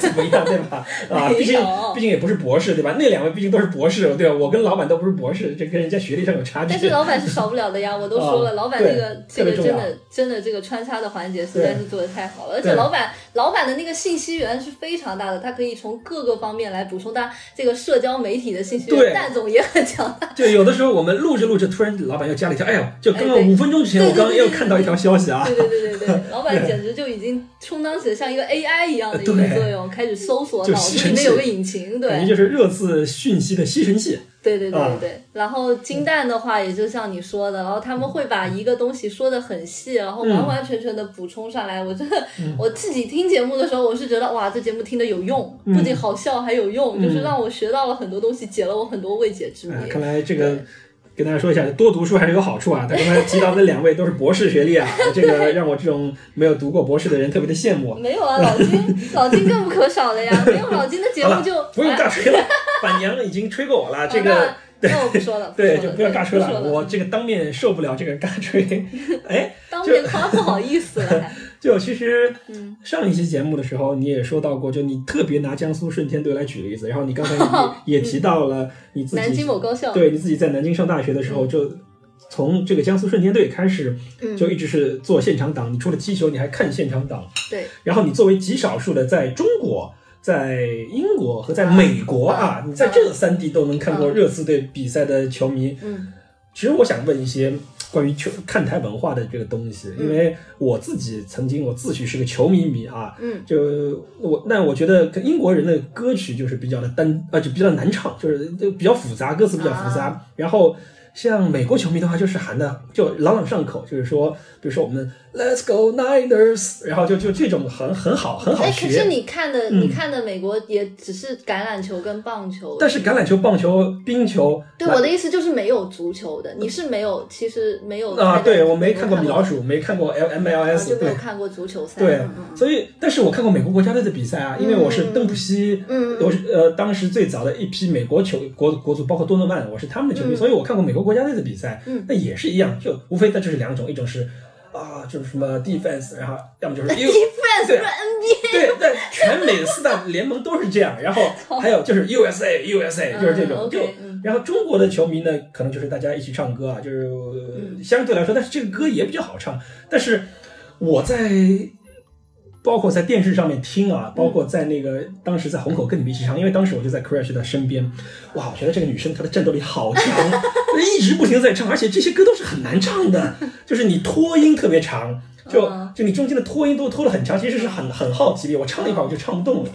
怎么样，对吧？啊，毕竟毕竟也不是博士，对吧？那两位毕竟都是博士，对吧？我跟老板都不是博士，这跟人家学历上有差距。但是老板是少不了的呀，我都说了，啊、老板这个这个真的真的这个穿插的环节实在是做得太好了，而且老板老板的那个信息源是非常大的，他可以从各个方面来补充他这个社交媒体的信息源。蛋总也很强大。对，有的时候我们录着录着，突然老板又加了一条，哎呦，就刚刚五分钟之前，我刚刚又看到一条消息啊。对对对对 对, 对, 对，老板简直就已经充当起了像一个A I 一样的一个作用，开始搜索脑子里面有个引擎，对，感觉就是热刺讯息的吸尘器。对对对对对，嗯、然后金蛋的话也就像你说的，然后他们会把一个东西说的很细，然后完完全全的补充上来。我真的、嗯、我自己听节目的时候，我是觉得哇，这节目听的有用，不仅好笑还有用，嗯、就是让我学到了很多东西，解了我很多未解之谜。哎、看来这个。跟大家说一下，多读书还是有好处啊！他刚才提到的两位都是博士学历啊，这个让我这种没有读过博士的人特别的羡慕。没有啊，老金，老金更不可少了呀！没有老金的节目就不用大吹了，板娘已经吹过我了。这个那我不说了，对，就不要尬吹了，我这个当面受不了这个尬吹，哎，当面夸不好意思了。就其实上一期节目的时候你也说到过，就你特别拿江苏顺天队来举例子，然后你刚才 也,、哦、也提到了你自己南京某高校，对，你自己在南京上大学的时候、嗯、就从这个江苏顺天队开始就一直是做现场党、嗯、你除了踢球你还看现场党，对，然后你作为极少数的在中国在英国和在美国啊，你在这三地都能看过热刺队比赛的球迷。嗯，其实我想问一些关于球看台文化的这个东西，因为我自己曾经我自诩是个球迷迷啊，嗯，就我那我觉得英国人的歌曲就是比较的单啊，就比较难唱，就是比较复杂，歌词比较复杂。然后像美国球迷的话，就是喊的就朗朗上口，就是说，比如说我们 Let's go Niners， 然后就就这种很很好很好学。哎，可是你看的、嗯、你看的美国也只是橄榄球跟棒球，但是橄榄球、棒球、冰球，对，我的意思就是没有足球的，你是没有，其实。没有啊，对，我没看过米老鼠，没看过 M L S， 我就没有看过足球赛。对，嗯、所以但是我看过美国国家队的比赛啊，因为我是邓普西，嗯，我是呃当时最早的一批美国球国国足，包括多诺曼，我是他们的球迷、嗯，所以我看过美国国家队的比赛。嗯，那也是一样，就无非那就是两种，一种是啊，就是什么 defense， 然后要么就是 defense， 对 N B A， 对，但全美四大联盟都是这样，然后还有就是 U S A U S A， 就是这种、嗯、就。Okay， 嗯，然后中国的球迷呢，可能就是大家一起唱歌啊，就是、呃、相对来说，但是这个歌也比较好唱。但是我在包括在电视上面听啊，包括在那个当时在虹口跟你们一起唱，因为当时我就在 Crash 的身边，哇，我觉得这个女生她的战斗力好强，一直不停在唱，而且这些歌都是很难唱的，就是你拖音特别长，就就你中间的拖音都拖得很长，其实是很很耗体力，我唱了一会儿我就唱不动了。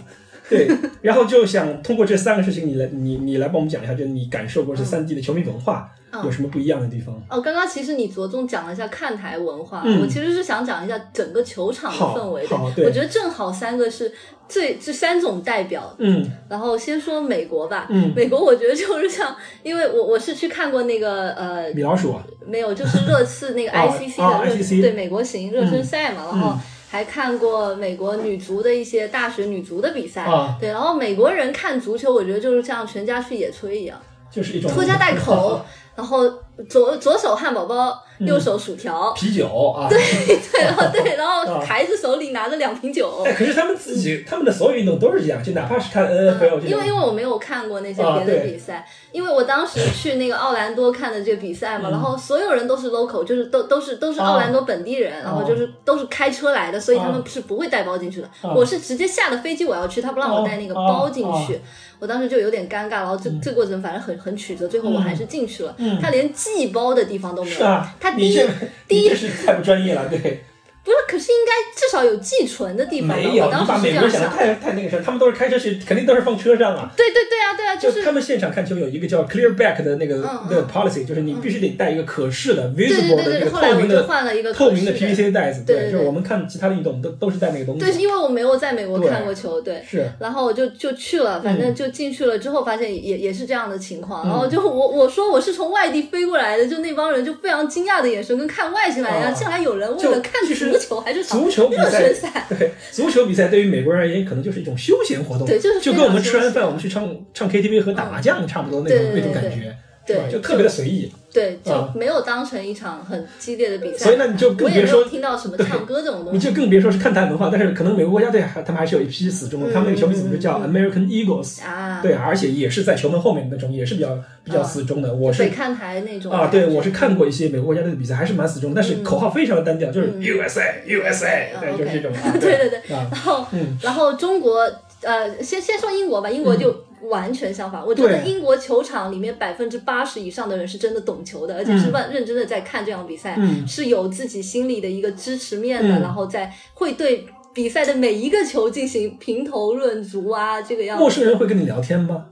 对，然后就想通过这三个事情你来你你来帮我们讲一下，就你感受过这三地的球迷文化、嗯、有什么不一样的地方。哦，刚刚其实你着重讲了一下看台文化、嗯、我其实是想讲一下整个球场的氛围的，我觉得正好三个是最这三种代表。嗯，然后先说美国吧。嗯，美国我觉得就是像，因为我我是去看过那个呃米老鼠、啊、没有，就是热刺那个 I C C 的、哦哦、I C C 对美国行热身赛嘛、嗯、然后、嗯还看过美国女足的一些大学女足的比赛、啊、对，然后美国人看足球我觉得就是像全家去野炊一样，就是一种拖家带口、啊、然后左左手汉堡包、嗯、右手薯条啤酒啊，对对，然后对，然后孩子手里拿着两瓶酒、哎、可是他们自己他们的所有运动都是这样，就哪怕是看 N F L、嗯、因为因为我没有看过那些别的比赛、啊、因为我当时去那个奥兰多看的这个比赛嘛、嗯、然后所有人都是 local， 就是都都是都是奥兰多本地人、啊、然后就是都是开车来的，所以他们是不会带包进去的、啊、我是直接下了飞机我要去，他不让我带那个包进去、啊啊、我当时就有点尴尬，然后这、嗯、这过程反正很很曲折，最后我还是进去了、嗯、他连寄包的地方都没有，啊、他第一第一是太不专业了，对，不是，可是应该至少有寄存的地方。没有，你把美国人想的太太那个啥，他们都是开车去，肯定都是放车上啊。对对对啊，对啊，就是就他们现场看球有一个叫 clear back 的那个、嗯、那个 policy， 就是你必须得带一个可视的、嗯、visible 的那个透明的换了一个透明的 P V C 袋子。对，就是我们看其他的运动都都是带那个东西。对，是因为我没有在美国看过球，对，对是。然后我就就去了，反正就进去了之后，发现也、嗯、也是这样的情况。然后就我我说我是从外地飞过来的，就那帮人就非常惊讶的眼神，跟看外星来一样。竟、啊、然有人为了看球。足球还是足球比赛，对，足球比赛对于美国人而言可能就是一种休闲活动，对，就是就跟我们吃完饭我们去唱唱 K T V 和打麻将差不多那种、嗯、那种感觉，对，就特别的随意，对，就没有当成一场很激烈的比赛，所以那你就更别说听到什么唱歌这种东西，你就更别说是看台文化，但是可能美国国家队他们还是有一批死忠、嗯，他们那个球迷组织叫 American Eagles 啊，对，而且也是在球门后面那种，也是比较比较死忠的。啊、我是北看台那种啊，对，我是看过一些美国国家队的比赛，还是蛮死忠，但是口号非常的单调，就是 U S A、嗯、U S A， 对，啊、就是这种、啊。对对对，啊、然后、嗯、然后中国。呃，先先说英国吧，英国就完全相反。嗯、我觉得英国球场里面百分之八十以上的人是真的懂球的，而且是认真的在看这场比赛，嗯、是有自己心里的一个支持面的，嗯、然后在会对比赛的每一个球进行评头论足啊，这个样子。陌生人会跟你聊天吗？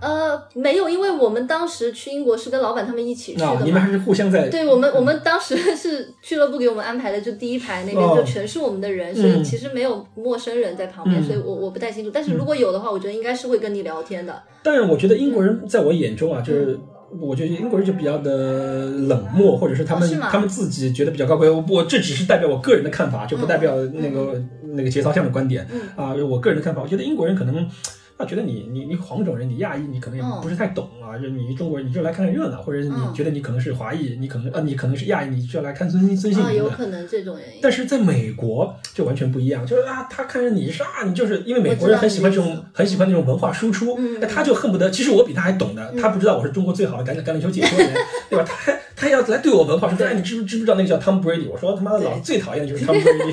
呃，没有，因为我们当时去英国是跟老板他们一起去的、哦，你们还是互相在。对，我们我们当时是俱乐部给我们安排的，就第一排那边、哦、就全是我们的人，所以其实没有陌生人在旁边，嗯、所以我我不太清楚。但是如果有的话，我觉得应该是会跟你聊天的。但是我觉得英国人在我眼中啊，就是。嗯，我觉得英国人就比较的冷漠，或者是他们、哦、是他们自己觉得比较高贵。我我这只是代表我个人的看法，就不代表那个、嗯、那个节操项的观点、嗯、啊。我个人的看法，我觉得英国人可能那觉得你你你黄种人，你亚裔，你可能也不是太懂啊，就、嗯、你中国人你就来看看热闹，或者你觉得你可能是华裔，你可能啊你可能是亚裔，你就要来看孙孙兴民、啊，有可能这种原因。但是在美国就完全不一样，就是啊他看着你是啊你就是因为美国人很喜欢这种很喜欢那种文化输出，那、嗯、他就恨不得其实我比他还懂的，嗯、他不知道我是中国最好的橄榄橄榄球解说员，对吧？他还他要来对我文化输出，哎你知不知不知道那个叫汤姆布雷迪？我说他妈的老最讨厌的就是汤姆布雷迪。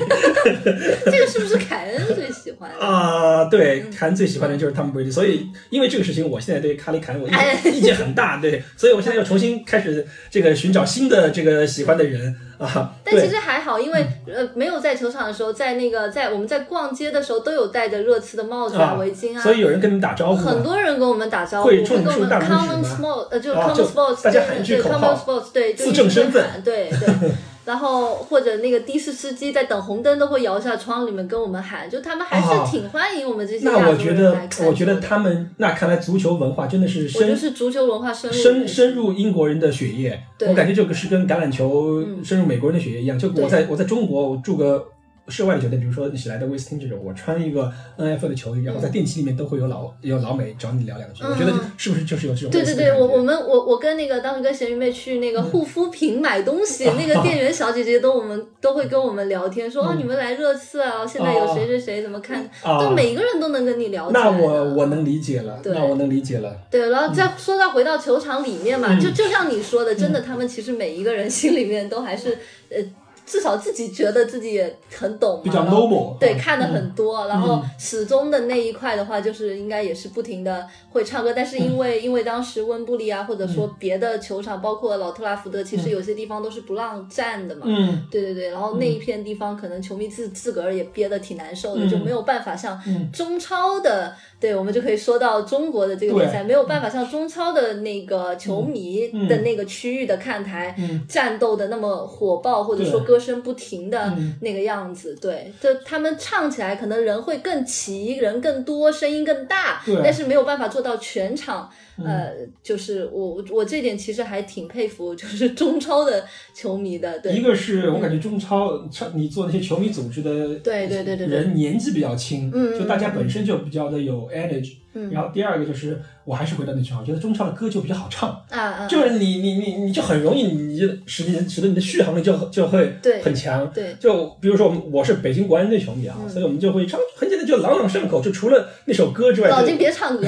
这个是不是凯恩最喜欢的啊？对，凯恩最喜欢的就是汤姆布雷迪，所以因为这个事情，我现在对卡里凯恩我意见很大，对，所以我现在又重新开始这个寻找新的这个喜欢的人啊。但其实还好，因为、嗯、呃没有在球场的时候，在那个在我们在逛街的时候都有戴着热刺的帽子啊、围巾啊，所以有人跟你们打招呼、啊，很多人跟我们打招呼，会冲出大众群吗？呃，就是 common sports， 大家喊一句口号， sports, 对，自证身份，对对。对然后或者那个的士司机在等红灯都会摇下窗里面跟我们喊，就他们还是挺欢迎我们这些亚洲人来看、哦、那我觉得我觉得他们那看来足球文化真的是深，我就是足球文化深入深深入英国人的血液，我感觉这个是跟橄榄球深入美国人的血液一样。就我在我在中国我住个室外球店，比如说喜来登威斯汀这种，我穿一个 N F L 的球衣，然后在电梯里面都会有老有老美找你聊两句、嗯，我觉得是不是就是有这种？对对对，我我们我我跟那个当时跟咸鱼妹去那个护肤品买东西，嗯、那个店员小姐姐都我们、啊、都会跟我们聊天，说、嗯、哦你们来热刺啊，现在有谁谁谁怎么看？啊、就每一个人都能跟你聊。那我我能理解了，那我能理解了。对，然后再说到回到球场里面嘛，嗯、就就像你说的，真的他们其实每一个人心里面都还是呃。至少自己觉得自己也很懂嘛，比较 normal， 对、嗯、看的很多，然后始终的那一块的话就是应该也是不停的会唱歌，但是因为、嗯、因为当时温布利啊或者说别的球场、嗯、包括老特拉福德其实有些地方都是不让站的嘛，嗯，对对对，然后那一片地方可能球迷自自个儿也憋得挺难受的、嗯、就没有办法像中超的、嗯、对，我们就可以说到中国的这个比赛没有办法像中超的那个球迷的那个区域的看台、嗯嗯、战斗的那么火爆，或者说歌声不停的那个样子、嗯、对，就他们唱起来可能人会更齐，人更多，声音更大，但是没有办法做到全场、嗯、呃，就是我我这点其实还挺佩服就是中超的球迷的，对，一个是我感觉中超、嗯、你做那些球迷组织的对对对对人年纪比较轻、嗯、就大家本身就比较的有 energy、嗯、然后第二个就是我还是回到那句话，我觉得中超的歌就比较好唱啊啊，就是你你你你就很容易，你就使你使得你的续航力就就会很强，对，就比如说我们我是北京国安队球迷啊、嗯，所以我们就会唱，很简单就朗朗上口，就除了那首歌之外，老金别唱歌，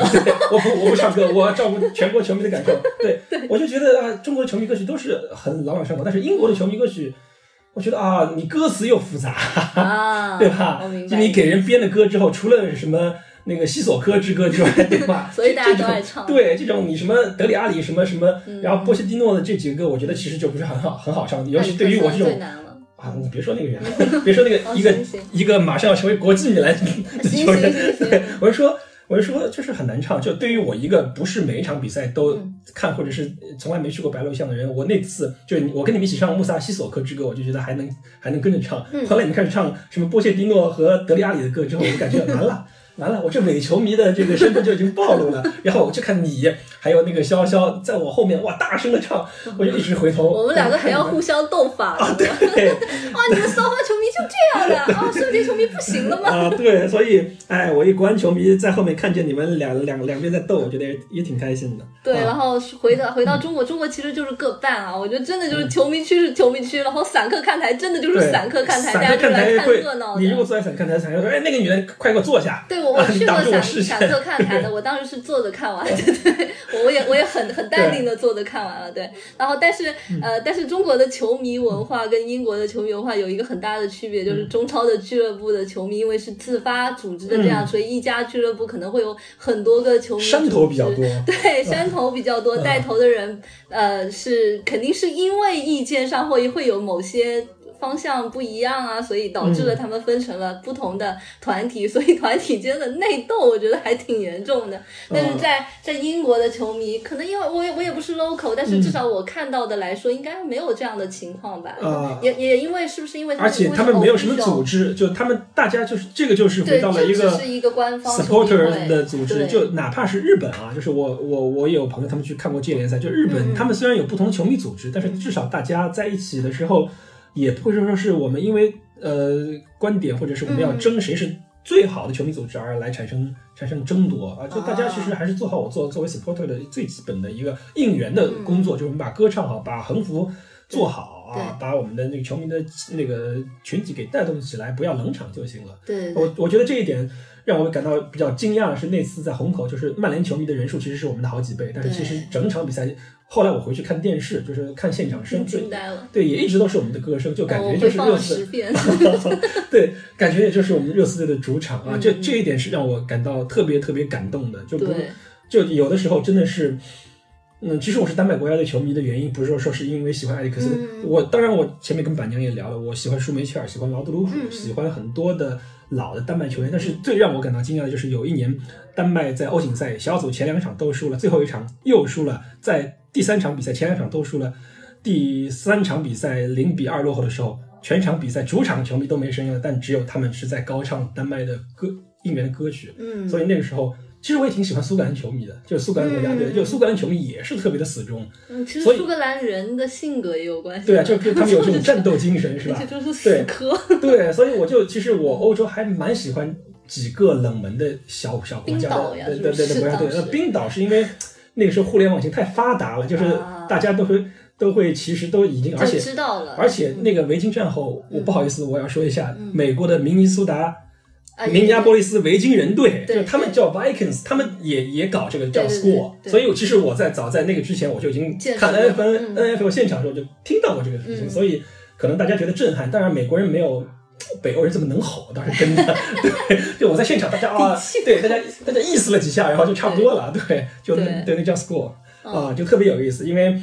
我不我不唱歌，我要照顾全国球迷的感受，对，对我就觉得啊，中国的球迷歌曲都是很朗朗上口，但是英国的球迷歌曲。我觉得啊，你歌词又复杂，啊、对吧？就你给人编的歌之后，除了什么那个西索科之歌之外，对吧？所以大家都爱唱。对，这种你什么德里阿里什么什么，嗯、然后波切蒂诺的这几个歌，我觉得其实就不是很好很好唱，尤其对于我这种。啊，你别说那个人，别说那个一个一个马上要成为国际米兰的球员，对，我就说。我就说，就是很难唱。就对于我一个不是每一场比赛都看，或者是从来没去过白鹿巷的人，我那次就我跟你们一起唱穆萨西索科之歌，我就觉得还能还能跟着唱。后来你开始唱什么波切蒂诺和德里阿里的歌之后，我就感觉完了。完了，我这伪球迷的这个身份就已经暴露了。然后我就看你，还有那个潇潇在我后面，哇，大声的唱，我就一直回头。我们两个还要互相斗法啊！对，啊，你们骚话球迷就这样的啊，顺天球迷不行了吗？啊，对，所以，哎，我一国安球迷在后面看见你们两两两边在斗，我觉得也挺开心的。对，啊、然后回到回到中国，中国其实就是各半啊，我觉得真的就是球迷区是球迷区，然后散客看台真的就是散客看台，大家就来看热闹的。你如果坐在散客看台，散客说：“哎，那个女人，快给我坐下。”对。我去过散散客看台的，我当时是坐着看完的，对，我也我也很很淡定的坐着看完了，对。然后，但是呃，但是中国的球迷文化跟英国的球迷文化有一个很大的区别，就是中超的俱乐部的球迷因为是自发组织的这样，所以一家俱乐部可能会有很多个球迷。山头比较多，对，山头比较多，带头的人呃是肯定是因为意见上会会有某些。方向不一样啊，所以导致了他们分成了不同的团体、嗯、所以团体间的内斗我觉得还挺严重的，但是在、嗯、在英国的球迷可能因为我也我也不是 local， 但是至少我看到的来说、嗯、应该没有这样的情况吧、嗯、也也因为是不是因为他们而且他们没有什么组织，就他们大家就是这个就是回到了一个只是一个官方 supporter 的组织，就哪怕是日本啊，就是我我我也有朋友他们去看过这联赛，就日本、嗯、他们虽然有不同的球迷组织，但是至少大家在一起的时候也不会说是我们因为呃观点或者是我们要争谁是最好的球迷组织而来产生产生争夺啊！就大家其实还是做好我做作为 supporter 的最基本的一个应援的工作，嗯、就是我们把歌唱好，把横幅做好啊，把我们的那个球迷的那个群体给带动起来，不要冷场就行了。对，我我觉得这一点让我感到比较惊讶的是，那次在虹口，就是曼联球迷的人数其实是我们的好几倍，但是其实整场比赛。后来我回去看电视，就是看现场声，惊呆了。对，也一直都是我们的歌声，就感觉就是热刺队。哦、对，感觉也就是我们热刺队的主场啊，嗯、这这一点是让我感到特别特别感动的。就不就有的时候真的是，嗯，其实我是丹麦国家队球迷的原因，不是说说是因为喜欢埃里克森。嗯、我当然我前面跟板娘也聊了，我喜欢舒梅切尔，喜欢劳德鲁普，嗯、喜欢很多的老的丹麦球员。但是最让我感到惊讶的就是有一年丹麦在欧锦赛小组前两场都输了，最后一场又输了，在第三场比赛前两场都输了，第三场比赛零比二落后的时候，全场比赛主场球迷都没声音了，但只有他们是在高唱丹麦的歌应援的歌曲。嗯，所以那个时候其实我也挺喜欢苏格兰球迷的，就是苏格兰国家队，嗯、就苏格兰球迷也是特别的死忠。嗯，其实苏格兰人的性格也有关系。对啊，就他们有这种战斗精神，是吧？就是死磕。对，所以我就其实我欧洲还蛮喜欢几个冷门的小小国家的，对对对对国家队。那冰岛是因为。那个时候互联网已经太发达了，就是大家都会、啊、都会，其实都已经而且知道了。而且那个维京战后，嗯、我不好意思，我要说一下，嗯、美国的明尼苏达、啊、明尼阿波利斯维京人队，就他们叫 Vikings， 他们也也搞这个叫 score。所以其实我在早在那个之前，我就已经看 N F L、嗯、N F L 现场的时候就听到过这个事情，嗯、所以可能大家觉得震撼。当然，美国人没有。北欧人这么能吼倒是真的。对，就我在现场大家啊，对大家大家意思了几下，然后就差不多了。对，就那对那叫 score 啊，就特别有意思。因为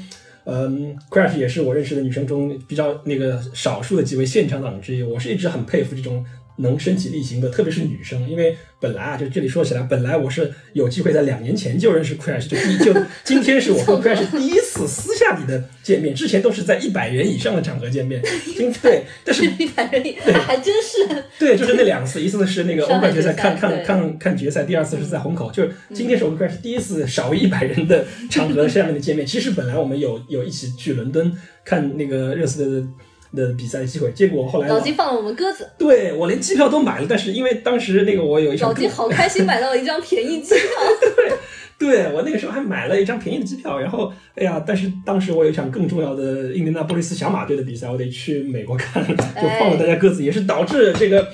嗯 Craft 也是我认识的女生中比较那个少数的几位现场党之一，我是一直很佩服这种能身体力行的，特别是女生。因为本来啊，就这里说起来，本来我是有机会在两年前就认识 Crash， 就就今天是我和 Crash 第一次私下里的见面，之前都是在一百人以上的场合见面。对，但是一百人以上还真是。对，就是那两次，一次是那个欧冠决赛看看看看决赛，第二次是在虹口。就是今天是我和 Crash 第一次少于一百人的场合下面的见面。其实本来我们有有一起去伦敦看那个热刺的。的比赛机会，结果后来老金放了我们鸽子。对，我连机票都买了，但是因为当时那个我有一张老金好开心买到了一张便宜机票。对, 对我那个时候还买了一张便宜的机票，然后哎呀，但是当时我有一场更重要的印第安纳波利斯小马队的比赛，我得去美国看，就放了大家鸽子，哎、也是导致这个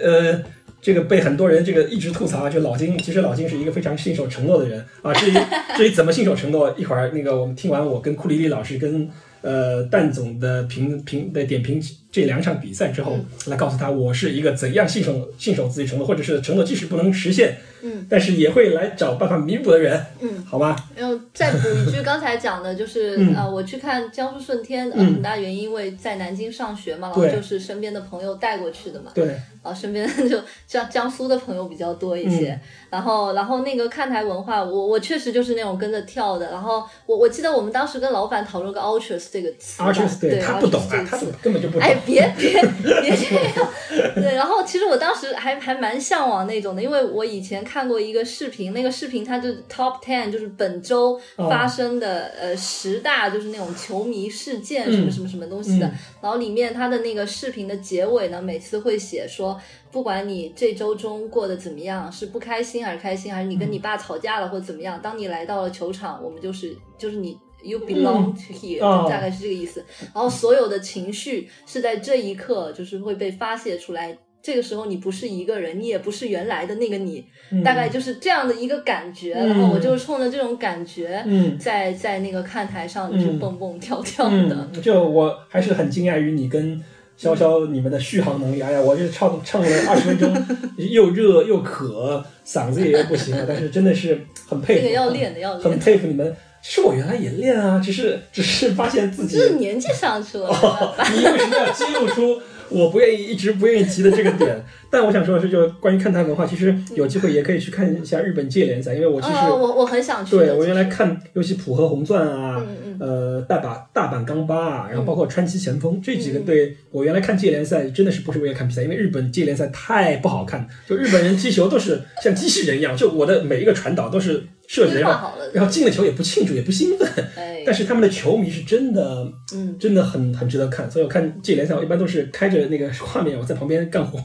呃这个被很多人这个一直吐槽，就老金其实老金是一个非常信守承诺的人啊。至于至于怎么信守承诺，一会儿那个我们听完我跟库里里老师跟。呃，蛋总的评评的点评这两场比赛之后，嗯、来告诉他我是一个怎样信守信守自己承诺，或者是承诺即使不能实现，嗯，但是也会来找办法弥补的人，嗯，好吧。然后再补一句，刚才讲的就是、嗯、呃，我去看江苏舜天，呃、嗯，很大原因因为在南京上学嘛，然后就是身边的朋友带过去的嘛，对，然后身边就像江苏的朋友比较多一些，嗯、然后然后那个看台文化，我我确实就是那种跟着跳的，然后我我记得我们当时跟老板讨论个 ultras。这个词 Arches, 对，他不懂啊，他根本就不懂。哎，别别别这样。对，然后其实我当时还还蛮向往那种的，因为我以前看过一个视频，那个视频它就是 Top Ten， 就是本周发生的、哦、呃十大就是那种球迷事件什么什么什么东西的。嗯、然后里面它的那个视频的结尾呢，每次会写说，不管你这周中过得怎么样，是不开心还是开心，还是你跟你爸吵架了或者怎么样，当你来到了球场，我们就是就是你。You belong to here，嗯、大概是这个意思。然后所有的情绪是在这一刻就是会被发泄出来，这个时候你不是一个人，你也不是原来的那个你，嗯、大概就是这样的一个感觉。嗯、然后我就冲着这种感觉，嗯、在在那个看台上就是蹦蹦跳跳的。嗯、就我还是很惊讶于你跟潇潇你们的续航能力。哎呀，我就唱唱了二十分钟，又热又渴，嗓子也不行了，但是真的是很佩服，这个要练的，要练的，很佩服你们。其实我原来也练啊，只是只是发现自己就是年纪上去了。哦、你为什么要揭露出我不愿意一直不愿意提的这个点？但我想说的是，就关于看台文化，其实有机会也可以去看一下日本界联赛，因为我其实、哦、我我很想去。对，我原来看，尤其浦和红钻啊，嗯嗯呃，大阪大阪钢巴啊，然后包括川崎前锋、嗯、这几个队，我原来看界联赛真的是不是为了看比赛，因为日本界联赛太不好看，就日本人踢球都是像机器人一样，就我的每一个传导都是。设置好了，然后进了球也不庆祝也不兴奋，哎，但是他们的球迷是真的，嗯，真的很很值得看。所以我看这联赛我一般都是开着那个画面，我在旁边干活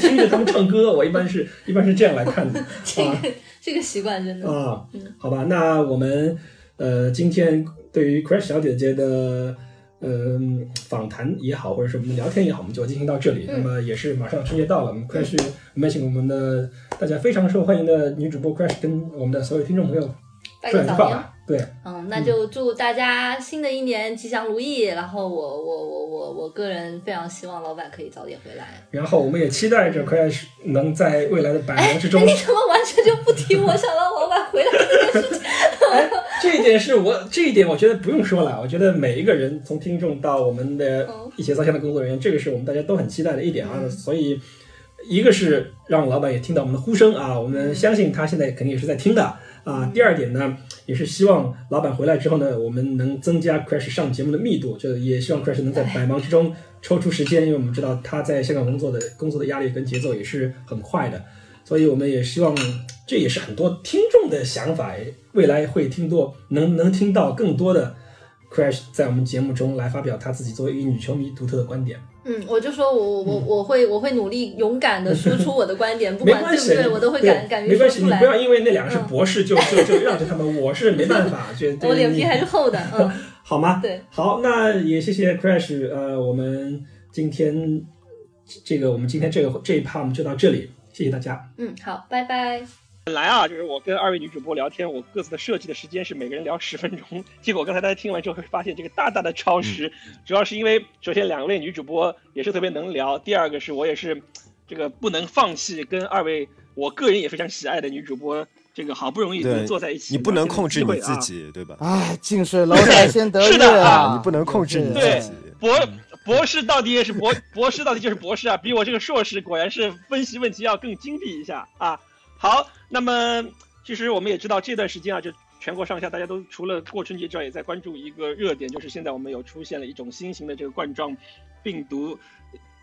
听着他们唱歌我一般是一般是这样来看的。这个、啊、这个习惯真的啊、嗯、好吧，那我们呃今天对于 Crash 小姐姐的呃访谈也好，或者是我们聊天也好，我们就进行到这里、嗯、那么也是马上春节到了，我们 Crash 我们请我们的大家非常受欢迎的女主播 Crash 跟我们的所有听众朋友拜个早年。对，嗯，那就祝大家新的一年吉祥如意、嗯、然后我我我我我个人非常希望老板可以早点回来，然后我们也期待着 Crash 能在未来的百年之中、哎、你怎么完全就不提我想让老板回来这件事情哎，这一点是我这一点我觉得不用说了，我觉得每一个人从听众到我们的一起造像的工作人员、哦、这个是我们大家都很期待的一点啊、嗯、所以一个是让老板也听到我们的呼声啊，我们相信他现在肯定也是在听的啊。第二点呢，也是希望老板回来之后呢，我们能增加 Crash 上节目的密度，就也希望 Crash 能在百忙之中抽出时间，因为我们知道他在香港工作的工作的压力跟节奏也是很快的，所以我们也希望这也是很多听众的想法，未来会听多能能听到更多的 Crash 在我们节目中来发表他自己作为一个女球迷独特的观点。嗯，我就说我我我会我会努力勇敢的输出我的观点，不管对不对，我都会敢敢于说出来。没关系，你不要因为那两个是博士就、嗯、就就让着他们，我是没办法，觉得我脸皮还是厚的，嗯，好吗？对，好，那也谢谢 Crash， 呃，我们今天这个我们今天这个这一趴我们就到这里，谢谢大家。嗯，好，拜拜。本来啊，就是我跟二位女主播聊天，我各自的设计的时间是每个人聊十分钟。结果刚才大家听完之后会发现，这个大大的超时，主要是因为首先两位女主播也是特别能聊，第二个是我也是这个不能放弃跟二位我个人也非常喜爱的女主播，这个好不容易能坐在一起，你不能控制你自己，对吧？哎，近水楼台先得月啊！是的啊，你不能控制你自己。博博士到底也是博博士到底就是博士啊，比我这个硕士果然是分析问题要更精辟一下啊！好，那么其实我们也知道这段时间啊，就全国上下大家都除了过春节之外，也在关注一个热点，就是现在我们有出现了一种新型的这个冠状病毒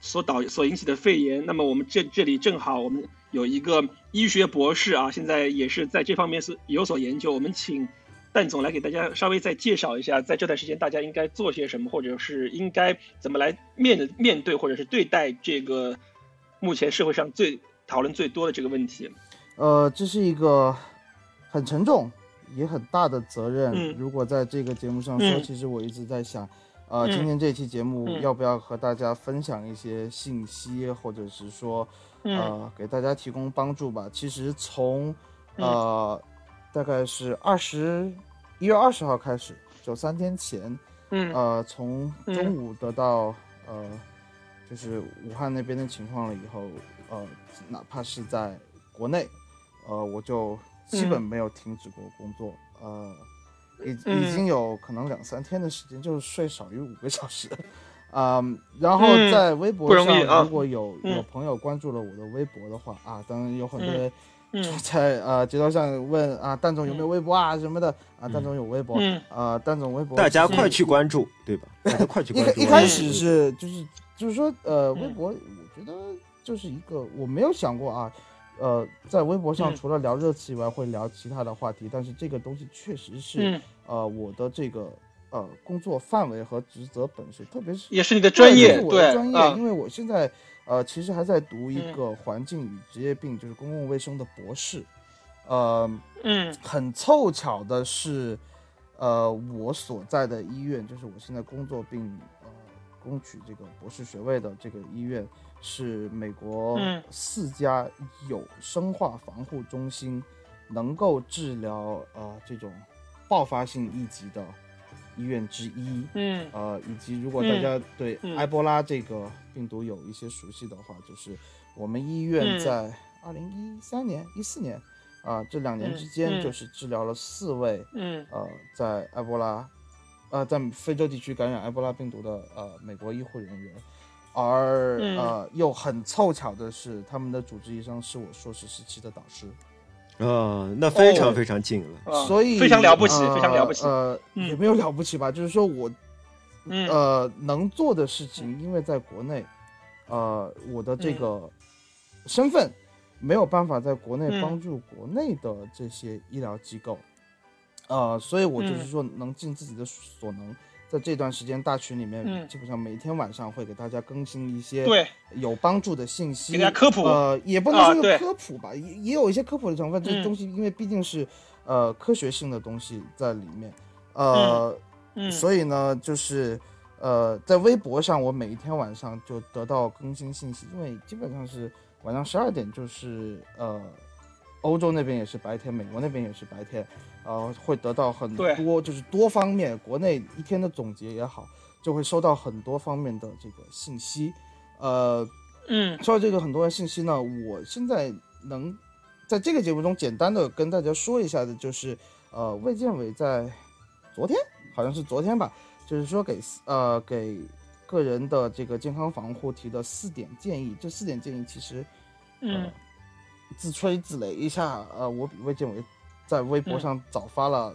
所导所引起的肺炎。那么我们这这里正好我们有一个医学博士啊，现在也是在这方面是有所研究。我们请蛋总来给大家稍微再介绍一下，在这段时间大家应该做些什么，或者是应该怎么来面面对或者是对待这个目前社会上最讨论最多的这个问题。呃，这是一个很沉重也很大的责任、嗯、如果在这个节目上说、嗯、其实我一直在想呃、嗯，今天这期节目要不要和大家分享一些信息、嗯、或者是说呃，给大家提供帮助吧。其实从呃、嗯、大概是二十一月二十号开始，就三天前、嗯、呃，从中午得到、嗯、呃，就是武汉那边的情况了以后，呃，哪怕是在国内呃，我就基本没有停止过工作、嗯、呃，已已经有可能两三天的时间就是睡少于五个小时，嗯，然后在微博上如果有、嗯、有朋友关注了我的微博的话、嗯、啊，当然有很多人就在、嗯、呃街道上问啊，蛋总有没有微博啊什么的啊，蛋总有微博、嗯、呃，蛋总微博大家快去关注，对吧？大家快去关注。一, 一开始是就是就是说呃，微博我觉得就是一个我没有想过啊。呃，在微博上除了聊热词以外、嗯，会聊其他的话题，但是这个东西确实是，嗯、呃，我的这个呃工作范围和职责本身，特别是也是你的专业，对，我的专业、啊，因为我现在呃其实还在读一个环境与职业病，嗯、就是公共卫生的博士，呃，嗯，很凑巧的是，呃，我所在的医院，就是我现在工作并呃攻取这个博士学位的这个医院。是美国四家有生化防护中心能够治疗呃这种爆发性疫疾的医院之一，嗯，呃，以及如果大家对埃博拉这个病毒有一些熟悉的话，就是我们医院在二零一三年、一四年啊、呃、这两年之间，就是治疗了四位，嗯，呃，在埃博拉，呃，在非洲地区感染埃博拉病毒的呃美国医护人员。而、嗯、呃，又很凑巧的是，他们的主治医生是我硕士时期的导师，啊、哦，那非常非常近了，哦、所以非常了不起、呃，非常了不起，呃，嗯、也没有了不起吧，就是说我，嗯、呃，能做的事情，因为在国内，呃，我的这个身份没有办法在国内帮助国内的这些医疗机构，嗯、呃，所以我就是说能尽自己的所能。嗯，在这段时间大群里面、嗯、基本上每天晚上会给大家更新一些有帮助的信息，给大家科普，呃也不能说是科普吧、啊、也, 也有一些科普的成分、嗯、这东西因为毕竟是呃科学性的东西在里面，呃、嗯嗯、所以呢就是呃在微博上我每一天晚上就得到更新信息，因为基本上是晚上十二点，就是呃欧洲那边也是白天，美国那边也是白天，呃，会得到很多，就是多方面，国内一天的总结也好，就会收到很多方面的这个信息，呃，嗯，收到这个很多的信息呢，我现在能在这个节目中简单的跟大家说一下的，就是呃，卫健委在昨天，好像是昨天吧，就是说给呃给个人的这个健康防护提的四点建议，这四点建议其实，嗯。呃自吹自擂一下，呃，我比卫健委在微博上早发了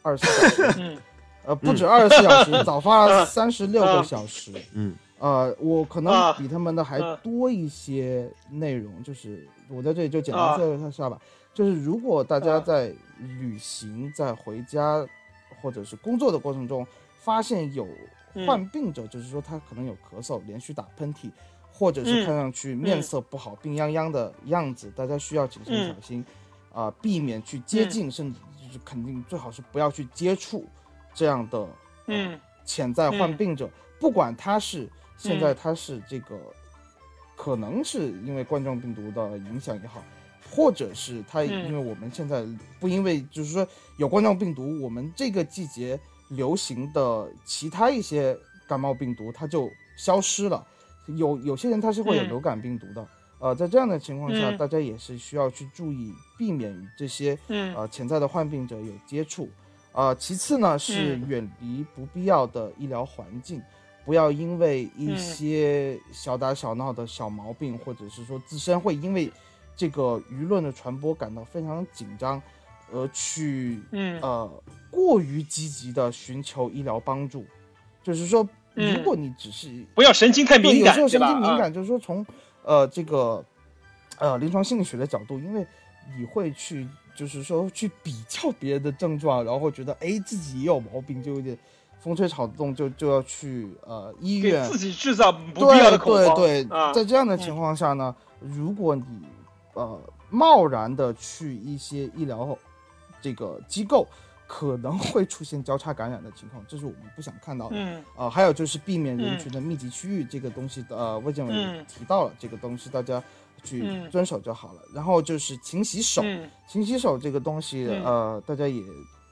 二十四小时、嗯，呃，不止二十四小时、嗯，早发了三十六个小时，嗯，呃，我可能比他们的还多一些内容，就是我在这里就简单介绍一下吧，就是如果大家在旅行、在回家或者是工作的过程中，发现有患病者，嗯、就是说他可能有咳嗽、连续打喷嚏。或者是看上去面色不好、嗯、病殃殃的样子，大家需要谨慎小心，啊、嗯呃，避免去接近、嗯，甚至就是肯定最好是不要去接触这样的、嗯呃、潜在患病者，嗯、不管他是、嗯、现在他是这个，可能是因为冠状病毒的影响也好，或者是他因为我们现在不因为就是说有冠状病毒，我们这个季节流行的其他一些感冒病毒它就消失了。有有些人他是会有流感病毒的，嗯、呃，在这样的情况下、嗯，大家也是需要去注意，避免与这些、嗯、呃潜在的患病者有接触。啊、呃，其次呢是远离不必要的医疗环境、嗯，不要因为一些小打小闹的小毛病，嗯、或者是说自身会因为这个舆论的传播感到非常紧张，而去、嗯、呃过于积极的寻求医疗帮助，就是说。如果你只是、嗯、不要神经太敏感，有时候神经敏感就是说从呃这个呃临床心理学的角度，因为你会去就是说去比较别人的症状，然后觉得哎自己也有毛病，就有点风吹草动就就要去呃医院，自己制造不必要的恐慌。对对对、啊，在这样的情况下呢，嗯、如果你呃贸然的去一些医疗这个机构。可能会出现交叉感染的情况，这是我们不想看到的。嗯，呃，还有就是避免人群的密集区域、嗯、这个东西，呃，卫健委提到了、嗯、这个东西，大家去遵守就好了。嗯、然后就是勤洗手、嗯，勤洗手这个东西，呃，大家也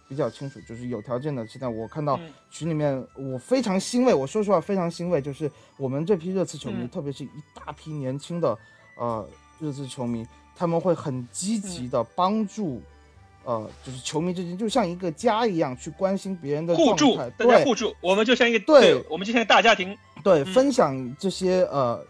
比较清楚，就是有条件的。现在我看到群里面，我非常欣慰，我说实话非常欣慰，就是我们这批热刺球迷，嗯、特别是一大批年轻的呃热刺球迷，他们会很积极的帮助。呃，就是球迷之间就像一个家一样去关心别人的状态，互助，大家互助，我们就像一个对，对，我们就像一个大家庭，对，嗯、分享这些呃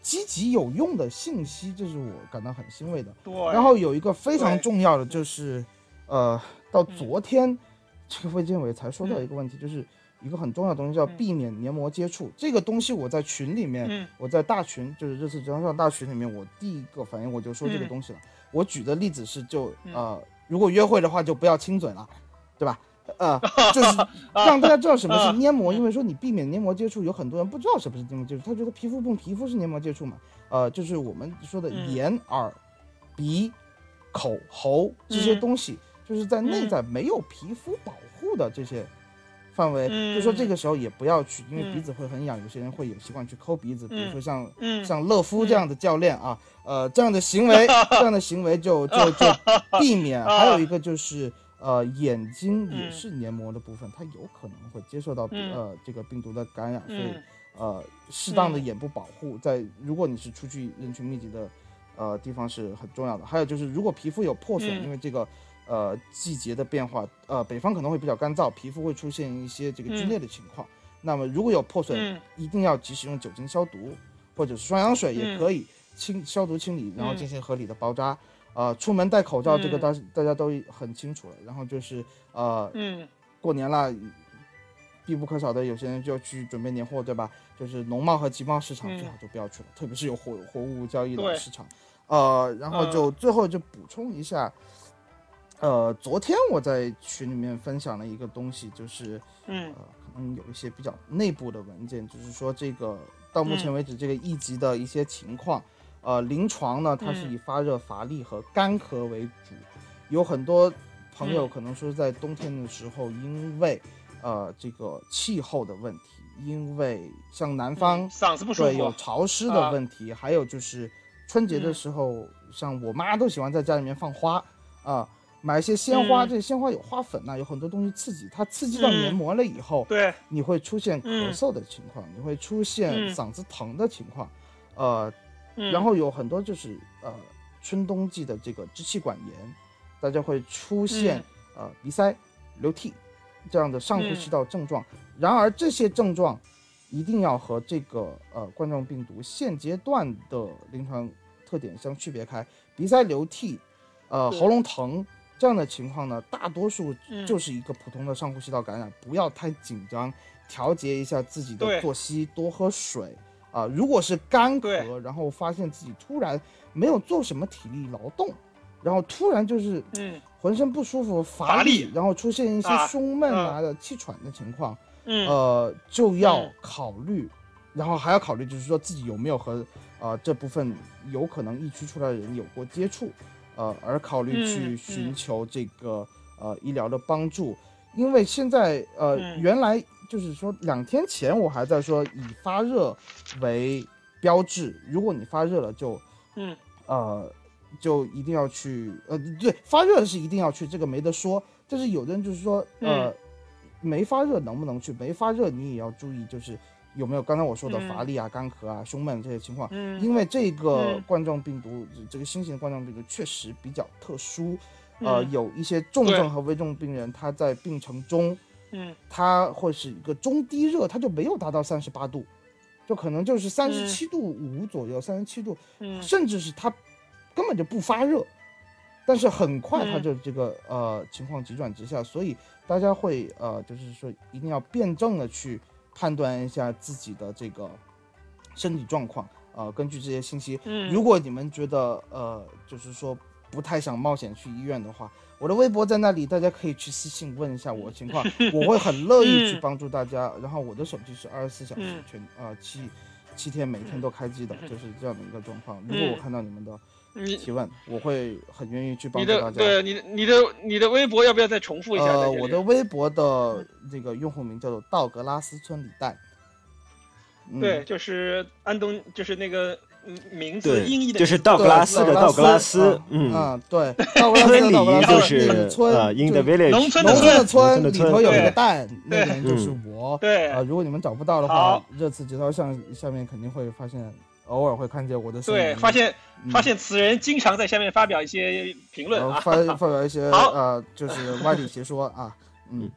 积极有用的信息，这是我感到很欣慰的。对，然后有一个非常重要的就是，呃，到昨天、嗯、这个卫健委才说到一个问题、嗯，就是一个很重要的东西叫避免黏膜接触。嗯、这个东西我在群里面，嗯、我在大群，就是这次直上大群里面，我第一个反应我就说这个东西了。嗯、我举的例子是就呃。嗯如果约会的话，就不要亲嘴了，对吧？呃，就是让大家知道什么是黏膜，因为说你避免黏膜接触，有很多人不知道什么是黏膜接触，他觉得皮肤碰皮肤是黏膜接触嘛。呃，就是我们说的眼、耳、鼻、口、喉这些东西，就是在内在没有皮肤保护的这些范围，就说这个时候也不要去，因为鼻子会很痒，有些人会有习惯去抠鼻子，比如说像像乐夫这样的教练啊。呃，这样的行为，这样的行为就就就避免。还有一个就是，呃，眼睛也是黏膜的部分，它有可能会接受到呃这个病毒的感染，所以呃，适当的眼部保护，在如果你是出去人群密集的呃地方是很重要的。还有就是，如果皮肤有破损，因为这个呃季节的变化，呃，北方可能会比较干燥，皮肤会出现一些这个皲裂的情况。那么如果有破损，一定要及时用酒精消毒，或者是双氧水也可以。清消毒清理，然后进行合理的包扎，啊、嗯呃，出门戴口罩，这个大、嗯、大家都很清楚了。然后就是呃、嗯，过年了，必不可少的，有些人就要去准备年货，对吧？就是农贸和集贸市场最好就不要去了，嗯、特别是有货货物交易的市场，呃，然后就最后就补充一下，呃，昨天我在群里面分享了一个东西，就是嗯、呃，可能有一些比较内部的文件，就是说这个到目前为止这个一级的一些情况，嗯、呃，临床呢它是以发热、乏力和干咳为主，有很多朋友可能说在冬天的时候，因为呃这个气候的问题，因为像南方、嗯、嗓子不舒服，对，有潮湿的问题，啊、还有就是。春节的时候、嗯，像我妈都喜欢在家里面放花啊、呃，买一些鲜花，嗯、这鲜花有花粉呐、啊，有很多东西刺激它，刺激到黏膜了以后，对、嗯，你会出现咳嗽的情况，嗯、你会出现嗓子疼的情况，呃，嗯、然后有很多就是呃春冬季的这个支气管炎，大家会出现、嗯、呃鼻塞、流涕这样的上呼吸道症状。嗯、然而这些症状。一定要和这个呃冠状病毒现阶段的临床特点相区别开。鼻塞流涕，呃喉咙疼这样的情况呢，大多数就是一个普通的上呼吸道感染，嗯、不要太紧张，调节一下自己的作息，多喝水啊、呃。如果是干咳，然后发现自己突然没有做什么体力劳动，然后突然就是浑身不舒服、嗯、乏力，然后出现一些胸闷啊的、啊、气喘的情况。嗯、呃，就要考虑、嗯，然后还要考虑，就是说自己有没有和呃这部分有可能疫区出来的人有过接触，呃，而考虑去寻求这个、嗯、呃医疗的帮助，因为现在呃、嗯、原来就是说两天前我还在说以发热为标志，如果你发热了就，嗯呃就一定要去呃对发热是一定要去，这个没得说，但是有的人就是说呃。嗯没发热能不能去？没发热你也要注意，就是有没有刚才我说的乏力啊、嗯、干咳啊、胸闷这些情况。嗯、因为这个冠状病毒，嗯、这个新型的冠状病毒确实比较特殊，嗯、呃，有一些重症和危重病人，他在病程中，嗯，他会是一个中低热，他就没有达到三十八度，就可能就是三十七度五左右，三十七度，嗯，甚至是他根本就不发热。但是很快他就这个、嗯、呃情况急转直下，所以大家会呃就是说一定要辩证的去判断一下自己的这个身体状况，呃根据这些信息，嗯、如果你们觉得呃就是说不太想冒险去医院的话，我的微博在那里，大家可以去私信问一下我的情况，我会很乐意去帮助大家。嗯、然后我的手机是二十四小时全啊、呃、七七天每天都开机的，就是这样的一个状况。如果我看到你们的。嗯提问，我会很愿意去帮助大家。对，你的你的你的微博要不要再重复一下？呃，我的微博的这个用户名叫做道格拉斯村李诞。嗯、对，就是安东，就是那个名字音译的，就是道格拉斯的道格拉斯。嗯啊，对，道格拉斯的道格拉斯就是村啊，英的 village， 农村的村，里头有一个蛋，那个人就是我。对啊、呃，如果你们找不到的话，热刺节操上下面肯定会发现。偶尔会看见我的对，发现发现此人经常在下面发表一些评论啊，呃、发发表一些呃，就是歪理邪说啊，嗯，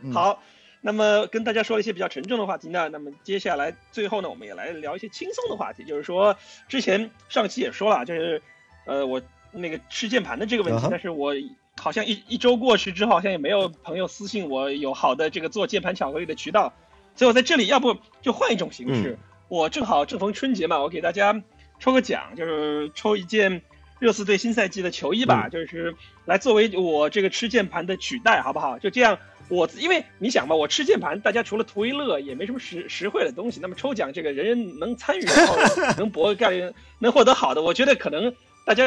嗯好，那么跟大家说了一些比较沉重的话题呢，那么接下来最后呢，我们也来聊一些轻松的话题，就是说之前上期也说了，就是呃我那个吃键盘的这个问题， uh-huh. 但是我好像一一周过去之后，好像也没有朋友私信我有好的这个做键盘巧克力的渠道，所以我在这里要不就换一种形式。嗯我正好正逢春节嘛，我给大家抽个奖，就是抽一件热刺队新赛季的球衣吧，嗯、就是来作为我这个吃键盘的取代，好不好？就这样，我因为你想吧，我吃键盘，大家除了图一乐，也没什么实实惠的东西。那么抽奖这个人人能参与，然后能博概率能获得好的，我觉得可能大家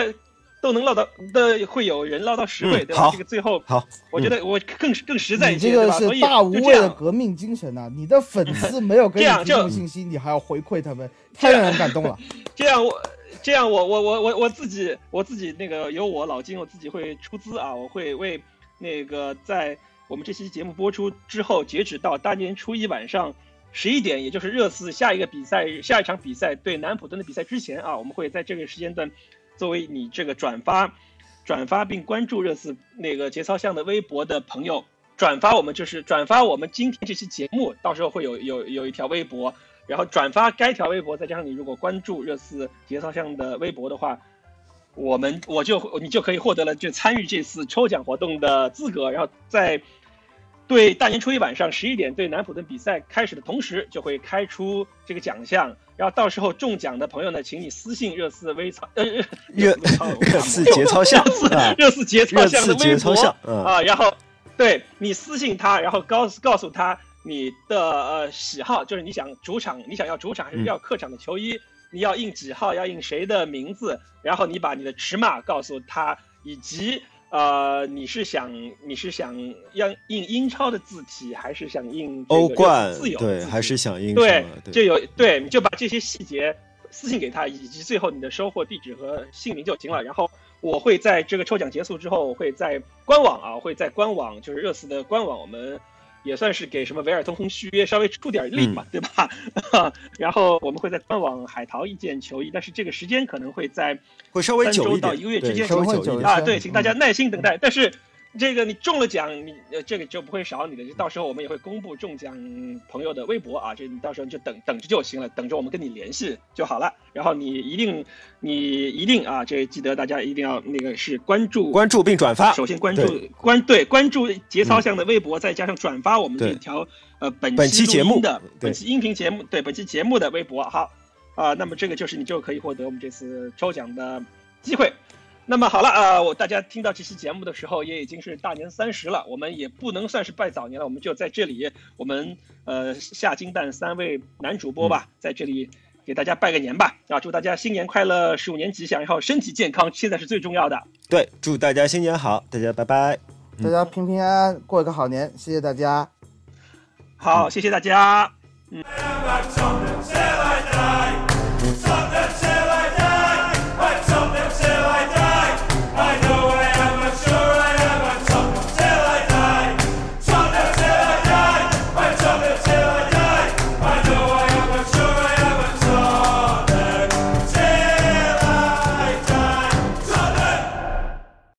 都能捞到的，会有人捞到实惠，嗯、对吧？这个最后好，我觉得我更、嗯、更实在一些，对吧？所以大无畏的革命精神呐、啊！你的粉丝没有给你提供信息，你还要回馈他们，太让人感动了。这样我这样我我我我我自己我自己那个由我老金我自己会出资啊，我会为那个在我们这期节目播出之后，截止到大年初一晚上十一点，也就是热刺下一个比赛下一场比赛对南普敦的比赛之前啊，我们会在这个时间段。作为你这个转发、转发并关注热刺那个节操巷的微博的朋友，转发我们就是转发我们今天这期节目，到时候会有有有一条微博，然后转发该条微博，再加上你如果关注热刺节操巷的微博的话，我们我就你就可以获得了就参与这次抽奖活动的资格，然后在对大年初一晚上十一点对南普顿比赛开始的同时，就会开出这个奖项。然后到时候中奖的朋友呢，请你私信热刺微草，呃，热热刺节操巷，热刺节操巷的微博啊，然后对你私信他，然后告诉告诉他你的呃喜好，就是你想主场，你想要主场还是要客场的球衣，嗯、你要印几号，要印谁的名字，然后你把你的尺码告诉他，以及呃你是想你是想要印英超的字体，还是想印欧冠自由，对，还是想印对就有对，你就把这些细节私信给他，以及最后你的收货地址和姓名就行了。然后我会在这个抽奖结束之后，我会在官网啊，会在官网就是热刺的官网，我们也算是给什么维尔通亨续约稍微出点力嘛，嗯、对吧？然后我们会在官网海淘一件球衣，但是这个时间可能会在会稍微久一点，一个月之间稍微久一点啊。对，请大家耐心等待。嗯、但是这个你中了奖，你这个就不会少你的。到时候我们也会公布中奖朋友的微博啊，这你到时候就等等着就行了，等着我们跟你联系就好了。然后你一定你一定啊，这记得大家一定要那个是关注关注并转发，首先关注对关对关注节操巷的微博，嗯、再加上转发我们这条呃本期节目的本期音频节目对本期节目的微博好啊、呃，那么这个就是你就可以获得我们这次抽奖的机会。那么好了啊，我大家听到这期节目的时候也已经是大年三十了，我们也不能算是拜早年了，我们就在这里，我们呃下金蛋三位男主播吧，在这里给大家拜个年吧啊，祝大家新年快乐，十五年吉祥，然后身体健康，现在是最重要的。对，祝大家新年好，大家拜拜，嗯、大家平平安安过一个好年，谢谢大家。好，谢谢大家。嗯。